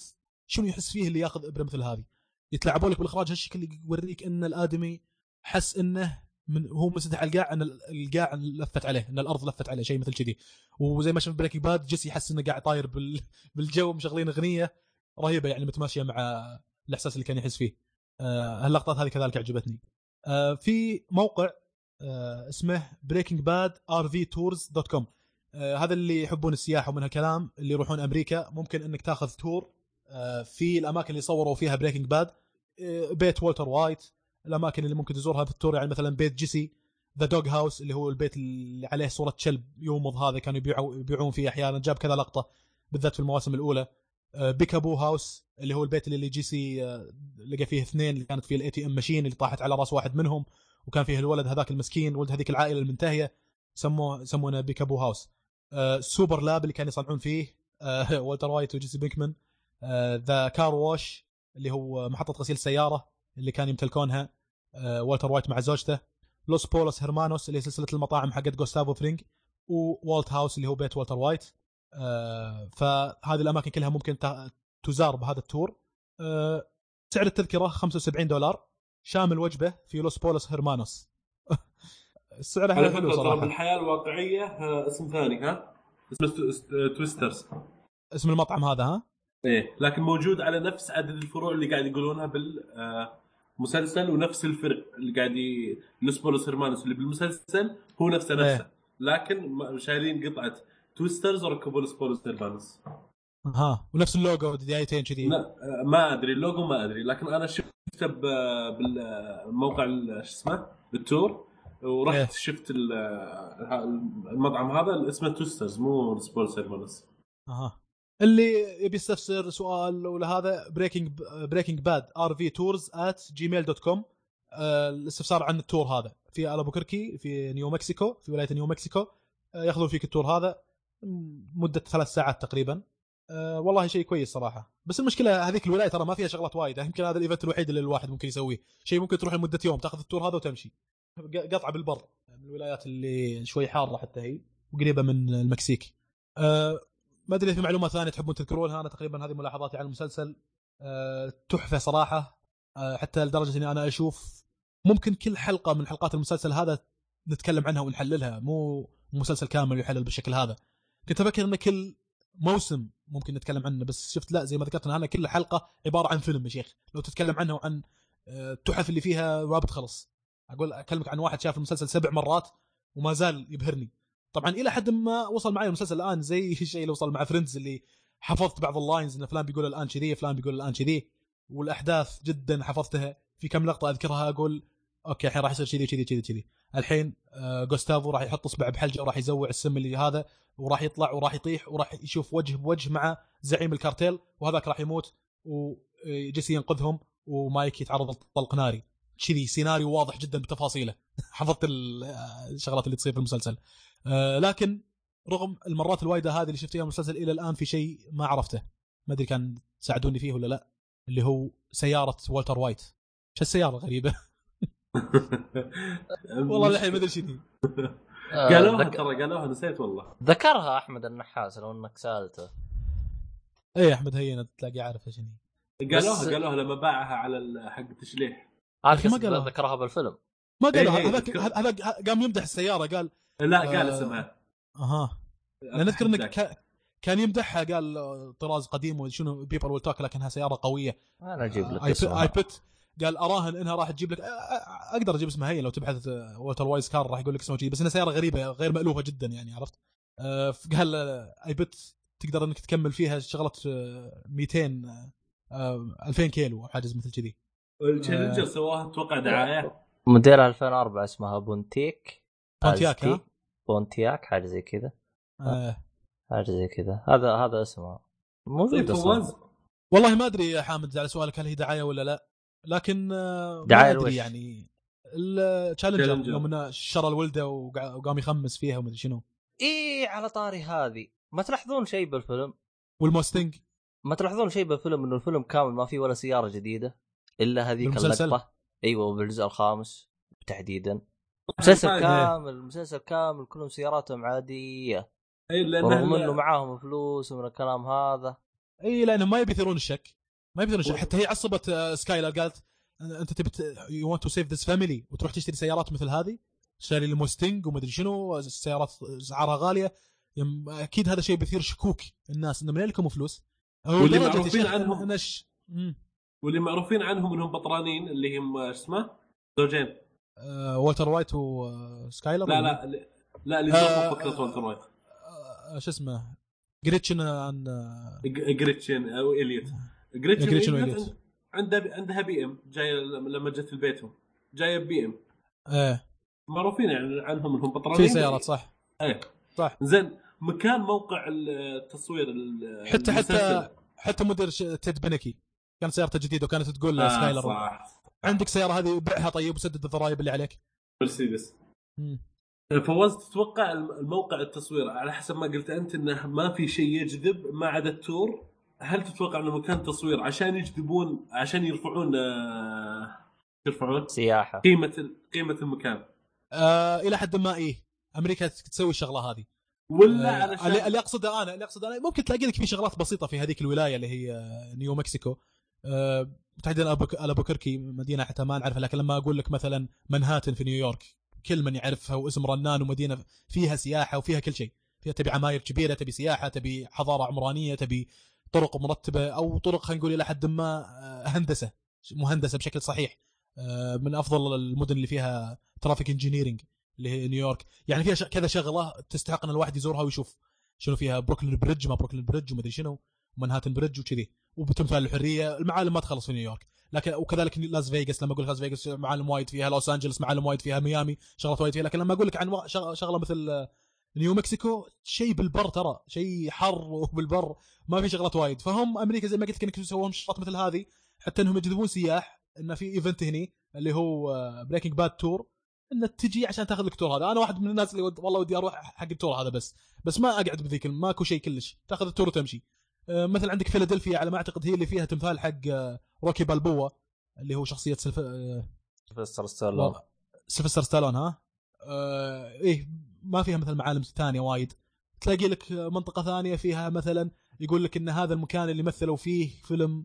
شنو يحس فيه اللي يأخذ إبرة مثل هذه. يتلعبون لك بالإخراج هالشكل اللي يوريك إن الآدمي حس إنه من هو مسدح القاع، ان القاع لفت عليه، ان الارض لفت عليه، شيء مثل كذي. وزي ما شفنا بريكنج باد جيسي يحس انه قاعد طاير بال... بالجو، مشغلين اغنيه رهيبه يعني متماشيه مع الاحساس اللي كان يحس فيه. آه هاللقطات هذه كذلك عجبتني. آه في موقع آه اسمه بريكنج باد آر في تورز دوت كوم، آه هذا اللي يحبون السياحه ومن هالكلام، اللي يروحون امريكا ممكن انك تاخذ تور آه في الاماكن اللي صوروا فيها بريكنج باد، آه بيت والتر وايت، الأماكن اللي ممكن تزورها في التور يعني مثلا بيت جيسي، ذا دوغ هاوس اللي هو البيت اللي عليه صورة كلب يومض هذا كانوا يبيعوا يبيعون فيه أحيانا، جاب كذا لقطة بالذات في المواسم الأولى. بيكابو هاوس اللي هو البيت اللي جيسي لقى فيه اثنين اللي كانت فيه الاي تي ام ماشين اللي طاحت على راس واحد منهم، وكان فيه الولد هذاك المسكين ولد هذيك العائلة المنتهية، سموه سمونا بيكابو هاوس. سوبر لاب اللي كانوا يصنعون فيه والتر وايت وجيسي بينكمان. ذا كار واش اللي هو محطة غسيل السيارة اللي كان يمتلكونها والتر وايت مع زوجته. لوس بولوس هيرمانوس اللي سلسلة المطاعم حقت غوستافو فرينج، ووالت هاوس اللي هو بيت والتر وايت. فهذه الأماكن كلها ممكن تزار بهذا التور. سعر التذكرة خمسة وسبعين دولار شامل وجبة في لوس بولوس هيرمانوس. السعر هذا حلو صراحة. الحياة الواقعية اسم ثاني، ها اسمه تويسترز اسم المطعم هذا، ها ايه، لكن موجود على نفس عدد الفروع اللي قاعد يقولونها بال مسلسل، ونفس الفرق اللي قاعد لوسبولوس هيرمانوس اللي بالمسلسل هو نفسه نفسه ايه. لكن شايلين قطعة تويسترز وركبوا لوسبولوس هيرمانوس، ها ونفس اللوجو ديايتين كذي. ما ادري اللوجو ما ادري، لكن انا شفته بالموقع شو اسمه بالتور، ورحت ايه. شفت المطعم هذا اسمه تويسترز مو لوسبولوس هيرمانوس. اها اللي يبي يستفسر سؤال ولا هذا بريكنج بريكنج باد آر في تورز آت جيميل دوت كوم الاستفسار عن التور هذا في على بوكركي في نيو مكسيكو، في ولايه نيو مكسيكو. ياخذون فيك التور هذا مده ثلاث ساعات تقريبا، والله شيء كويس صراحه. بس المشكله هذيك الولايه ترى ما فيها شغلات وايده، يمكن هذا الايفنت الوحيد اللي الواحد ممكن يسويه. شيء ممكن تروح لمده يوم تاخذ التور هذا وتمشي، قطعه بالبر من الولايات اللي شوي حاره حتى هي وقريبه من المكسيك. ما أدري في معلومة ثانية تحبون تذكرونها؟ أنا تقريبا هذه ملاحظاتي عن المسلسل. أه تحفة صراحة، أه حتى لدرجة إني أنا أشوف ممكن كل حلقة من حلقات المسلسل هذا نتكلم عنها ونحللها، مو مسلسل كامل يحلل بالشكل هذا. كنت أفكر إن كل موسم ممكن نتكلم عنه، بس شفت لا، زي ما ذكرت أنا كل حلقة عبارة عن فيلم يا شيخ لو تتكلم عنه وعن التحف اللي فيها رابط خلص. أقول أكلمك عن واحد شاف المسلسل سبع مرات وما زال يبهرني. طبعا الى حد ما وصل معي المسلسل الان زي الشيء اللي وصل مع فريندز، اللي حفظت بعض اللاينز ان فلان بيقول الان كذي فلان بيقول الان كذي، والاحداث جدا حفظتها. في كم لقطه اذكرها اقول اوكي الحين راح يصير كذي كذي كذي كذي، الحين غوستافو راح يحط اصبعه بحلجه وراح يزوع السم اللي هذا، وراح يطلع وراح يطيح وراح يشوف وجه بوجه مع زعيم الكارتيل، وهذاك راح يموت وجيسي ينقذهم ومايك يتعرض لطلق ناري كذي. سيناريو واضح جدا بتفاصيله. حفظت الشغلات اللي تصير في المسلسل. أه لكن رغم المرات الوايده هذه اللي شفتيها المسلسل الى الان في شيء ما عرفته، ما ادري كان ساعدوني فيه ولا لا، اللي هو سياره والتر وايت. شو السياره غريبه. والله الحين ما ادري شو دي. قالوها ترى قالوها نسيت والله، ذكرها احمد النحاس لو انك سالته. اي احمد هينا تلاقي عارف ايش هي. قالوها قالوها لما باعها على حق التشليح، عارف ما ذكرها بالفيلم، ما قالوها. هذاك هذاك قام يمدح السياره قال لا قال اسمها اها آه. نذكر انك كان يمدحها قال طراز قديم وشنو بيبر ويل توك لكنها سياره قويه. انا اجيب لك اي بت قال أراهن إنها راح تجيب لك، أقدر أجيب اسمها هي لو تبحث والتر وايز كار راح يقول لك اسمه كذي، بس إنها سيارة غريبة غير مألوفة جدا يعني، عرفت؟ قال أي بت تقدر إنك تكمل فيها شغلة ميتين ألفين كيلو حاجز مثل كذي. التشالنجر سواها توقع دعاية موديل ألفين وأربعة اسمها بونتيك بونتياك ها؟ بونتياك حاجة زي كذا آه. حاجة زي كذا هذا هذا اسمها موجود فواز. والله ما أدري يا حامد على سؤالك هل هي دعاية ولا لا، لكن ما أدري يعني التشالنجر يوم إنه شرى الولدة وقام يخمس فيها ومدري شنو. إيه على طاري هذه ما تلاحظون شيء بالفيلم والموستنج، ما تلاحظون شيء بالفيلم إنه الفيلم كامل ما فيه ولا سيارة جديدة إلا هذيك اللقطة. أيوة بالجزء الخامس تحديدا مسلسل كامل، مسلسل كامل كلهم سياراتهم عادية ورغم أنه معاهم فلوس ومن الكلام هذا. أي لأنه ما يبيثرون الشك، ما يبيثرون الشك. حتى هي عصبت سكايلر قالت أنت تبت you want to save this family وتروح تشتري سيارات مثل هذه، شاري الموستنج ومدري شنو، السيارات سعرها غالية. أكيد هذا شيء بيثير شكوك الناس إنه من لكم فلوس، واللي معروفين عنهم نش... واللي معروفين عنهم إنهم بطرانين اللي هم اسمه زوجين آه، والتر وايت وسكايلر. لا لا لا, لا اللي آه فكرة والتر وايت آه، شو اسمه جريتشن عن جريتشن أو إليوت. جريتشن وإليوت عندها عندها بي إم جاية لما جت البيتهم جاية بي إم آه. معروفين يعني عنهم إنهم بطرانين في سيارات صح إيه صح. زين مكان موقع التصوير حتى حتى حتى مدير تيد بنكي كان سيارته جديدة وكانت تقول آه سكايلر صح. عندك سيارة هذه بيعها طيب وسدد الضرائب اللي عليك مرسيدس. فواز تتوقع الموقع التصوير على حسب ما قلت أنت إنه ما في شيء يجذب ما عدا التور، هل تتوقع إنه مكان تصوير عشان يجذبون عشان يرفعون آه يرفعون سياحة قيمة قيمة المكان آه إلى حد ما إيه أمريكا تسوي الشغلة هذه ولا آه علشان اللي أقصده أنا اللي أقصده أنا ممكن تلاقي لك في شغلات بسيطة في هذيك الولاية اللي هي نيو مكسيكو أه، تحديدا ألبوكيركي مدينة حتى ما نعرفها، لكن لما أقول لك مثلا منهاتن في نيويورك كل من يعرفها واسم رنان، ومدينة فيها سياحة وفيها كل شيء، فيها تبي عماير كبيرة، تبي سياحة، تبي حضارة عمرانية، تبي طرق مرتبة أو طرق خلينا نقول إلى حد ما هندسة مهندسة بشكل صحيح أه، من أفضل المدن اللي فيها ترافيك انجينيرينج اللي هي نيويورك، يعني فيها كذا شغله تستحق ان الواحد يزورها ويشوف شنو فيها. بروكلين بريدج ما بروكلين بريدج وما ادري شنو، منهاتن بريدج وكذي، وبتمثال الحريه، المعالم ما تخلص في نيويورك. لكن وكذلك لاس فيغاس لما اقول لاس فيغاس معالم وايد فيها، لوس انجلس معالم وايد فيها، ميامي شغلات وايد فيها. لكن لما اقول لك عن شغله مثل نيو مكسيكو شيء بالبر، ترى شيء حر وبالبر ما في شغلات وايد. فهم امريكا زي ما قلت لك يسوون شغلات مثل هذه حتى انهم يجذبون سياح، ان في ايفنت هني اللي هو بريكنج باد تور، إن تجي عشان تاخذ لك تور. هذا أنا واحد من الناس اللي ود... والله ودي أروح حق التور هذا، بس بس ما أقعد بذيك ماكو شيء كلش، تاخذ التور وتمشي. أه مثل عندك فيلادلفيا على ما أعتقد هي اللي فيها تمثال حق روكي بالبوا اللي هو شخصية سلف... سيلفستر ستالون. سيلفستر ستالون ها أه إيه، ما فيها مثل معالم ثانية وايد. تلاقي لك منطقة ثانية فيها مثلا يقول لك إن هذا المكان اللي مثلوا فيه فيلم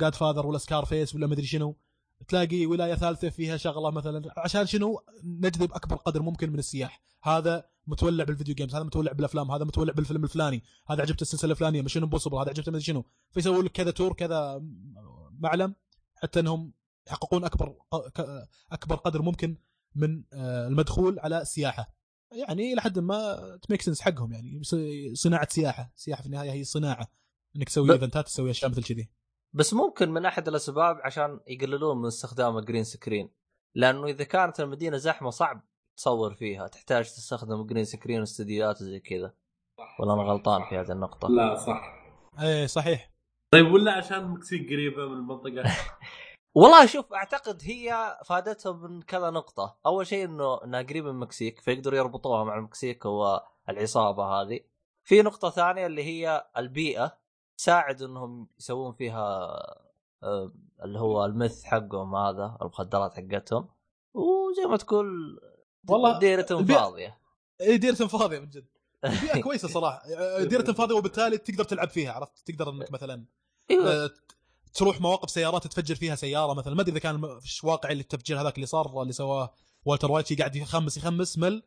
جاد فاذر ولا سكارفيس ولا مدري شنو. تلاقي ولاية ثالثة فيها شغلة مثلا عشان شنو نجذب أكبر قدر ممكن من السياح. هذا متولع بالفيديو جيمز، هذا متولع بالأفلام، هذا متولع بالفيلم الفلاني، هذا عجبت السلسلة الفلانية مش إمبوسيبل، هذا عجبت ما أدري شنو. فيسووا لك كذا تور كذا معلم حتى أنهم يحققون أكبر أكبر قدر ممكن من المدخول على السياحة، يعني لحد ما تميك سنس حقهم. يعني صناعة سياحة، سياحة في النهاية هي صناعة، إنك تسوي إيفنتات تسوي أشياء مثل كذي. بس ممكن من أحد الأسباب عشان يقللون من استخدام الجرين سكرين، لأنه إذا كانت المدينة زحمة صعب تصور فيها، تحتاج تستخدم جرين سكرين واستديوهات زي كذا. ولا أنا غلطان في هذه النقطة؟ لا صح إيه صحيح. طيب ولا عشان مكسيك قريبة من المنطقة؟ والله شوف أعتقد هي فادتها من كذا نقطة. أول شيء إنه إنها قريبة من المكسيك فيقدروا يربطوها مع المكسيك والعصابة هذه. في نقطة ثانية اللي هي البيئة، ساعد انهم يسوون فيها اللي هو المث حقهم هذا، المخدرات حقتهم، وزي ما تقول والله ديرتهم فاضيه. اي ديرتهم فاضيه من جد، فيها كويسه صراحه، ديرتهم فاضيه وبالتالي تقدر تلعب فيها، عرفت؟ تقدر انك مثلا تروح مواقف سيارات تفجر فيها سياره مثلا. ما ادري اذا كان واقعي اللي التفجير هذاك اللي صار اللي سواه والتر وايت، قاعد يخمس يخمس مل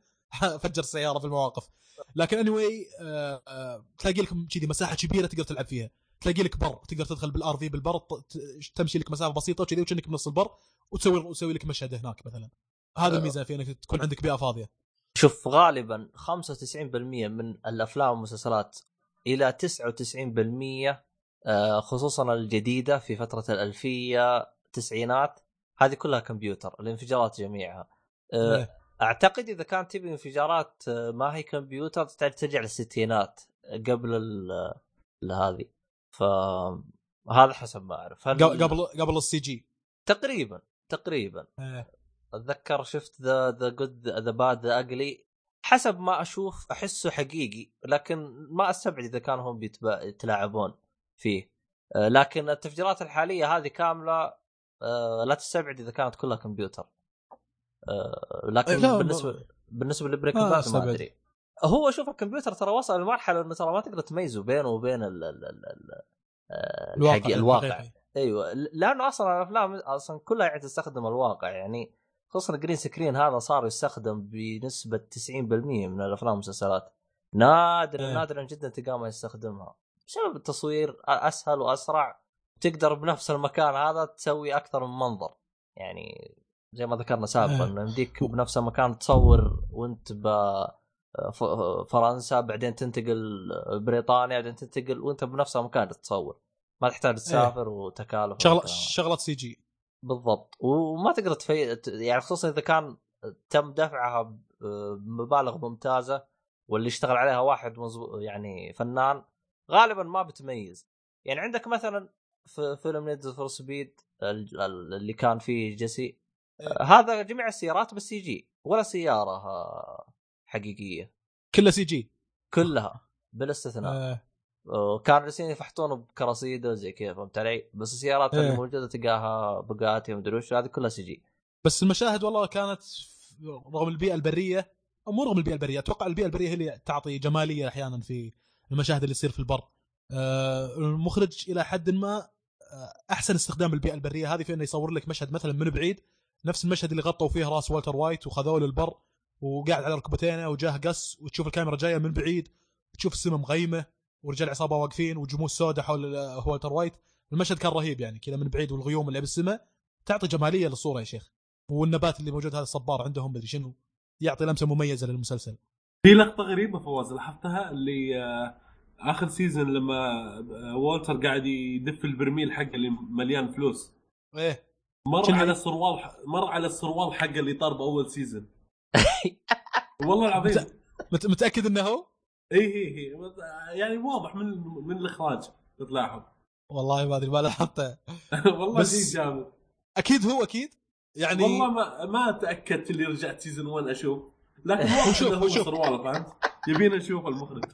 فجر سياره في المواقف. لكن anyway تلاقي لكم كذي مساحة كبيرة تقدر تلعب فيها. تلاقي لك بر تقدر تدخل بالار في بالبر تمشي لك مسافه بسيطه وكذي وكأنك بنص البر وتسوي وتسوي لك مشهد هناك مثلا. هذا الميزه في انك تكون عندك بيئه فاضيه. شوف غالبا خمسة وتسعين بالمئة من الافلام والمسلسلات الى تسعة وتسعين بالمئة خصوصا الجديده في فتره الالفيه تسعينات هذه كلها كمبيوتر، الانفجارات جميعها. اعتقد اذا كانت تبي انفجارات ما هي كمبيوتر ترجع للستينات قبل هذه، فهذا حسب ما اعرف قبل قبل السي جي تقريبا تقريبا إيه. اتذكر شفت ذا ذا جود ذا باد ذا اقلي، حسب ما اشوف احسه حقيقي، لكن ما استبعد اذا كان هم بيتلاعبون فيه. لكن التفجيرات الحاليه هذه كامله لا تستبعد اذا كانت كلها كمبيوتر. لكن إيه بالنسبه بالنسبه لبريكنج باد ما ادري، هو شوف الكمبيوتر ترى وصل لمرحله انه ترى ما تقدر تميزه بينه وبين ال ال ال الواقع, الواقع. ايوه، لانه اصلا الافلام اصلا كلها قاعده تستخدم الواقع، يعني خصوصا الجرين سكرين هذا صار يستخدم بنسبه تسعين بالمئة من الافلام والمسلسلات. نادر إيه. نادرا جدا تلقاه ما يستخدمها بسبب التصوير اسهل واسرع، تقدر بنفس المكان هذا تسوي اكثر من منظر، يعني زي ما ذكرنا سابقا إيه. يمديك بنفس المكان تصور وانت ب فرنسا، بعدين تنتقل بريطانيا، بعدين تنتقل وانت بنفس المكان تتصور، ما تحتاج تسافر إيه. وتكالف شغله شغله سي جي بالضبط. وما تقدر تفي... يعني خصوصا اذا كان تم دفعها بمبالغ ممتازه واللي اشتغل عليها واحد مزو... يعني فنان، غالبا ما بتميز. يعني عندك مثلا في فيلم نيد فور سبيد اللي كان فيه جيسي إيه. هذا جميع السيارات بالسي جي، ولا سياره حقيقيه، كلها سي جي كلها بالاستثناء آه. وكان رسين يفحطونه بكراسيد وزي كذا، فهمت علي؟ بس السيارات آه. الموجوده تلقاها بقاتي ومدروش، هذه كلها سي جي. بس المشاهد والله كانت رغم البيئه البريه، او مو رغم البيئه البريه، اتوقع البيئه البريه هي اللي تعطي جماليه احيانا في المشاهد اللي يصير في البر. آه المخرج الى حد ما احسن استخدام البيئه البريه هذه في انه يصور لك مشهد مثلا من بعيد، نفس المشهد اللي غطوا فيه راس والتر وايت وخذوه للبر وقاعد على ركبتينه وجاه قص، وتشوف الكاميرا جايه من بعيد، تشوف السماء مغيمه ورجال عصابه واقفين وجموع سوداء حول والتر وايت. المشهد كان رهيب يعني كذا من بعيد، والغيوم اللي بالسماء تعطي جماليه للصوره يا شيخ. والنبات اللي موجود هذا الصبار عندهم بدري شنو، يعطي لمسه مميزه للمسلسل. في لقطه غريبه فواز لاحظتها اللي اخر سيزون لما والتر قاعد يدف البرميل حق اللي مليان فلوس ايه، مر على السروال مر على السروال حق اللي طارب اول سيزون والله العظيم. متأكد انه هو؟ اي اي اي يعني واضح من من الاخراج تلاحظ. والله ما ادري ما لاحظته والله شيء جامد. اكيد هو اكيد يعني، والله ما ما تاكدت اللي رجعت سيزون واحد اشوف، لكن هو سرواله فهمت. يبينا نشوف المخرج.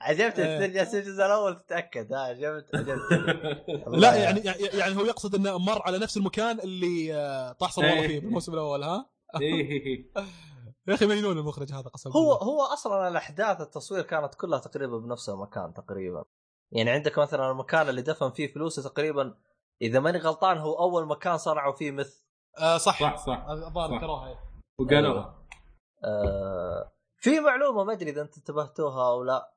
عجبت السيزون الاول تتاكد ها عجبت عجبت لا يعني يعني هو يقصد انه مر على نفس المكان اللي طاح سرواله فيه بالموسم الاول ها. يا اخي مجنون المخرج هذا قسم. هو هو اصلا الاحداث التصوير كانت كلها تقريبا بنفس المكان تقريبا. يعني عندك مثلا المكان اللي دفن فيه فلوسه تقريبا اذا ماني غلطان هو اول مكان صنعوا فيه مثل آه صح صح صح الظاهر كراها وقالوها. آه في معلومه ما ادري اذا انت انتبهتوها او لا،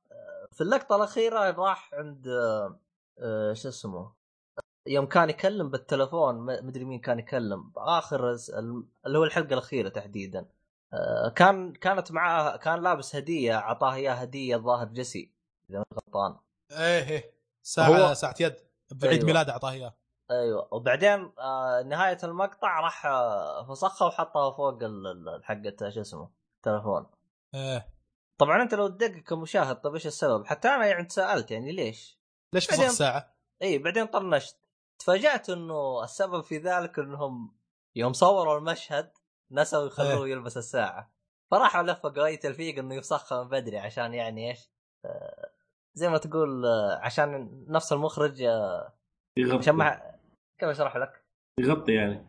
في اللقطه الاخيره راح عند آه شو اسمه يوم كان يكلم بالتلفون، ما ادري مين كان يكلم اخر اللي هو الحلقه الاخيره تحديدا. كان كانت معاه كان لابس هديه، عطاه اياها هديه الظاهر جيسي اذا ما غلطان ايه ساعه ساعه يد بعيد أيوة. ميلاده عطاه اياها ايوه. وبعدين نهايه المقطع راح فسخها وحطها فوق الحقه شو اسمه التلفون ايه. طبعا انت لو تدقق كمشاهد طب ايش السبب؟ حتى انا يعني سالت يعني ليش ليش فسخ الساعه اي. بعدين طنشت، تفاجأت انه السبب في ذلك انهم يوم صوروا المشهد نسوا يخلوه أيه. يلبس الساعه، فراح لفه قريت الفيق انه يفسخها من بدري عشان يعني ايش آه زي ما تقول آه عشان نفس المخرج آه يغطي شمع... كيف اشرح لك يغطي يعني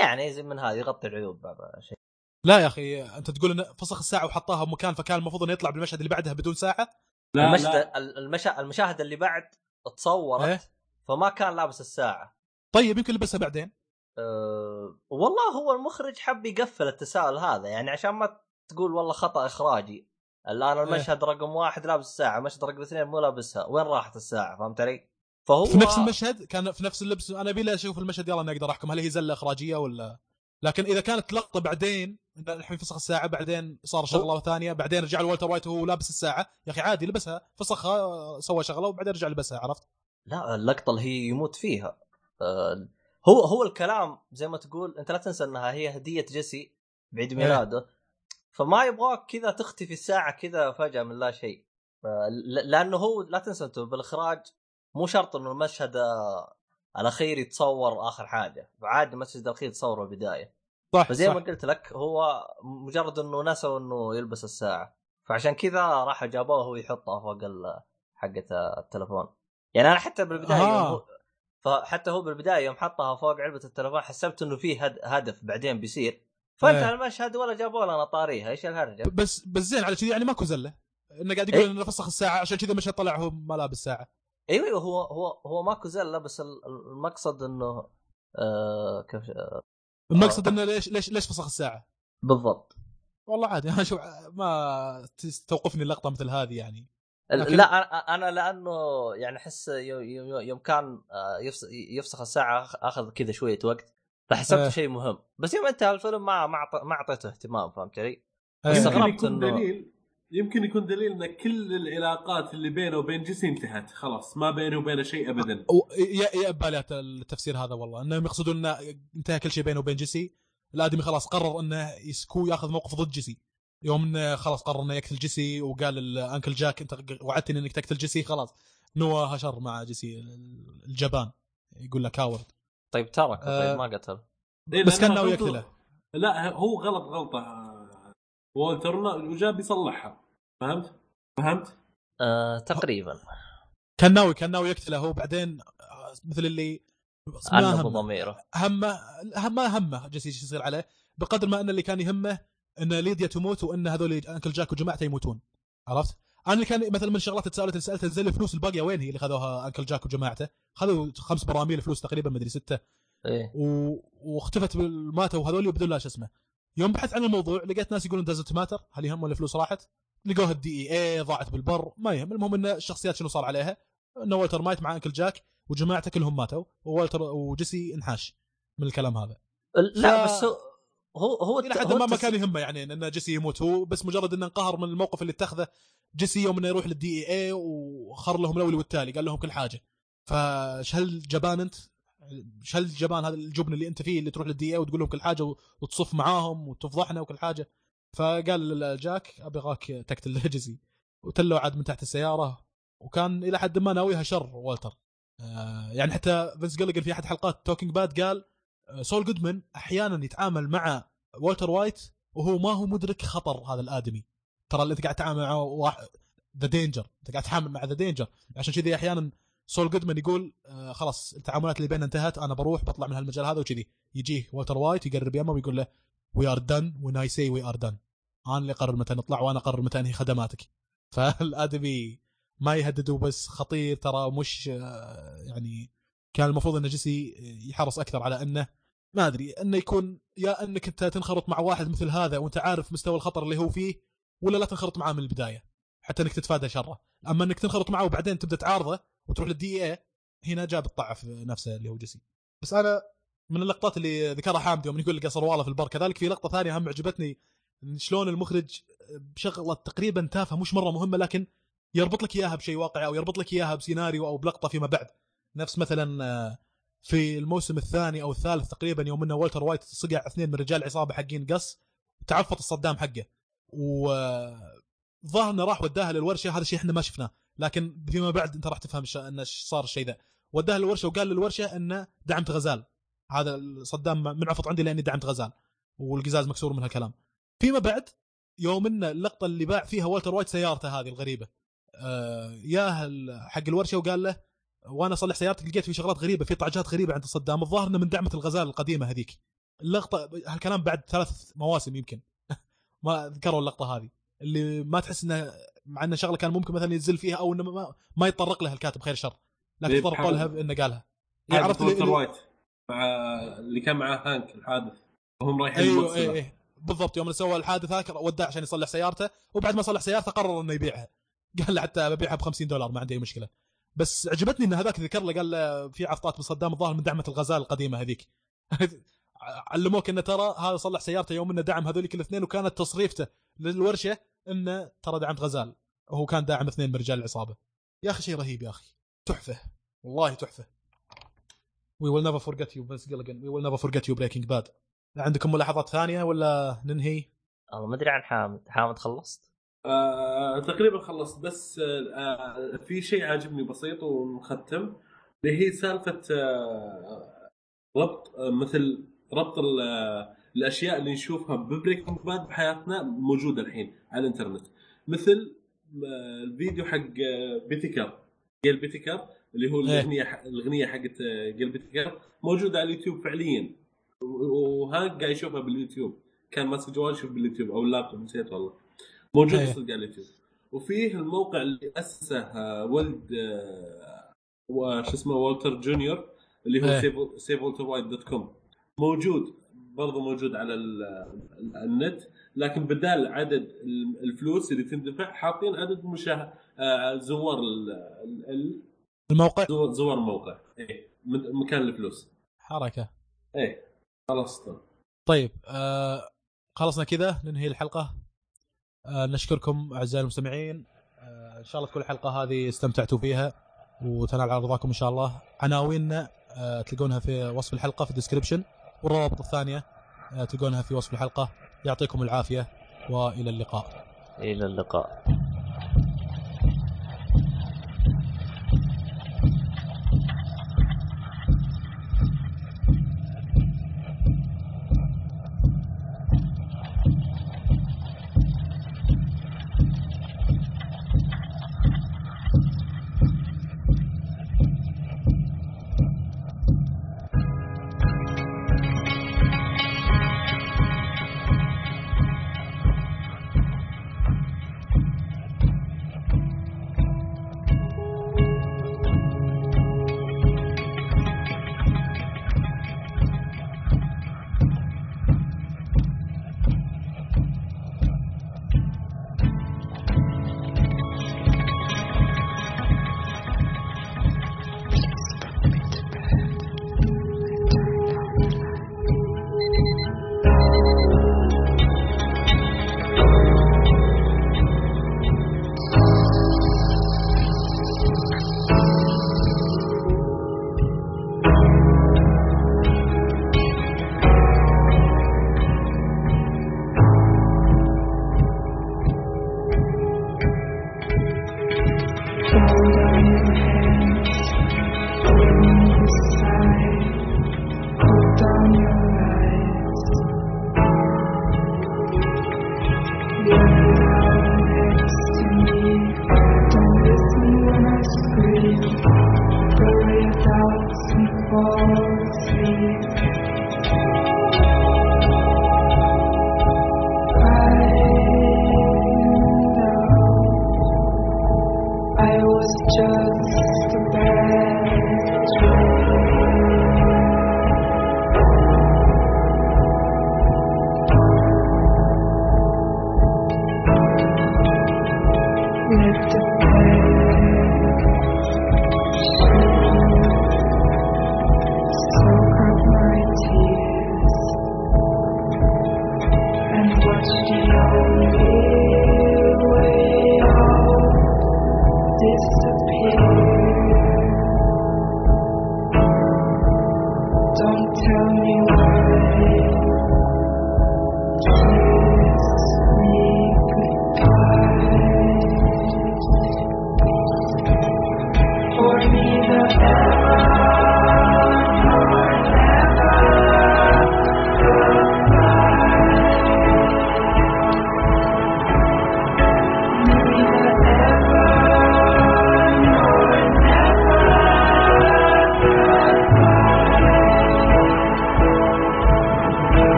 يعني زي من هذه يغطي العيوب بابا شيء. لا يا اخي انت تقول انه فسخ الساعه وحطها بمكان، فكان المفروض انه يطلع بالمشهد اللي بعدها بدون ساعه. لا المشهد لا. المشا... المشاهد اللي بعد اتصورت أيه. فما كان لابس الساعة. طيب يمكن لبسها بعدين. أه والله هو المخرج حب يقفل التساؤل هذا يعني عشان ما تقول والله خطأ إخراجي. الآن المشهد رقم واحد لابس الساعة، مشهد رقم اثنين مو لابسها، وين راحت الساعة؟ فهمت علي؟ فهو في نفس المشهد كان في نفس اللبس. أنا بلا أشوف المشهد يلا أنا أقدر أحكم هل هي زلة إخراجية ولا، لكن إذا كانت لقطة بعدين الحين فسخ الساعة، بعدين صار شغلة ثانية، بعدين رجع والتر وايت وهو لابس الساعة، يا أخي عادي لبسها فسخها سوى شغلة وبعدين رجع لبسها، عرفت؟ لا اللقطة اللي هي يموت فيها أه... هو هو الكلام زي ما تقول أنت، لا تنسى أنها هي هدية جيسي بعيد ميلاده، فما يبغاك كذا تختفي الساعة كذا فجأة من لا شيء، لأنه هو لا تنسى أنتوا بالإخراج مو شرط إنه المشهد الأخير يتصور آخر حاجة، عادي المشهد الأخير يتصوره بداية. صح. فزي ما قلت لك هو مجرد إنه نسوا إنه يلبس الساعة، فعشان كذا راح جابوه وهو يحطها فوق حقة التلفون. يعني أنا حتى بالبداية آه. فحتى هو بالبداية يوم حطها فوق علبة التلفون حسبت إنه فيه هدف بعدين بيصير. فانت على المشهد ولا جابوا لنا طاريها، ايش الهرجه؟ بس بس زين على كذي يعني ماكو زله انه قاعد يقول إيه؟ انه فسخ الساعه عشان كذا مش هيطلع هو ما لابس الساعه. ايوه ايوه هو هو هو ماكو زله، بس المقصد انه آه كيف آه المقصد انه ليش ليش ليش فسخ الساعه بالضبط؟ والله عادي انا شو ما توقفني اللقطه مثل هذه يعني. لا انا لانه يعني احس يوم كان يفسخ الساعه اخذ كذا شويه وقت فحسبته أه. شيء مهم، بس يوم انتهى الفيلم ما ما اعطيته اهتمام، فهمت علي؟ استغربت انه دليل، يمكن يكون دليل ان كل العلاقات اللي بينه وبين جيسي انتهت خلاص، ما بينه وبينه شيء ابدا. يا بالات التفسير هذا والله انه يقصدوا انه انتهى كل شيء بينه وبين جيسي، الادمي خلاص قرر انه يسكو ياخذ موقف ضد جيسي، يوم انه خلاص قرر انه يقتل جيسي وقال الانكل جاك انت وعدتني انك تقتل جيسي خلاص نواه شر مع جيسي الجبان يقول له كاورد. طيب ترك طيب ما قتل أه بس كان ناوي يقتله. لا هو غلط غلطه والتر وجاب يصلحها، فهمت فهمت أه تقريبا كان ناوي كان ناوي يقتله هو، بعدين مثل اللي عنه بضميره همه همه همه جيسي ايش يصير عليه بقدر ما ان اللي كان يهمه ان ليديا تموت وان هذول انكل جاك وجماعته يموتون، عرفت؟ انا اللي كان مثلا من الشغلات تسالت سالت زي الفلوس الباقيه وين هي اللي خذوها انكل جاك وجماعته، خذوا خمس براميل فلوس تقريبا ما ادري سته إيه؟ و... واختفت بالماته وهذول يبدو لا شو اسمه. يوم بحثت عن الموضوع لقيت ناس يقولون دازت ماتر، هل يهم ولا الفلوس راحت؟ لقوها الدي إي إيه ضاعت بالبر ما يهم، المهم ان الشخصيات شنو صار عليها، انه والتر مايت مع انكل جاك وجماعته كلهم ماتوا ووالتر وجيسي انحاش من الكلام هذا. لا ف... بس هو... هو هو الى حد ما ما كان يهمه يعني ان جيسي يموت، هو بس مجرد انه انقهر من الموقف اللي اتخذه جيسي يوم انه يروح للدي اي اي وخر لهم الاولي والتالي قال لهم كل حاجه، فشل جبان انت شل جبان هذا الجبن اللي انت فيه اللي تروح للدي اي وتقول لهم كل حاجه وتصف معاهم وتفضحنا وكل حاجه. فقال جاك ابغاك تقتل جيسي وتلو عاد من تحت السياره، وكان الى حد ما ناويها شر والتر يعني. حتى فينس جيليغان في احد حلقات توكينج باد قال سول جودمان احيانا يتعامل مع والتر وايت وهو ما هو مدرك خطر هذا الادمي، ترى اللي انت قاعد تتعامل مع ذا دينجر، انت قاعد تتعامل مع ذا دينجر، عشان كذي احيانا سول جودمان يقول آه خلاص التعاملات اللي بيننا انتهت، انا بروح بطلع من هالمجال هذا وكذي. يجيه والتر وايت يقرب يمه ويقول له وي ار دان وين اي سي وي ار دان، انا اللي قرر متى نطلع وانا قرر متى انهي خدماتك. فالادمي ما يهدده بس خطير ترى مش آه يعني كان المفروض ان جيسي يحرص اكثر على انه ما ادري انه يكون يا انك انت تنخرط مع واحد مثل هذا وانت عارف مستوى الخطر اللي هو فيه، ولا لا تنخرط معاه من البدايه حتى انك تتفادى شره، اما انك تنخرط معه وبعدين تبدا تعارضه وتروح للدي اي هنا جاب الطعف نفسه اللي هو جيسي. بس انا من اللقطات اللي ذكرها حامد يوم يقول لك صرواله في البر، كذلك في لقطه ثانيه هم عجبتني شلون المخرج بشغله تقريبا تافهه مش مره مهمه لكن يربط لك اياها بشيء واقعي او يربط لك اياها بسيناريو او بلقطه فيما بعد. نفس مثلا في الموسم الثاني او الثالث تقريبا يوم ان والتر وايت صقع اثنين من رجال العصابه حقين قص تعفط الصدام حقه وظهرنا راح وداها للورشه، هذا شيء احنا ما شفناه لكن فيما بعد انت راح تفهم ان صار الشيء ذا. وداها للورشه وقال للورشه ان دعمت غزال، هذا الصدام منعفط عندي لاني دعمت غزال والقزاز مكسور من هالكلام. فيما بعد يوم ان اللقطه اللي باع فيها والتر وايت سيارته هذه الغريبه ياه حق الورشه وقال له وانا اصلح سيارتك لقيت في شغلات غريبه في طعجات غريبه عند الصدام، الظاهر انه من دعمه الغزال القديمه هذيك. اللقطه هالكلام بعد ثلاث مواسم يمكن ما ذكروا اللقطه هذه اللي ما تحس انه مع انه شغله كان ممكن مثلا ينزل فيها او انه ما, ما يتطرق لها الكاتب خير شر، لكن تطرق لها انه قالها يعني عرفت اللي, اللي, اللي كان مع هانك الحادث وهم رايحين أيوه المقصله أيوه بالضبط يوم سوى الحادث هذا ودع عشان يصلح سيارته، وبعد ما صلح سيارته قرر انه يبيعها، قال له حتى ببيعها بخمسين دولار ما عندي اي مشكله. بس عجبتني ان هذاك ذكر له قال له في عفطات من صدام الظاهر من دعمه الغزال القديمه هذيك علموك انه ترى هذا صلح سيارته يوم انه دعم هذوليك الاثنين، وكانت تصريفته للورشه انه ترى دعمت غزال، وهو كان داعم اثنين من رجال العصابه. يا اخي شيء رهيب يا اخي، تحفه والله تحفه. We will never forget you Vince Gilligan, we will never forget you Breaking Bad. عندكم ملاحظات ثانية ولا ننهي؟ أنا ما أدري عن حامد، حامد خلصت؟ آه، تقريبا خلصت، بس آه، في شيء عاجبني بسيط ومختم اللي هي سالفة آه، ربط آه، مثل ربط الأشياء اللي نشوفها ببريكنج باد بحياتنا موجودة الحين على الإنترنت، مثل آه، الفيديو حق بيتيكر، جيل بيتيكر اللي هو الأغنية الأغنية حقت جيل بيتيكر موجودة على اليوتيوب فعليا، وهاك قاعد يشوفها باليوتيوب، كان ماسك جوال يشوف باليوتيوب او اللابتوب نسيت والله، موجود اصلا على اليوتيوب. وفيه الموقع اللي اسسه ولد وش اسمه والتر جونيور اللي هو سيف والتر وايت دوت كوم موجود برضه، موجود على النت، لكن بدال عدد الفلوس اللي تندفع حاطين عدد مشاهد زوار الموقع، زوار الموقع اي مكان الفلوس حركه اي خلصنا. طيب آه خلصنا كذا ننهي الحلقة. آه نشكركم أعزائي المستمعين، آه إن شاء الله تكون الحلقة هذه استمتعتوا فيها وتنال على رضاكم إن شاء الله. عناويننا آه تلقونها في وصف الحلقة في الديسكريبشن، والروابط الثانية آه تلقونها في وصف الحلقة. يعطيكم العافية وإلى اللقاء. إلى اللقاء.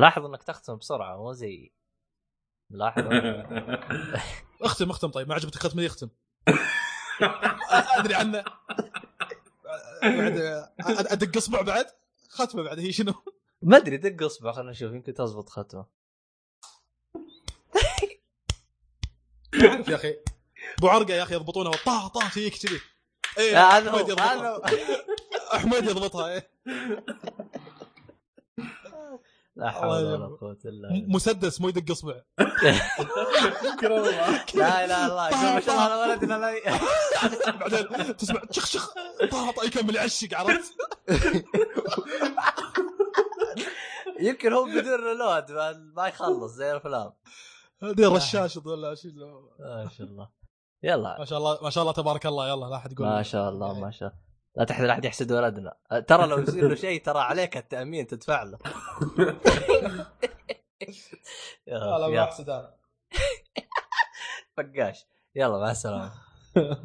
الاحظ انك تختم بسرعه مو زي ملاحظ. اختم اختم طيب ما عجبتك ختم لي اختم ادري عنه ادق اصبع بعد ختمه بعد هي شنو ما ادري دق اصبع خلينا نشوف يمكن تزبط ختمه. يا اخي ابو عرقه يا اخي يضبطونها طه طه فيك كذي ايه هذا هذا احمد يضبطها ايه لا حول ولا قوه الا بالله مسدس مو يدق اصبع لا لا الله ما شاء الله على ولدنا بعدين تسمع شخشخ طه طه يكمل يعشق عرفت يمكن هو بدون ريلود ما يخلص زي الافلام هذه الرشاش ولا شيء ما شاء الله يلا ما شاء الله ما شاء الله تبارك الله يلا لا احد يقول ما شاء الله ما شاء الله لا تحد لا احد يحسد ولدنا ترى لو يصير له شيء ترى عليك التأمين تدفع له يلا ما احسد انا فقاش يلا مع السلامه.